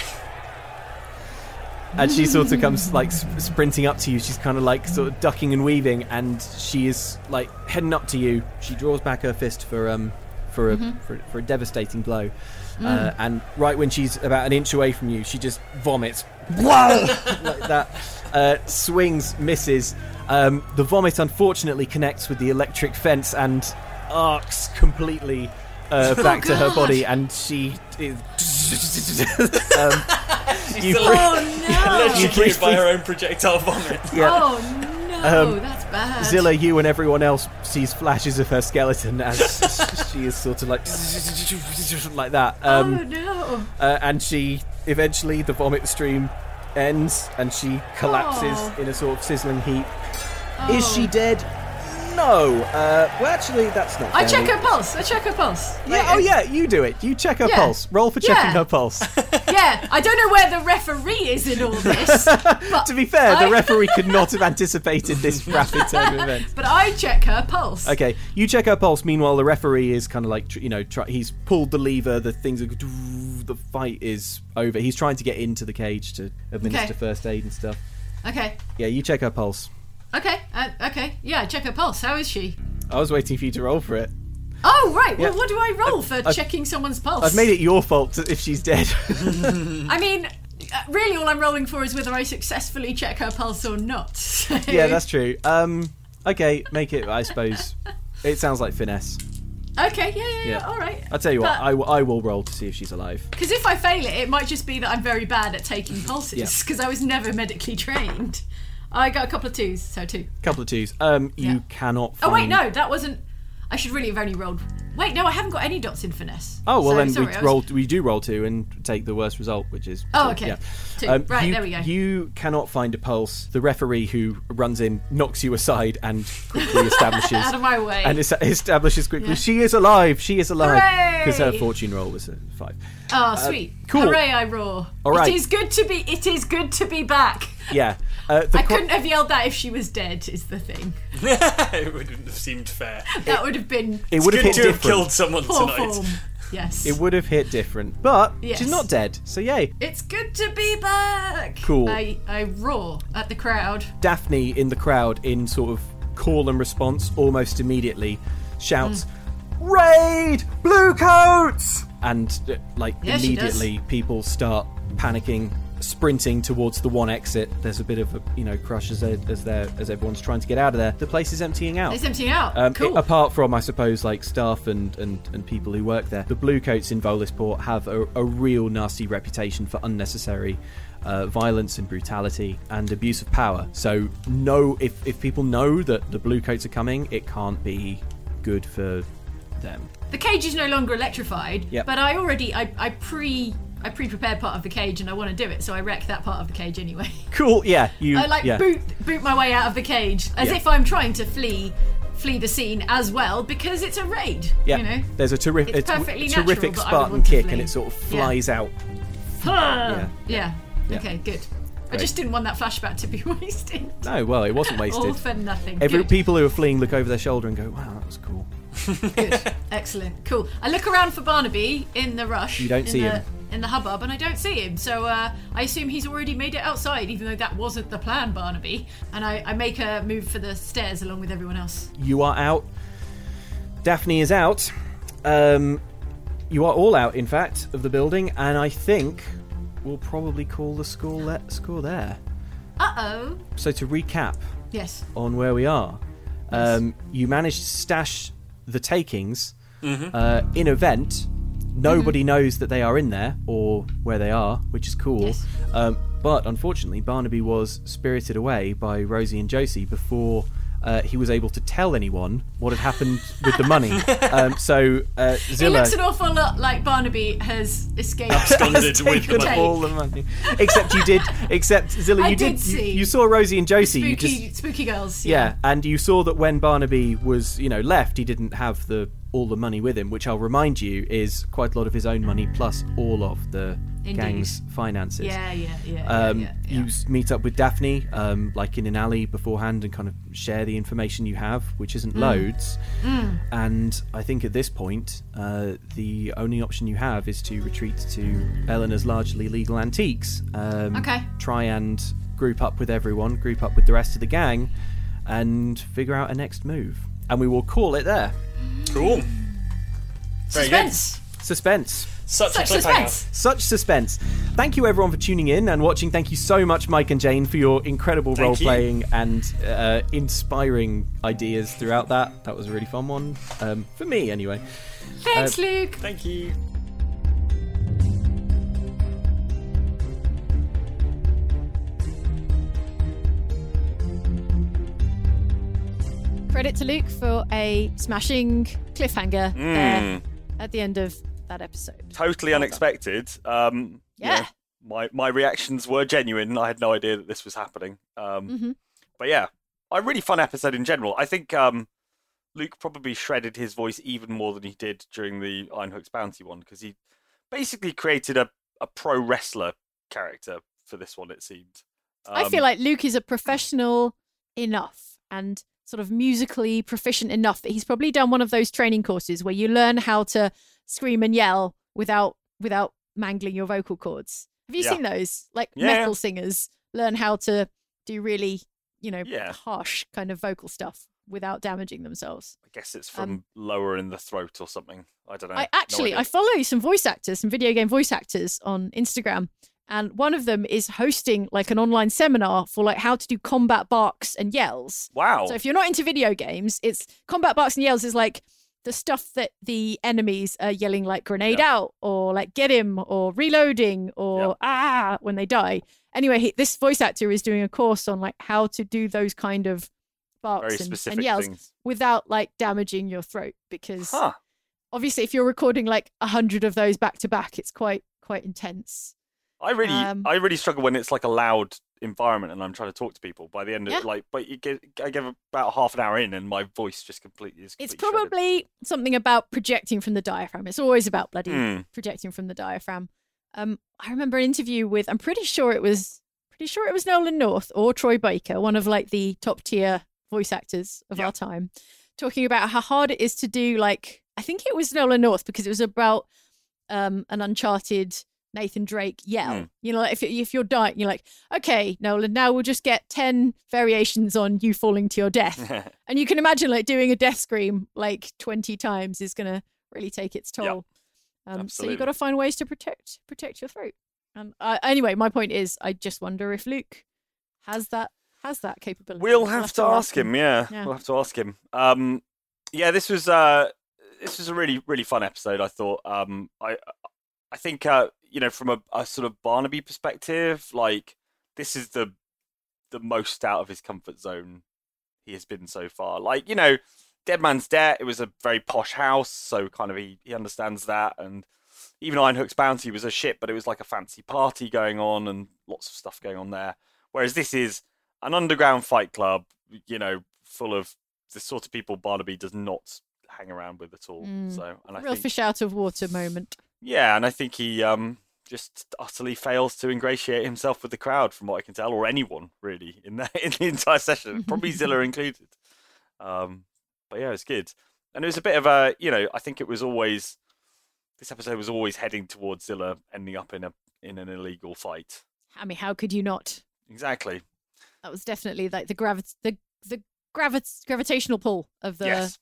And she sort of comes like sp- sprinting up to you. She's kind of like sort of ducking and weaving, and she is like heading up to you. She draws back her fist for um for a mm-hmm. for, for a devastating blow, mm. uh, and right when she's about an inch away from you, she just vomits. Whoa! Like that. Uh, swings, misses. Um, the vomit unfortunately connects with the electric fence and arcs completely uh, back oh, to her body, and she is. um, You bri- oh no! Electrocuted by her own projectile vomit. Yeah. Oh no, um, that's bad. Zilla, you and everyone else sees flashes of her skeleton as she is sort of like like that. Um, oh no! Uh, and she eventually the vomit stream ends, and she collapses oh. in a sort of sizzling heap. Oh. Is she dead? No. Uh, well, actually, that's not. I fairly. check her pulse. I check her pulse. Yeah. Later. Oh, yeah. You do it. You check her yeah. pulse. Roll for checking yeah. her pulse. Yeah. I don't know where the referee is in all this. But to be fair, I... the referee could not have anticipated this rapid turn of events. But I check her pulse. Okay. You check her pulse. Meanwhile, the referee is kind of like you know try... he's pulled the lever. The things are the fight is over. He's trying to get into the cage to administer okay. first aid and stuff. Okay. Yeah. You check her pulse. Okay, uh, okay, yeah, check her pulse. How is she? I was waiting for you to roll for it. Oh, right, well, yeah. what do I roll for I've, checking someone's pulse? I've made it your fault if she's dead. I mean, really all I'm rolling for is whether I successfully check her pulse or not. So. Yeah, that's true. Um, okay, make it, I suppose. It sounds like finesse. Okay, yeah, yeah, yeah, yeah. all right. I'll tell you but, what, I, w- I will roll to see if she's alive. Because if I fail it, it might just be that I'm very bad at taking pulses, because yeah. I was never medically trained. I got a couple of twos, so two. Couple of twos. Um, you yeah. cannot find... Oh, wait, no, that wasn't... I should really have only rolled... Wait, no, I haven't got any dots in finesse. Oh, well, so, then sorry, we, was... roll, we do roll two and take the worst result, which is... Oh, okay. Yeah. Two. Um, right, you, there we go. You cannot find a pulse. The referee who runs in knocks you aside and quickly establishes... Out of my way. And establishes quickly, yeah. she is alive, she is alive. Because her fortune roll was a five. Oh, sweet. Uh, cool. Hooray, I roar. All right. It is good to be, it is good to be back. Yeah. Uh, I co- couldn't have yelled that if she was dead, is the thing. It wouldn't have seemed fair. That would have been... It would have hit different. Have killed someone Poor tonight. Form. Yes. It would have hit different, but yes. she's not dead, so yay. It's good to be back. Cool. I, I roar at the crowd. Daphne in the crowd, in sort of call and response, almost immediately, shouts, mm. Raid! Blue coats! And, like, yeah, immediately people start panicking sprinting towards the one exit. There's a bit of a, you know, crush as, they, as, as everyone's trying to get out of there. The place is emptying out. It's emptying out. Um, cool. It, apart from, I suppose, like staff and, and, and people who work there. The Bluecoats in Volesport have a, a real nasty reputation for unnecessary Uh, violence and brutality and abuse of power. So no, if, if people know that the Bluecoats are coming, it can't be good for them. The cage is no longer electrified, yep. but I already, I, I pre... I pre-prepared part of the cage and I want to do it, so I wreck that part of the cage anyway. Cool, yeah. You, I like yeah. boot boot my way out of the cage as yeah. if I'm trying to flee flee the scene as well, because it's a raid. Yeah. You know, there's a terrific, it's perfectly a t- natural, terrific Spartan kick, and it sort of flies yeah. out. yeah. yeah. Yeah. Okay, good. Great. I just didn't want that flashback to be wasted. No, well, it wasn't wasted. All for nothing. Every, people who are fleeing look over their shoulder and go, wow, that was cool. Good. Excellent. Cool. I look around for Barnaby in the rush. You don't see the, him. In the hubbub, and I don't see him. So uh, I assume he's already made it outside, even though that wasn't the plan, Barnaby. And I, I make a move for the stairs along with everyone else. You are out. Daphne is out. Um, you are all out, in fact, of the building. And I think... we'll probably call the score, le- score there. Uh-oh. So to recap yes. on where we are, yes. um, you managed to stash the takings mm-hmm. uh, in a vent. Nobody mm-hmm. knows that they are in there or where they are, which is cool. Yes. Um, but unfortunately, Barnaby was spirited away by Rosie and Josie before... Uh, he was able to tell anyone what had happened with the money. Um, so uh, Zilla... It looks an awful lot like Barnaby has escaped. Absconded with the money. All the money. Except you did... Except, Zilla, I you did... did see. You, you saw Rosie and Josie. Spooky, you just, spooky girls. Yeah. yeah, and you saw that when Barnaby was, you know, left, he didn't have the... all the money with him, which I'll remind you is quite a lot of his own money plus all of the Indeed. gang's finances. Yeah, yeah, yeah. Um, yeah, yeah, yeah. You meet up with Daphne, um, like in an alley beforehand, and kind of share the information you have, which isn't mm. loads. Mm. And I think at this point, uh, the only option you have is to retreat to Eleanor's largely legal antiques. Um, okay. Try and group up with everyone, group up with the rest of the gang, and figure out a next move. And we will call it there. Cool. Suspense. Suspense. Such, Such suspense. Such suspense. Thank you, everyone, for tuning in and watching. Thank you so much, Mike and Jane, for your incredible Thank role-playing you. and uh, inspiring ideas throughout that. That was a really fun one. Um, for me, anyway. Thanks, uh, Luke. Thank you. Credit to Luke for a smashing cliffhanger mm. there at the end of that episode. Totally well unexpected. Um, yeah. You know, my, my reactions were genuine. I had no idea that this was happening. Um, mm-hmm. But yeah, a really fun episode in general. I think um, Luke probably shredded his voice even more than he did during the Iron Hooks Bounty one, because he basically created a, a pro wrestler character for this one, it seemed. Um, I feel like Luke is a professional enough and... sort of musically proficient enough that he's probably done one of those training courses where you learn how to scream and yell without without mangling your vocal cords. Have you yeah. seen those? Like yeah. metal singers learn how to do really, you know, yeah. harsh kind of vocal stuff without damaging themselves. I guess it's from um, lower in the throat or something. I don't know. I actually no I follow some voice actors, some video game voice actors on Instagram. And one of them is hosting like an online seminar for like how to do combat barks and yells. Wow. So if you're not into video games, it's combat barks and yells is like the stuff that the enemies are yelling, like grenade yeah. out or like get him or reloading or yeah. ah when they die. Anyway, he, this voice actor is doing a course on like how to do those kind of barks and, and yells things. Without like damaging your throat. Because huh. obviously if you're recording like a hundred of those back to back, it's quite, quite intense. I really, um, I really struggle when it's like a loud environment and I'm trying to talk to people. By the end of yeah. like, but you get, I get about half an hour in and my voice just completely is. Completely it's probably shredded. Something about projecting from the diaphragm. It's always about bloody mm. projecting from the diaphragm. Um, I remember an interview with, I'm pretty sure it was, pretty sure it was Nolan North or Troy Baker, one of like the top tier voice actors of yeah. our time, talking about how hard it is to do. Like, I think it was Nolan North because it was about um, an Uncharted. Nathan Drake yell. Mm. You know, like if if you're dying, you're like, okay, Nolan, now we'll just get ten variations on you falling to your death. And you can imagine like doing a death scream like twenty times is going to really take its toll. Yep. Um, so you've got to find ways to protect protect your throat. Um, uh, anyway, my point is, I just wonder if Luke has that has that capability. We'll have, we'll have to, to ask him. him. Yeah. yeah, we'll have to ask him. Um, yeah, this was uh, this was a really really fun episode. I thought. Um, I I think uh, you know, from a, a sort of Barnaby perspective, like this is the the most out of his comfort zone he has been so far. Like, you know, Dead Man's Debt, it was a very posh house, so kind of he, he understands that. And even Ironhook's Bounty was a ship, but it was like a fancy party going on and lots of stuff going on there. Whereas this is an underground fight club, you know, full of the sort of people Barnaby does not hang around with at all. Mm, so, and I real think, fish out of water moment. Yeah, and I think he um, just utterly fails to ingratiate himself with the crowd, from what I can tell, or anyone really in the, in the entire session, probably Zilla included. Um, but yeah, it's good. And it was a bit of a, you know, I think it was always... This episode was always heading towards Zilla ending up in a in an illegal fight. I mean, how could you not? Exactly. That was definitely like the gravi- the the gravi- gravitational pull of the yes.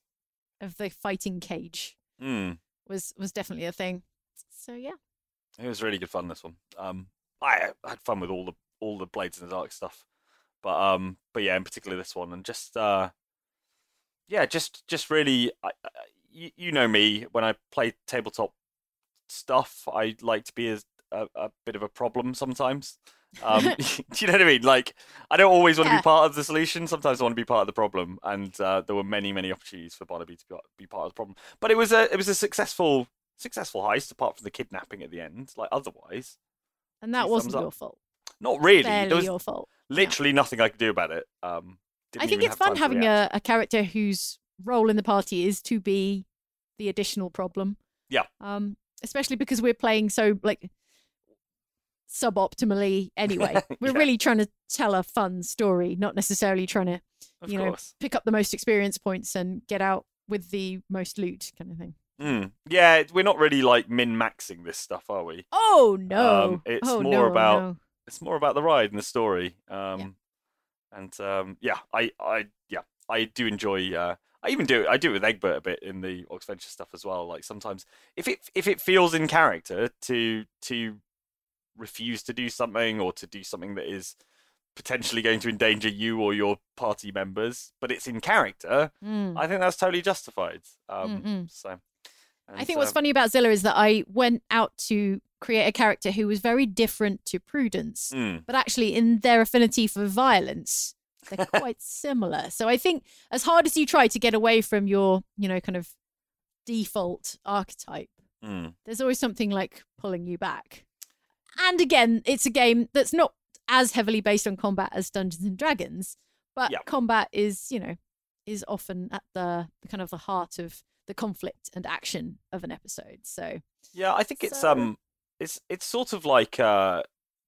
of the fighting cage mm. was was definitely a thing. So yeah, it was really good fun. This one, um, I had fun with all the all the Blades in the Dark stuff, but um, but yeah, in particular this one, and just uh, yeah, just just really, I, I, you, you know me, when I play tabletop stuff, I like to be a, a, a bit of a problem sometimes. Um, do you know what I mean? Like, I don't always want yeah. to be part of the solution. Sometimes I want to be part of the problem. And uh, there were many, many opportunities for Barnaby to be, be part of the problem. But it was a it was a successful successful heist, apart from the kidnapping at the end. Like, otherwise, and that wasn't your fault. Not really. Barely there was your fault. Literally no. nothing I could do about it. Um, I think it's fun having a, a character whose role in the party is to be the additional problem. Yeah. Um. Especially because we're playing so like suboptimally anyway. We're yeah. really trying to tell a fun story, not necessarily trying to, of you course. know, pick up the most experience points and get out with the most loot kind of thing. Mm. Yeah, we're not really like min-maxing this stuff, are we? Oh no! Um, it's oh, more no, about no. it's more about the ride and the story. Um, yeah. and um, yeah, I, I, yeah, I do enjoy. Uh, I even do I do it with Egbert a bit in the Oxventure stuff as well. Like sometimes if it if it feels in character to to refuse to do something or to do something that is potentially going to endanger you or your party members, but it's in character, mm. I think that's totally justified. Um, so and, I think what's um, funny about Zilla is that I went out to create a character who was very different to Prudence, mm. but actually in their affinity for violence, they're quite similar. So I think as hard as you try to get away from your, you know, kind of default archetype, mm. there's always something like pulling you back. And again, it's a game that's not as heavily based on combat as Dungeons and Dragons, but yep. combat is, you know, is often at the, the kind of the heart of the conflict and action of an episode. So yeah, I think so... it's um, it's it's sort of like uh.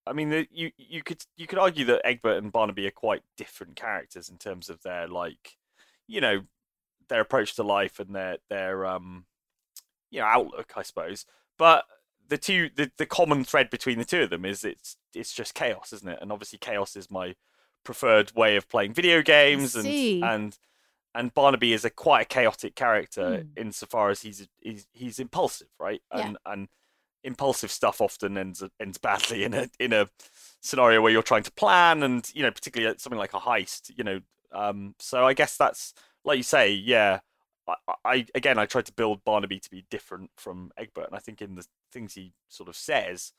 I mean, you you could you could argue that Egbert and Barnaby are quite different characters in terms of their like, you know, their approach to life and their their um, you know, outlook, I suppose. But the two the, the common thread between the two of them is it's it's just chaos, isn't it? And obviously, chaos is my preferred way of playing video games, and and and Barnaby is a quite a chaotic character mm. insofar as he's he's he's impulsive, right? Yeah. And and. Impulsive stuff often ends ends badly in a in a scenario where you're trying to plan, and you know, particularly something like a heist, you know. Um, so I guess that's like you say, yeah. I, I again, I tried to build Barnaby to be different from Egbert, and I think in the things he sort of says,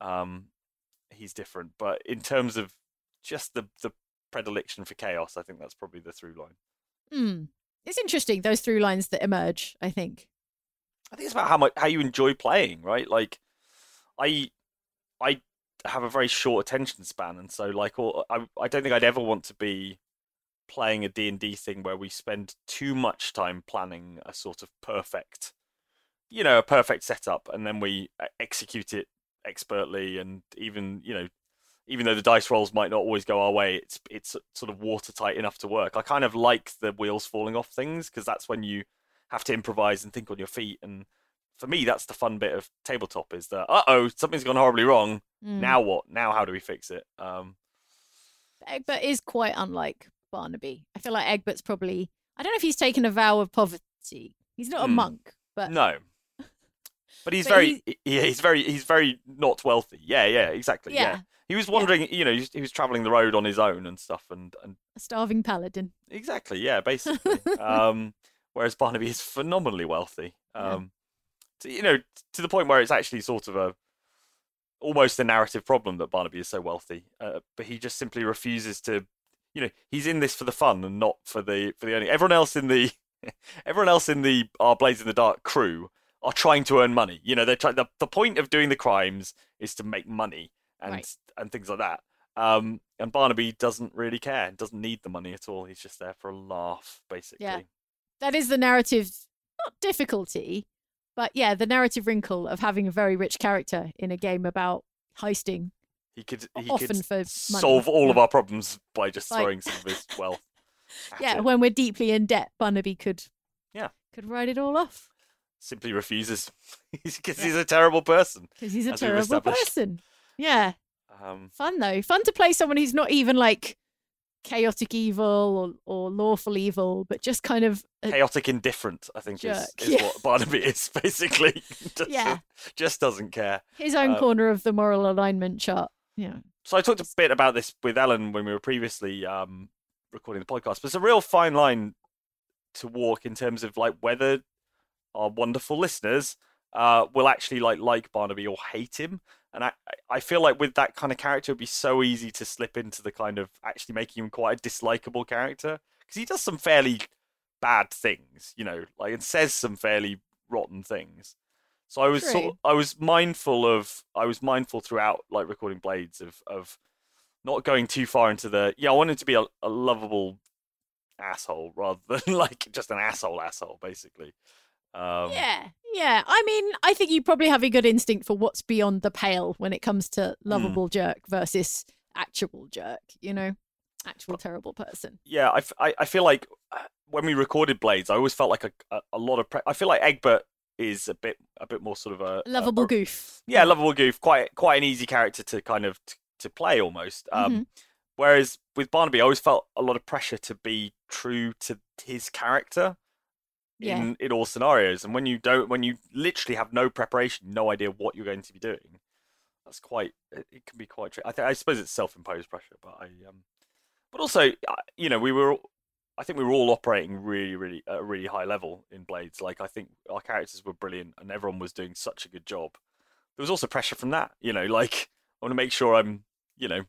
um, he's different. But in terms of just the the predilection for chaos, I think that's probably the through line. Mm. It's interesting those through lines that emerge. I think. I think it's about how much how you enjoy playing, right? Like, I, I have a very short attention span, and so like, all, I I don't think I'd ever want to be playing a D and D thing where we spend too much time planning a sort of perfect, you know, a perfect setup, and then we execute it expertly, and even you know, even though the dice rolls might not always go our way, it's it's sort of watertight enough to work. I kind of like the wheels falling off things because that's when you have to improvise and think on your feet. And for me, that's the fun bit of tabletop is that, uh-oh, something's gone horribly wrong. Mm. Now what? Now how do we fix it? Um, Egbert is quite unlike Barnaby. I feel like Egbert's probably... I don't know if he's taken a vow of poverty. He's not mm. a monk, but... No. But he's but very, he... He, he's very, he's very not wealthy. Yeah, yeah, exactly. Yeah, yeah. He was wandering. Yeah. You know, he was traveling the road on his own and stuff, and, and... a starving paladin. Exactly. Yeah, basically. um, whereas Barnaby is phenomenally wealthy. Um, yeah. to, you know, to the point where it's actually sort of a almost a narrative problem that Barnaby is so wealthy, uh, but he just simply refuses to. You know, he's in this for the fun and not for the for the earning. Everyone else in the everyone else in the our Blades in the Dark crew are trying to earn money. You know, they're trying. The, the point of doing the crimes is to make money and right. and things like that. Um, and Barnaby doesn't really care. Doesn't need the money at all. He's just there for a laugh, basically. Yeah, that is the narrative, not difficulty, but yeah, the narrative wrinkle of having a very rich character in a game about heisting. He could, he often could solve all of our problems by just like, throwing some of his wealth. Yeah, it. When we're deeply in debt, Barnaby could yeah. could write it all off. Simply refuses because yeah. he's a terrible person. Because he's a terrible person. Yeah. Um, fun, though. Fun to play someone who's not even like chaotic evil or, or lawful evil, but just kind of... A chaotic indifferent, I think, jerk. is, is yeah. what Barnaby is, basically. just, yeah. Just doesn't care. His own um, corner of the moral alignment chart. Yeah. So I talked a bit about this with Ellen when we were previously um, recording the podcast, but it's a real fine line to walk in terms of like whether our wonderful listeners uh, will actually like like Barnaby or hate him. And I, I feel like with that kind of character, it'd be so easy to slip into the kind of actually making him quite a dislikable character because he does some fairly bad things, you know, like and says some fairly rotten things. So I was sort of, I was mindful of I was mindful throughout like recording Blades of of not going too far into the yeah I wanted to be a, a lovable asshole rather than like just an asshole asshole basically. Um, yeah, yeah. I mean, I think you probably have a good instinct for what's beyond the pale when it comes to lovable mm. jerk versus actual jerk. You know, actual but, terrible person. Yeah, I, I, I feel like when we recorded Blades, I always felt like a a, a lot of pre- I feel like Egbert. is a bit a bit more sort of a lovable a, goof. Yeah, lovable goof. Quite quite an easy character to kind of t- to play almost. Um, mm-hmm. Whereas with Barnaby, I always felt a lot of pressure to be true to his character yeah. in in all scenarios. And when you don't, when you literally have no preparation, no idea what you're going to be doing, that's quite. It, it can be quite tricky. I think I suppose it's self-imposed pressure, but I. Um, but also, you know, we were. I think we were all operating really, really at a really high level in Blades. Like I think our characters were brilliant, and everyone was doing such a good job. There was also pressure from that, you know. Like I want to make sure I'm, you know,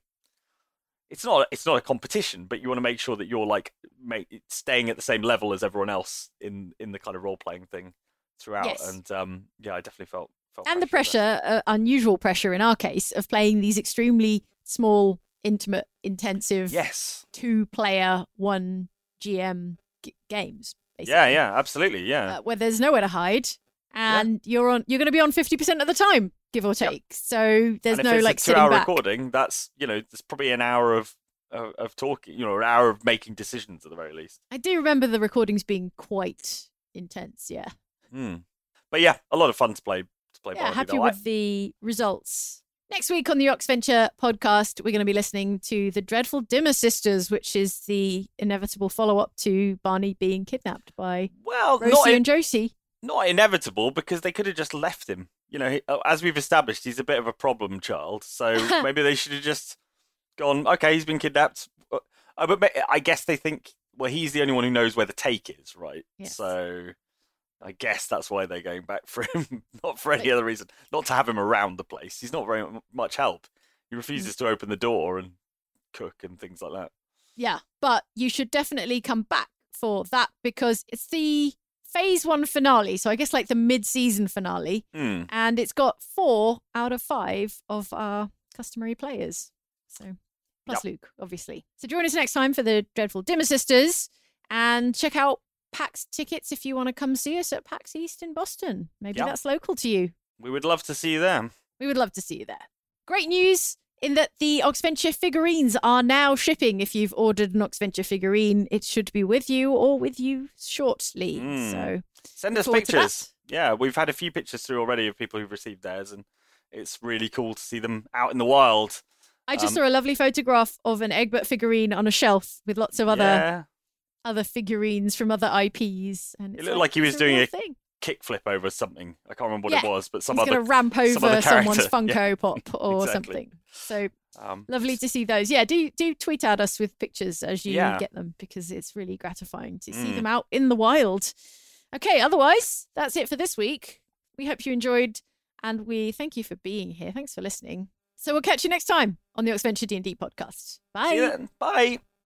it's not it's not a competition, but you want to make sure that you're like make, staying at the same level as everyone else in in the kind of role playing thing throughout. Yes. And um, yeah, I definitely felt felt and pressure the pressure, uh, unusual pressure in our case of playing these extremely small, intimate, intensive, yes, two-player one. G M g- games, basically. Yeah, yeah, absolutely, yeah. Uh, where there's nowhere to hide, and yeah. you're on, you're going to be on fifty percent of the time, give or take. Yep. So there's and no if it's like a sitting two-hour back. Recording. That's you know, there's probably an hour of, of of talking, you know, an hour of making decisions at the very least. I do remember the recordings being quite intense, yeah. Mm. But yeah, a lot of fun to play. To play. Yeah, Barnaby, happy though. with I... the results. Next week on the Oxventure podcast, we're going to be listening to The Dreadful Dimmer Sisters, which is the inevitable follow-up to Barney being kidnapped by well, Rosie not in- and Josie. Not inevitable, because they could have just left him. You know, he, as we've established, he's a bit of a problem child, so maybe they should have just gone, okay, he's been kidnapped. Uh, but I guess they think, well, he's the only one who knows where the take is, right? Yes. So... I guess that's why they're going back for him, not for any other reason. Not to have him around the place. He's not very much help. He refuses to open the door and cook and things like that. Yeah, but you should definitely come back for that because it's the phase one finale. So I guess like the mid-season finale. Mm. And it's got four out of five of our customary players. So plus yep. Luke, obviously. So join us next time for The Dreadful Dimmer Sisters and check out PAX tickets if you want to come see us at PAX East in Boston. Maybe yep. that's local to you. We would love to see you there. We would love to see you there. Great news in that the Oxventure figurines are now shipping. If you've ordered an Oxventure figurine, it should be with you or with you shortly. Mm. So send us pictures. Yeah, we've had a few pictures through already of people who've received theirs, and it's really cool to see them out in the wild. I just um, saw a lovely photograph of an Egbert figurine on a shelf with lots of other... Yeah. other figurines from other I Ps and it looked like, like he was doing a thing. kickflip over something. I can't remember what yeah. it was, but some He's other going to ramp over some someone's Funko yeah. Pop or exactly. something. So um, lovely to see those. Yeah, do do tweet at us with pictures as you yeah. get them, because it's really gratifying to see mm. them out in the wild. Okay, otherwise that's it for this week. We hope you enjoyed, and we thank you for being here. Thanks for listening. So we'll catch you next time on the Oxventure D and D podcast. Bye. See you then. Bye.